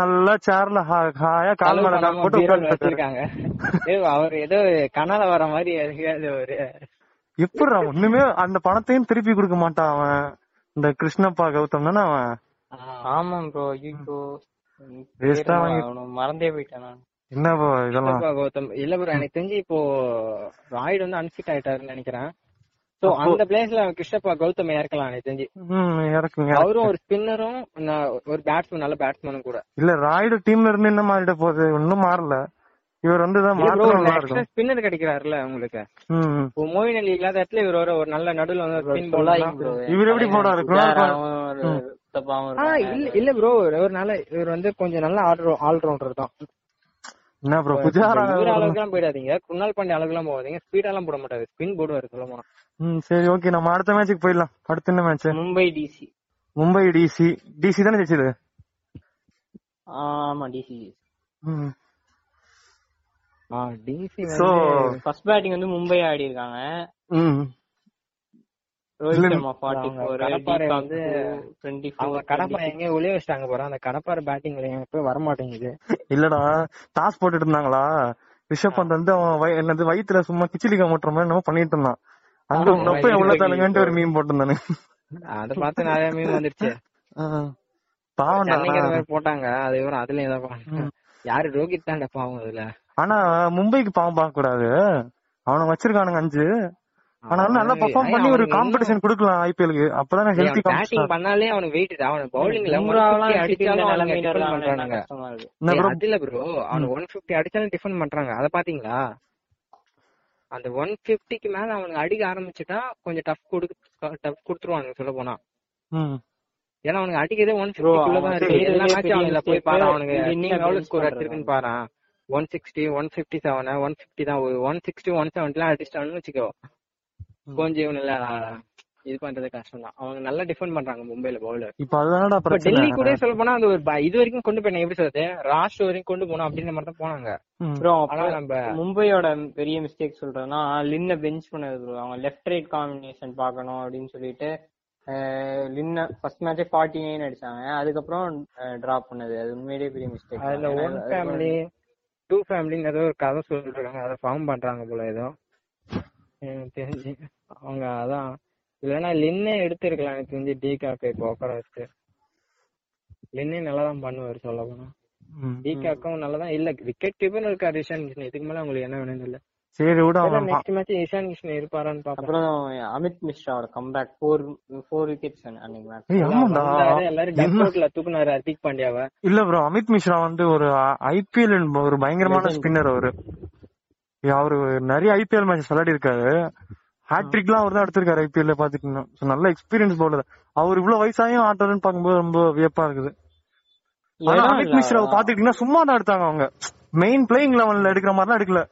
நல்லா சேர்ல ஹாயா கால் மேல கால் போட்டு வச்சிருக்காங்க. அவர் ஏதோ கனால வர மாதிரி எப்படி ஒண்ணுமே அந்த பணத்தையும் திருப்பி கொடுக்க மாட்டான் அவன். இந்த கிருஷ்ணப்பா கௌதம் தானே அவன். ஆமா ப்ரோ மறந்தே போயிட்டேன் நான். என்னப்பா இதெல்லாம் கௌதம் இல்ல ப்ரோ. எனக்கு தெரிஞ்சு இப்போ ராய்டு வந்து அன்ஃபிட் ஆயிட்டாருன்னு நினைக்கிறேன். சோ அந்த பிளேஸ்ல கிருஷ்ணப்பா கௌதம் இறக்கலாம் எனக்கு தெரிஞ்சு. அவரும் ஒரு ஸ்பின்னரும் ஒரு பேட்ஸ்மேன் நல்ல பேட்ஸ்மேனும் கூட. இல்ல ராய்டு டீம்ல இருந்து என்ன மாறிட போகுது? ஒன்னும் மாறல. இவர் வந்து ஸ்பின்னர் கிடைக்கிறாருல உங்களுக்கு. மோயின் அலி இல்லாத இடத்துல இவர் ஒரு நல்ல நடுவுல வந்து ஸ்பின் போலாம். இவர் எப்படி போடாரு? இல்ல ப்ரோ ஒரு நல்ல இவர் வந்து கொஞ்சம் நல்ல ஆல்ரவுண்டர் தான். என்ன ப்ரோ புஜாரா அளவுக்குலாம் போயிடாதீங்க. குணால் பாண்டிய அளவுக்குலாம் போகாதீங்க. ஸ்பீடா எல்லாம் போட மாட்டாரு. ஸ்பின் போடுவாரு. சொல்ல போனா சரி ஓகே நம்ம அடுத்த மேட்சுக்கு போயிடலாம். அடுத்த என்ன மேட்ச்? மும்பை டிசி. டிசி தானே ஜெயிச்சது. ஆமா டிசி. டிசி வந்து ஃபர்ஸ்ட் பேட்டிங் வந்து மும்பை ஆடி இருக்காங்க. ரோஹித் சர்மா 44 கடப்பாறை வந்து 24. கடப்பாறை எங்க ஒளிய வச்சிட்டாங்க போற அந்த கடப்பாறை பேட்டிங் எங்க வர மாட்டேங்குது. இல்லடா டாஸ் போட்டுட்டு இருந்தாங்களா ரிஷப் பந்த் வந்து அவன் என்னது வயித்துல சும்மா கிச்சிலிக்கா மூட்டுற மாதிரி நம்ம பண்ணிட்டு இருந்தான். அங்க நப்ப எவ்வளவு தாளுங்கன்னு ஒரு மீம் போட்டுந்தானே. அத பார்த்து நிறைய மீம் வந்துருச்சு. பாவம் நல்ல மாதிரி போட்டாங்க. அது இவரும் அதுல ஏதோ யாரு ரோஹித் தான்டா பாவம் அதுல. ஆனா மும்பைக்கு பாவம் பார்க்க கூடாது. அவன வச்சிருக்கானுங்க 5. ஆனாலும் நல்லா பெர்ஃபார்ம் பண்ணி ஒரு காம்படிஷன் கொடுக்கலாம் ஐபிஎலுக்கு. அப்பதான் ஹெல்தி பேட்டிங் பண்ணாலே அவனுக்கு வெயிட் இது. அவன் பவுலிங்ல 150 அடிச்சாலும் நிலைமையில பண்றாங்க. அதுல ப்ரோ அவன் 150 அடிச்சாலும் டிஃபெண்ட் பண்றாங்க. அத பாத்தீங்களா? அந்த 150க்கு மேல அவனுக்கு அடிக்க ஆரம்பிச்சுட்டா கொஞ்சம் டஃப் கொடுத்துருவாங்க சொல்ல போனா. ஏன்னா அவனுக்கு அடிக்கிறதே 150 போய் பாரு. அவனுக்கு எவ்வளவு ஸ்கோர் அடிச்சிருக்குன்னு பாரு. 160, 157, 150 தான். 160, 170 அடிச்சிட்டான்னு வச்சுக்கோ கொஞ்சம் இவனுல இது பண்றது கஷ்டம் தான். அவங்க நல்லா டிஃபெண்ட் பண்றாங்க மும்பைல பவுலர். இப்ப அதனால அப்புறம் டெல்லி கூட சொல்ல போனா அது ஒரு இது வரைக்கும் கொண்டு போய் எப்படி சொல்றது ராஷ்டிர வரைக்கும் கொண்டு போனோம் அப்படின்ற மாதிரி தான் போனாங்க. ஆனா நம்ம மும்பையோட பெரிய மிஸ்டேக் சொல்றதுன்னா லின்ன பெஞ்ச் பண்ணது. அவங்க லெப்ட் ரைட் காம்பினேஷன் பாக்கணும் அப்படின்னு சொல்லிட்டு லின்ன ஃபர்ஸ்ட் மேட்சே 49 அடிச்சாங்க. அதுக்கப்புறம் டிராப் பண்ணது அது உண்மையிலேயே பெரிய மிஸ்டேக். அதுல 1 ஃபேமிலி 2 ஃபேமிலின்னு ஏதோ ஒரு கதை சொல்லிட்டு இருக்காங்க. அதை ஃபார்ம் பண்றாங்க போல ஏதோ எனக்கு தெரிஞ்சு அவங்க. அதான் இல்லைன்னா லின்னே எடுத்துருக்கலாம் எனக்கு தெரிஞ்சு. டிகாக்கு இப்போ உட்கார வச்சு லின்னே நல்லாதான் பண்ணுவாரு சொல்ல போனா. டிகாக்கும் நல்லாதான். இல்ல விக்கெட் கீப்பர் இருக்காரு இஷான் கிஷன். இதுக்கு மேல உங்களுக்கு என்ன வேணும்னு இல்ல. சரி விட நெக்ஸ்ட் மேட்ச் இஷான் கிஷன் இருப்பாரான்னு பாப்போம். அப்புறம் அமித் மிஸ்ராவோட கம்பேக் 4 விக்கெட்ஸ் அன்னைக்கு மேட்ச். எல்லாரும் டெப்ல தூக்குனாரு ஹர்திக் பாண்டியாவை. இல்ல ப்ரோ அமித் மிஸ்ரா வந்து ஒரு ஐபிஎல் ஒரு பயங்கரமான ஸ்பின்னர். அவரு அவரு நிறைய ஐபிஎல் மேட்ச் விளையாடி இருக்காரு. ஹாட்ரிக் எல்லாம் அவரு தான் எடுத்திருக்காரு ஐபிஎல்ல பாத்துக்கணும். நல்ல எக்ஸ்பீரியன்ஸ் போல. அவர் இவ்வளவு வயசாயும் ஆடுறதுன்னு பாக்கும்போது ரொம்ப வியப்பா இருக்குது. அமித் மிஸ்ரா பாத்துக்கிட்டீங்கன்னா சும்மா தான் எடுத்தாங்க. அவங்க மெயின் பிளேயிங் லெவல்ல எடுக்கிற மாதிரி எல்லாம் எடுக்கல.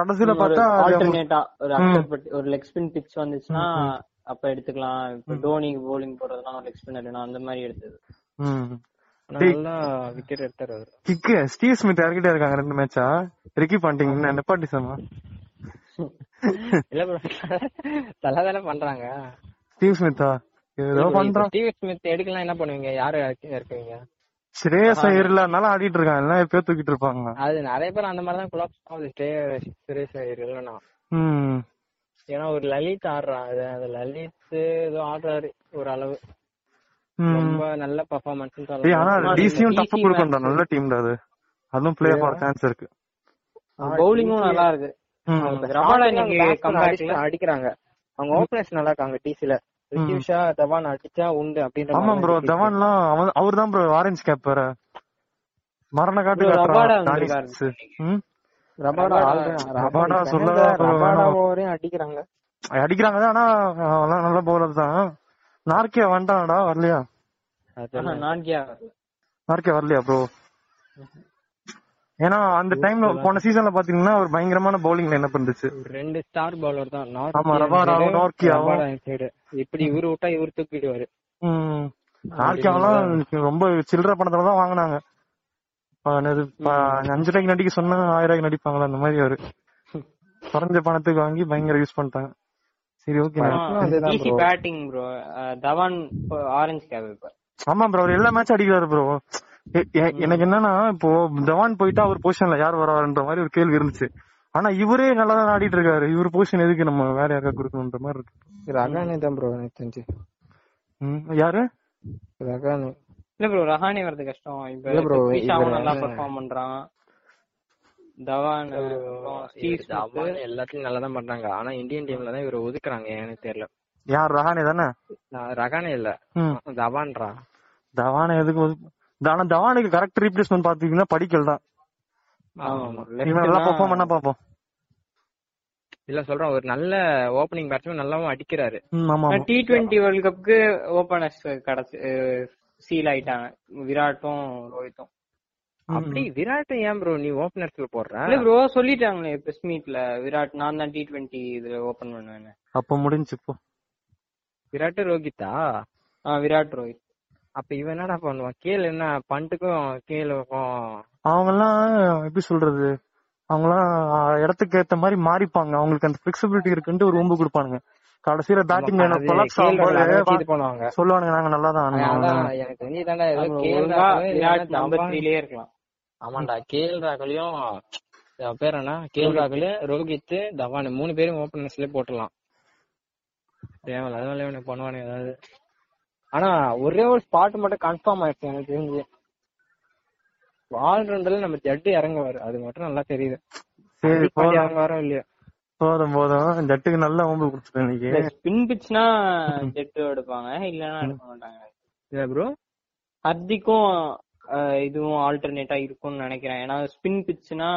கடைசியில பார்த்தா ஆல்டர்னேட்டா ஒரு லெக் ஸ்பின் பிட்ச் வந்துச்சுன்னா அப்ப எடுத்துக்கலாம். இப்ப டோனிக்கு பவுலிங் போடுறதுலாம் ஒரு லெக் ஸ்பின் எடுக்கணும் அந்த மாதிரி எடுத்தது. விக்கெட் எடுத்தாரு. கிக் ஸ்டீவ் ஸ்மித் டார்கெட்டா இருக்காங்க 2 மேட்சா. ரிக்கி பாண்டிங் நெப்பாட்டிசமா இல்ல ப்ரோ தலதல பண்றாங்க. ஸ்டீவ் ஸ்மித்தா ஏதோ பண்றான். ஸ்டீவ் ஸ்மித் எடுக்கலாம் என்ன பண்ணுவீங்க? யாரு இருக்கீங்க? ஸ்ரேயஸ் ஐயர்லனால ஆடிட்டு இருக்காங்க. எல்லாம் எப்ப தூக்கிட்டு இருப்பாங்க. அது நிறைய பேர் அந்த மாதிரி தான் கொலாப்ஸ் ஆகுது. ஸ்ரேயஸ் ஐயர்லனா ஏன்னா ஒரு லலித் ஆடுறான். அது லலித் ஏதோ ஆடுறாரு ஒரு அளவு ரொம்ப நல்ல பெர்ஃபார்மன்ஸ். ஆனா டிசியும் டஃப் கொடுக்கறதா நல்ல டீம் தான். அது அதுவும் பிளே ஆஃப் சான்ஸ் இருக்கு. பவுலிங்கும் நல்லா இருக்கு. ராவல இன்னைக்கு கம்பேக்ல அடிக்குறாங்க. அவங்க ஓபனர்ஸ் நல்லா இருக்காங்க டிசில. ரிஷிஷா தவான் அடிச்சா உண்டு அப்படின்ற. ஆமா ப்ரோ தவான்லாம் அவர்தான் ப்ரோ ஆரஞ்சு கேப் வேற மரண காட்டு காட்டுறாரு. ரபாடா சொல்லல ரபாடா ஓவரே அடிக்குறாங்க. ஆனா அதெல்லாம் நல்ல பவுலர் தான். நார்கே வந்தாடா வரலையா? அதான் நார்கே வரலையா ப்ரோ? ஏன்னா அந்த டைம்ல போன சீசன்ல பாத்தீங்கன்னா ஒரு பயங்கரமான பவுலிங் லைன் அப் இருந்துச்சு. 2 ஸ்டார் பவுலர் தான். ஆமா ரபாடா நார்கே இப்படி இவரு விட்டா இவரு தூக்கிடுவாரு. நார்கேவெல்லாம் ரொம்ப சில்லற பணத்துல தான் வாங்குனாங்க. 5 ரூபாய்க்கு நடிக்க சொன்னா 1000 ரூபாய்க்கு நடிப்பாங்களா அந்த மாதிரி. அவரு குறைஞ்ச பணத்துக்கு வாங்கி பயங்கர யூஸ் பண்ணிட்டாங்க. சரி okay DC batting bro. Dhawan orange cap இப்ப. ஆமா ப்ரோ அவர் எல்லா மேட்ச் அடிக்குறாரு ப்ரோ. எனக்கு என்னன்னா இப்போ தவான் போயிட்டா அவர் பொசிஷன்ல யார் வராருன்ற மாதிரி ஒரு கேள்வி இருந்துச்சு. ஆனா இவரே நல்லா தான் ஆடிட்டு இருக்காரு. இவர் பொசிஷன் எதுக்கு நம்ம வேற யாருக்கா கொடுக்கணும்ன்ற மாதிரி இருக்கு. ரஹானே தான் ப்ரோ எனக்கு தெரிஞ்சு. யாரு ரஹானே? இல்ல ப்ரோ ரஹானே வரது கஷ்டம். இப்ப ப்ரோ ஈஷாவும் நல்லா பெர்ஃபார்ம் பண்றான். தவான் எல்லாத்தையும் நல்லா தான் பண்றாங்க. ஆனா இந்தியன் டீம்ல தான் இவரை ஒதுக்குறாங்க எனக்கு தெரியல. யார் ரஹானே தானே? ரஹானே இல்ல தவான்ரா. தவானை எதுக்கு ஒதுக்கு? ஆனா தவானுக்கு கரெக்ட் ரீப்ளேஸ்மெண்ட் பாத்தீங்கன்னா படிக்கல் தான். பாப்போம் இல்ல சொல்றேன். ஒரு நல்ல ஓபனிங் பேட்ஸ்மேன் நல்லாவும் அடிக்கிறாரு. T20 வேர்ல்ட் கப்புக்கு ஓபனர்ஸ் கடைசி சீல் ஆயிட்டாங்க விராட்டும் ரோஹித்தும். அப்படி விராட் ஏன் ப்ரோ நீ ஓபனர்ஸ்ல போடுற? இல்ல ப்ரோ சொல்லிட்டாங்களே பிரஸ் மீட்ல விராட் நான் தான் T20 இதுல ஓபன் பண்ணுவேன்னு. அப்ப முடிஞ்சு போ. விராட் ரோஹித்தா? விராட் ரோஹித். அப்ப இவன் என்னடா பண்ணுவான்? கேள் என்ன பண்ட்டுக்கும் கேளுக்கும் அவங்க எல்லாம் எப்படி சொல்றது? அவங்க எல்லாம் இடத்துக்கு ஏத்த மாதிரி மாறிப்பாங்க. அவங்களுக்கு அந்த பிளெக்சிபிலிட்டி இருக்குன்னு ஒரு ஊம்பு கொடுப்பானுங்க. கடைசியில பேட்டிங் கொலாப்ஸ் ஆகும்போது சொல்லுவானுங்க நாங்க நல்லா தான். எனக்கு தெரிஞ்சுதான்டா விராட் 53லயே இருக்கலாம். ஆமாண்டா கேஎல் ராகுலையும் பேர் என்ன கேஎல் ராகுல ரோஹித் தவான் 3 பேரும் ஓபனர்ஸ்லயே போட்டுடலாம். தேவையில்ல அதனால இவனுக்கு பண்ணுவானுங்க ஏதாவது. ஆனா ஒரே ஒரு ஸ்பாட் மட்டும் கன்ஃபார்ம் ஆயிடுச்சு எனக்கு தெரிஞ்சு. ஆல்ரவுண்டர்ல நம்ம ஜட்டு இறங்குவாரு அது மட்டும் நல்லா தெரியுது. சரி இறங்குவாரோ இல்லையா? போதும் போதும் ஜட்டுக்கு நல்லா ஓம்பு குடுத்துட்டேன் இன்னைக்கு. ஸ்பின் பிட்ச்னா ஜெட்டு எடுப்பாங்க, இல்லன்னா எடுக்க மாட்டாங்க. இல்ல ப்ரோ ஹர்திக்கும் இதுவும் ஆல்டர்னேட்டா இருக்கும்னு நினைக்கிறேன். ஏன்னா ஸ்பின் பிட்ச்னா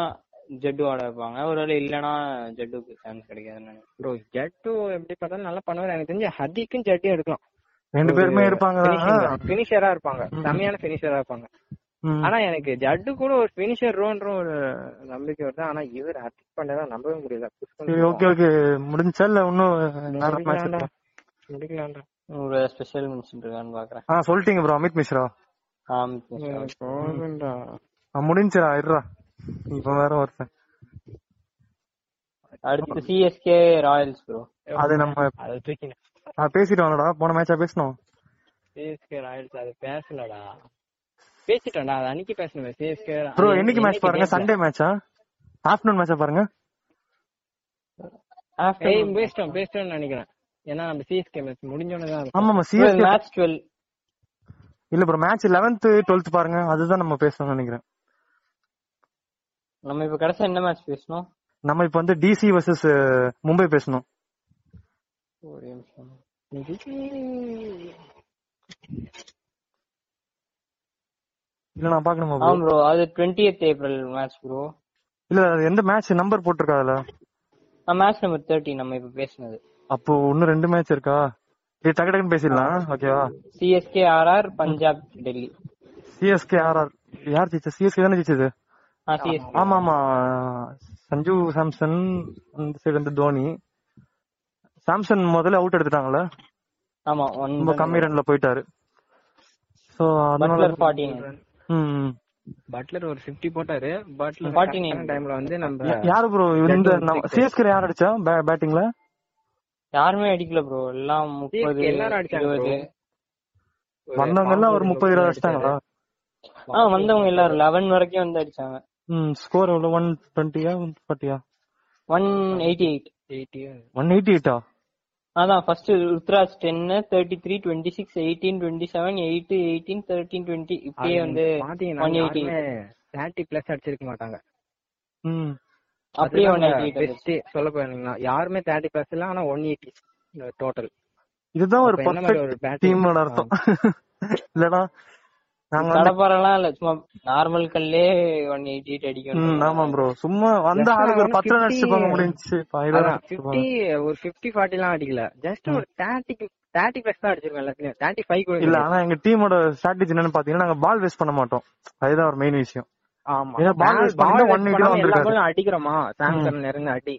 ஜட்டு ஆட வைப்பாங்க, ஒருவேளை இல்லைன்னா ஜட்டுக்கு சான்ஸ் கிடைக்காதுன்னு நினைக்கிறேன். ப்ரோ ஜட்டு எப்படி பார்த்தாலும் நல்லா பண்ணுவாரு. எனக்கு தெரிஞ்சு ஹர்திக்கும் ஜட்டும் எடுக்கலாம், ரெண்டு பேருமே இருப்பாங்க, பினிஷரா இருப்பாங்க, செமையான பினிஷரா இருப்பாங்க. ஆனா எனக்கு ஜட்டு கூட ஒரு பினிஷர் ரோன்ற ஒரு நம்பிக்கை வருது. ஆனா இவர் ஹர்திக் பாண்டியா தான் நம்பவே முடியல. முடிஞ்சா இல்ல ஒன்னும் முடிக்கலாம்டா. ஒரு ஸ்பெஷல் மென்ஷன் இருக்கான்னு பாக்குறேன். சொல்லிட்டீங்க ப்ரோ. அமித் மிஸ்ரா முடிஞ்சா இருறா. இப்ப வேற ஒருத்தன் அடுத்து சிஎஸ்கே ராயல்ஸ் ப்ரோ. அது நம்ம பேசிட்டோம்டா, போன மேட்சா பேசணும். சிஎஸ்கே ராயல்ஸ் அது பேசலடா, பேசிட்டோம்டா, அது அன்னைக்கு பேசணும். சிஎஸ்கே ப்ரோ இன்னைக்கு மேட்ச் பாருங்க. சண்டே மேட்சா ஆஃப்டர்நூன் மேட்சா பாருங்க. ஆஃப்டர்நூன் பேஸ்டோம் நினைக்கிறேன். ஏன்னா நம்ம சிஎஸ்கே மேட்ச் முடிஞ்சோனே தான். ஆமாமா சிஎஸ்கே மேட்ச் 12 இல்ல ப்ரோ, மேட்ச் 11th 12th பாருங்க, அதுதான் நம்ம பேசணும் நினைக்கிறேன். நம்ம இப்ப கடைசி என்ன மேட்ச் பேசணும்? நம்ம இப்ப வந்து டிசி வெர்சஸ் மும்பை பேசணும். ஒரே நிமிஷம். இல்ல நான் பார்க்கணுமா ப்ரோ? ஆமா ப்ரோ, அது 20th ஏப்ரல் மேட்ச் ப்ரோ. இல்ல அது எந்த மேட்ச் நம்பர் போட்டுருக்கால? மேட்ச் நம்பர் 13 நம்ம இப்ப பேசனது. அப்போ இன்னும் ரெண்டு மேட்ச் இருக்கா? டே டக்கு டக்குன்னு பேசிடலாம். ஓகேவா? CSK RR, Punjab Delhi. CSK RR யார் ஜெயிச்சது? சிஎஸ்கே தான ஜெயிச்சது. ஆமா ஆமா, சஞ்சு சாம்சன் அந்த சைடு வந்து தோனி. சாம்சன் முதல்ல அவுட் எடுத்துட்டாங்கல. ஆமா, ரொம்ப கம்மி ரன்ல போயிட்டாரு. சோ அதனால பட்லர் ஒரு 50 போட்டாரு. பட்லர் 49 டைம்ல வந்து நம்ம யாரு ப்ரோ இந்த சிஎஸ்கே யார் அடிச்சா பேட்டிங்ல? யாருமே அடிக்கல ப்ரோ, எல்லாம் 30 எல்லாரும் அடிச்சாங்க. வந்தவங்க எல்லாம் ஒரு 30 20 அடிச்சாங்களா? வந்தவங்க எல்லாரும் 11 வரைக்கும் வந்து அடிச்சாங்க. ஸ்கோர் எவ்வளவு? 120யா 140யா? 188. 188 அதான் ஃபர்ஸ்ட் ருத்ராஜ் 10 33 26 18 27 8 18 13 20 இப்படியே வந்து 180 30 பிளஸ் அடிச்சிருக்க மாட்டாங்க. அப்படியே 188 பெஸ்ட் சொல்ல போறீங்களா? யாருமே 30 பிளஸ் இல்ல, ஆனா 180 டோட்டல். இதுதான் ஒரு பெர்ஃபெக்ட் டீமோட அர்த்தம் இல்லடா? நாங்க கடபரலாம் இல்ல, சும்மா நார்மல் கல்லே 188 அடிக்கணும். ஆமா ப்ரோ, சும்மா வந்த ஆளுக்கு ஒரு 10 ரன் அடிச்சுங்க முடிஞ்சு. 50 ஒரு 50 40 எல்லாம் அடிக்கல, ஜஸ்ட் ஒரு 30 பிளஸ் தான் அடிச்சிருக்கோம் எல்லாத்துலயும். 35 கூட இல்ல. ஆனா எங்க டீமோட ஸ்ட்ராட்டஜி என்னன்னு பாத்தீங்கன்னா, நாங்க பால் வேஸ்ட் பண்ண மாட்டோம், அதுதான் ஒரு மெயின் விஷயம். ஆமா, பால் வேஸ்ட் பண்ணா 180 வந்துரும். அடிக்குறோமா சாம்சன் இறங்கி அடி,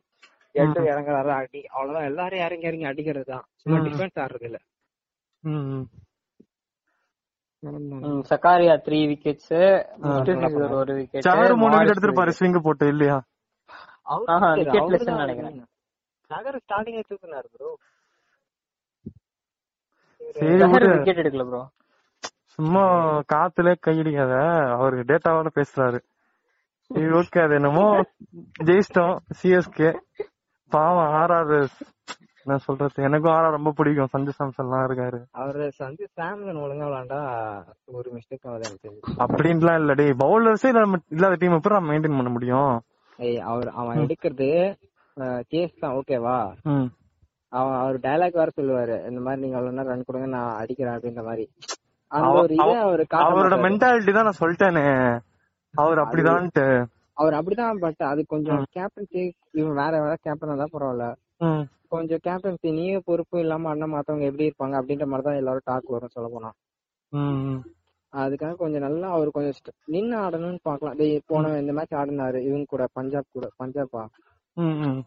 எட்டு இறங்கறாரு அடி, அவ்வளவுதான். எல்லாரும் இறங்கி அடிக்கிறது தான், சும்மா டிஃபென்ஸ் ஆடுறது இல்ல. சகாரியா 3 விக்கெட்ஸ், மிஸ்டர் ஒரு விக்கெட், சார் 3 விக்கெட் எடுத்துப்பாரு ஸ்விங் போட்டு இல்லையா? விக்கெட் லெஸ் நினைக்கிறேன். சாகர் ஸ்டார்டிங்ல தூக்குனாரு ப்ரோ. சாகர் விக்கெட் எடுக்கல ப்ரோ, சும்மா காத்துல கை அடிக்காத. அவரு டேட்டாவோட பேசுறாரு. இது ஓகே, அது என்னமோ ஜெயிச்சிட்டோம் சிஎஸ்கே. பாவம் ஆர்ஆர், நான் சொல்றது எனக்கும் ஆர்ஆர் ரொம்ப பிடிக்கும். சஞ்சு சாம்சன்லாம் இருக்காரு. அவரு சஞ்சு சாம்சன் ஒழுங்கா விளையாண்டா ஒரு மிஸ்டேக் ஆகாது அப்படின்லாம் இல்ல. டேய் பவுலர்ஸே இல்லாத டீம் எப்படி நம்ம மெயின்டைன் பண்ண முடியும்? அவன் எடுக்கிறது கேஸ் தான், ஓகேவா? அவன் அவர் டயலாக் வேற சொல்லுவாரு, இந்த மாதிரி நீங்க அவ்வளவு நேரம் ரன் கொடுங்க நான் அடிக்கிறேன் அப்படின்ற மாதிரி. அவரோட மென்டாலிட்டி தான் நான் சொல்லிட்டேனே, அவர் அப்படிதான் பட் அது கொஞ்சம் கேப்டன்சி. இவன் வேற கேப்டன் தான் பரவாயில்ல, கொஞ்சம் கேப்டன்சி நீ பொறுப்பு இல்லாம அண்ணன் மத்தவங்க எப்படி இருப்பாங்க அப்படின்ற மாதிரி தான் எல்லாரும் டாக் வரும் சொல்ல போனா. அதுக்காக கொஞ்சம் நல்லா அவரு கொஞ்சம் நின்னு ஆடணும்னு பாக்கலாம். போன இந்த மேட்ச் ஆடினாரு இவங்க கூட, பஞ்சாபா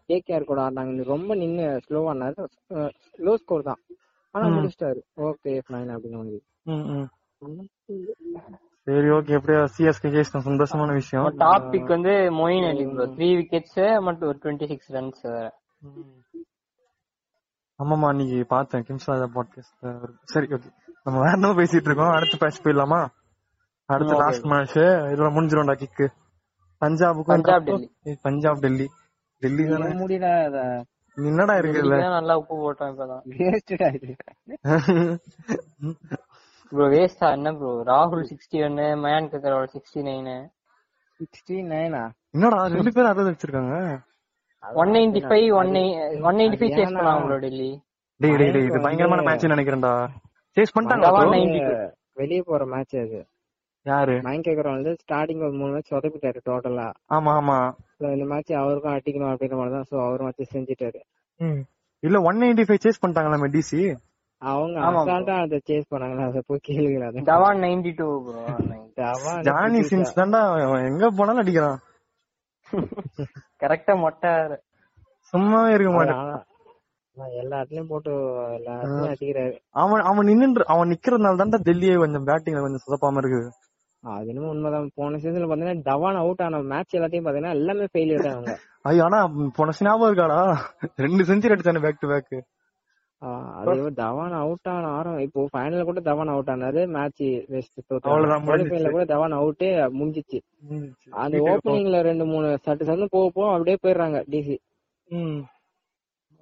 கேகேஆர் கூட ஆடினாங்க. ரொம்ப நின்னு ஸ்லோவா ஆடினாரு, லோ ஸ்கோர் தான், ஆனா முடிச்சிட்டாரு. ஓகே ஃபைன் அப்படின்னு. சரி ஓகே, அப்படியே சிஎஸ்கே கேஸ்தான் சந்தோஷமான விஷயம். டாபிக் வந்து மொயின் அலி ப்ரோ, 3 விக்கெட்ஸ் மற்றும் 26 ரன்ஸ். ஆமாமா அன்னைக்கு பார்த்தேன் கிம்ஸ்லாத பாட்காஸ்ட். சரி ஓகே, நம்ம வேற என்ன பேசிட்டு இருக்கோம்? அடுத்த பேட்ச் போயிடலாமா? அடுத்த லாஸ்ட் மேட்ச் இதுல முடிஞ்சிரோம்டா. கிக் பஞ்சாப் டெல்லி டெல்லி தான முடியல. என்னடா இருக்குல நல்லா உப்பு போட்டான் இப்பதான். வேஸ்டடா இது ப்ரோ, வேஸ்டா என்ன ப்ரோ? ராகுல் 61, மயான் ககர்வால் 69. என்னடா ரெண்டு பேர் அத வெச்சிருக்காங்க. 195 சேஸ் பண்ணாங்க ப்ரோ டெல்லி. டேய் இது பயங்கரமான மேட்ச் நினைக்கிறேன்டா. சேஸ் பண்ணிட்டாங்க 192 வெளிய போற மேட்ச் அது. யாரு நான் கேக்குறேன் வந்து ஸ்டார்டிங் ஒரு 3 மேட்ச் சொதப்பிட்டாரு டோட்டலா. ஆமா ஆமா சோ இந்த மேட்ச் அவருக்கும் அடிக்கணும் அப்படிங்கிற மாதிரி தான். சோ அவர் மேட்ச் செஞ்சிட்டாரு. இல்ல 195 சேஸ் பண்ணிட்டாங்களாமே டிசி அவங்க. அசால்ட்டா அத சேஸ் பண்ணாங்களா அத போய் கேளுங்க. Dhawan 92 bro. Dhawan Johnny Sins தான்டா எங்க போனாலும் அடிக்குறான். கரெக்ட்டா மொட்டை சும்மாவே இருக்க மாட்டான். நான் எல்லா இடத்துலயும் போட்டு எல்லா இடத்துலயும் அடிக்குறாரு. அவன் நிக்கிறதுனால தான் டெல்லியே கொஞ்சம் பேட்டிங்ல கொஞ்சம் சுதப்பாம இருக்குது. அது என்ன உண்மைதான். போன சீசன்ல பாத்தீங்கன்னா தவான் அவுட் ஆன மேட்ச் எல்லாத்தையும் பாத்தீங்கன்னா எல்லாமே ஃபெயிலியர் தான் அவங்க. ஐயோ ஆனா போன சீசன் ஞாபகம் இருக்காடா 2 செஞ்சுரி அடிச்சானே பேக் டு பேக். அதே தவான் அவுட் ஆன ஆரம் இப்போ ஃபைனல்ல கூட தவான் அவுட் ஆனாரு மேட்ச் வெஸ்ட் ஃபைனல்ல கூட தவான் அவுட் முடிஞ்சிச்சு. அந்த ஓபனிங்ல 2-3 சட்டு சட்டு போக அப்படியே போயிடுறாங்க டிசி.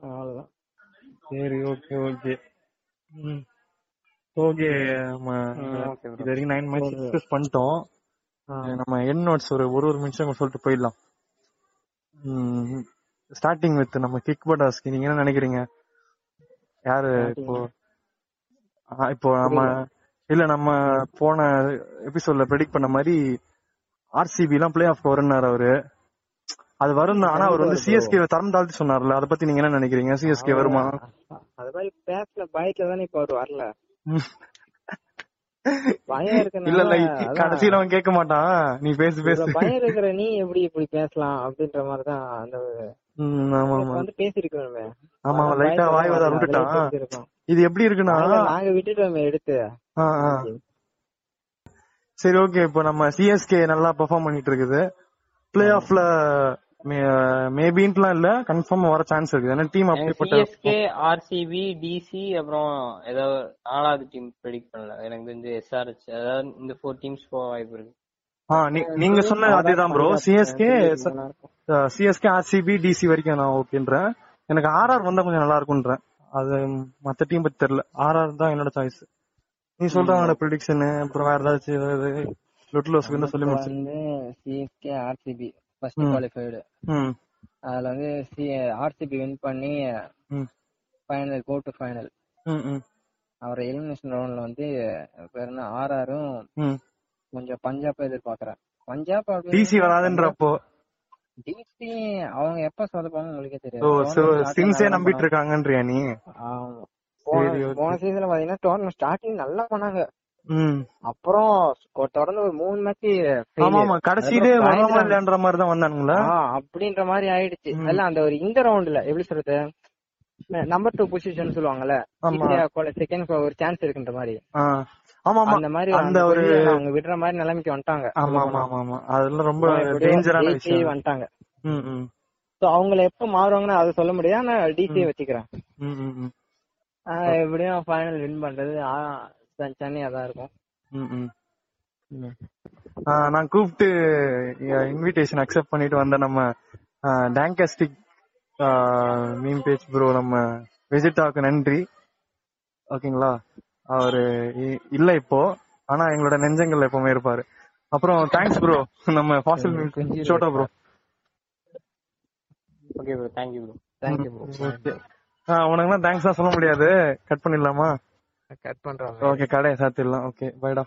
அவ்வளவுதான். சரி ஓகே ஓகே ஓகே இது வரைக்கும் 9 மேட்ச் டிஸ்கஸ் பண்ணிட்டோம். நம்ம என் நோட்ஸ் ஒரு நிமிஷம் சொல்லிட்டு போயிடலாம். ஸ்டார்டிங் வித் நம்ம கிக் பட்டாஸ்க்கு நீங்க என்ன நினைக்கிறீங்க? யாரு இப்போ நம்ம போன எபிசோட்ல ப்ரெடிக்ட் பண்ண மாதிரி ஆர்சிபி எல்லாம் பிளே ஆஃப் வரனார் அவரு அது வரும். ஆனா அவர் வந்து சிஎஸ்கே தரம் தாழ்த்தி சொன்னார்ல, அத பத்தி நீங்க என்ன நினைக்கிறீங்க? சிஎஸ்கே வருமா? அது மாதிரி பேட்ல பைட்ல தான இப்ப அவர் வரல. பயம் இருக்கு. இல்ல இல்ல கடைசில அவன் கேட்க மாட்டான் நீ பேசு பயம் இருக்குற நீ எப்படி இப்படி பேசலாம் அப்படின்ற மாதிரி தான் அந்த வந்து பேசிருக்கோமே. ஆமா லைட்டா வாய் வர விட்டுட்டான். இது எப்படி இருக்குன்னா நாங்க விட்டுட்டோமே எடுத்து. சரி ஓகே இப்போ நம்ம சிஎஸ்கே நல்லா பெர்ஃபார்ம் பண்ணிட்டு இருக்குது. பிளே ஆஃப்ல மேபின்லாம் இல்ல கன்ஃபார்ம் வர சான்ஸ் இருக்கு. انا டீம் அப்படிப்பட்ட சிஎஸ்கே ஆர்சிபி டிசி அப்புறம் ஏதோ 4வது டீம் பிரெடிக்ட் பண்ணல எனக்கு தெரிஞ்சு எஸ்ஆர்எச். அதாவது இந்த 4 டீம்ஸ் போக வாய்ப்பு இருக்கு. நீங்க சொன்ன அதேதான் bro. சிஎஸ்கே ஆர்சிபி டிசி வரைக்கும் நான் ஓகேன்றேன். எனக்கு ஆர்ஆர் வந்தா கொஞ்சம் நல்லா இருக்கும்ன்றேன். அது மத்த டீம் பத்தி தெரியல. ஆர்ஆர் தான் என்னோட சாய்ஸ். நீ சொல்றவங்களோட ப்ரெடிக்ஷன் அப்புறம் வேற ஏதாவது லுட்லோஸ்க்கு என்ன சொல்லி முடிச்சீங்க? CSK RCB first qualified. அதுல வந்து ஆர்சிபி வின் பண்ணி ஃபைனல் கோ டு ஃபைனல். அவரோட எலிமினேஷன் ரவுண்ட்ல வந்து பேர்னா ஆர்ஆரும் கொஞ்சம் பஞ்சாப் எதிர்பார்க்கறேன். பஞ்சாப் டிசி வராதுன்றப்போ டிசி அவங்க எப்ப சொதப்பாங்க உங்களுக்கே தெரியாது. சிங்ஸே நம்பிட்டு இருக்காங்கன்றியா நீ? போன சீசன்ல பாத்தீங்கன்னா டோர்னமெண்ட் ஸ்டார்டிங் நல்லா பண்ணாங்க. அப்புறம் தொடர்ந்து ஒரு 3 மேட்ச் கடைசியிலே வரமா இல்லன்ற மாதிரி தான் வந்தானுங்களா அப்படின்ற மாதிரி ஆயிடுச்சு. அதெல்லாம் அந்த ஒரு இந்த ரவுண்ட்ல எப்படி சொல்றது நம்பர் 2 பொசிஷன் சொல்லுவாங்கல்ல செகண்ட் ஒரு சான்ஸ் இருக்குன்ற மாதிரி. ஆமா ஆமா அந்த மாதிரி அந்த ஒரு அவங்க விடுற மாதிரி நிலைமைக்கு வந்துட்டாங்க. ஆமா ஆமா ஆமா அதெல்லாம் ரொம்ப டேஞ்சரான விஷயம் வந்துட்டாங்க. சோ அவங்களே எப்ப மாறுவாங்கன்னு அது சொல்ல முடியாது. நான் டிசி வெச்சிக்கிறேன். எப்படியும் ஃபைனல் வின் பண்றது சென்னையா தான் இருக்கும். நான் கூப்பிட்டு இன்விடேஷன் அக்செப்ட் பண்ணிட்டு வந்த நம்ம டாங்காஸ்டிக் மீம் பேஜ் ப்ரோ நம்ம விஜிட்டாக்கு நன்றி. ஓகேங்களா அவரு இல்ல இப்போ ஆனா எங்களோட நெஞ்சங்கள்ல எப்பவுமே இருப்பாரு. அப்புறம் தேங்க்ஸ் ப்ரோ நம்ம ஃபாசில் ஷோட்டா bro. Okay bro thank you bro. Thank you bro. Okay உனக்கு தான் தேங்க்ஸ் தான் சொல்ல முடியாது. கட் பண்ணிடலாமா? கட் பண்றோம். ஓகே கடை சாத்திடலாம். ஓகே பை டா.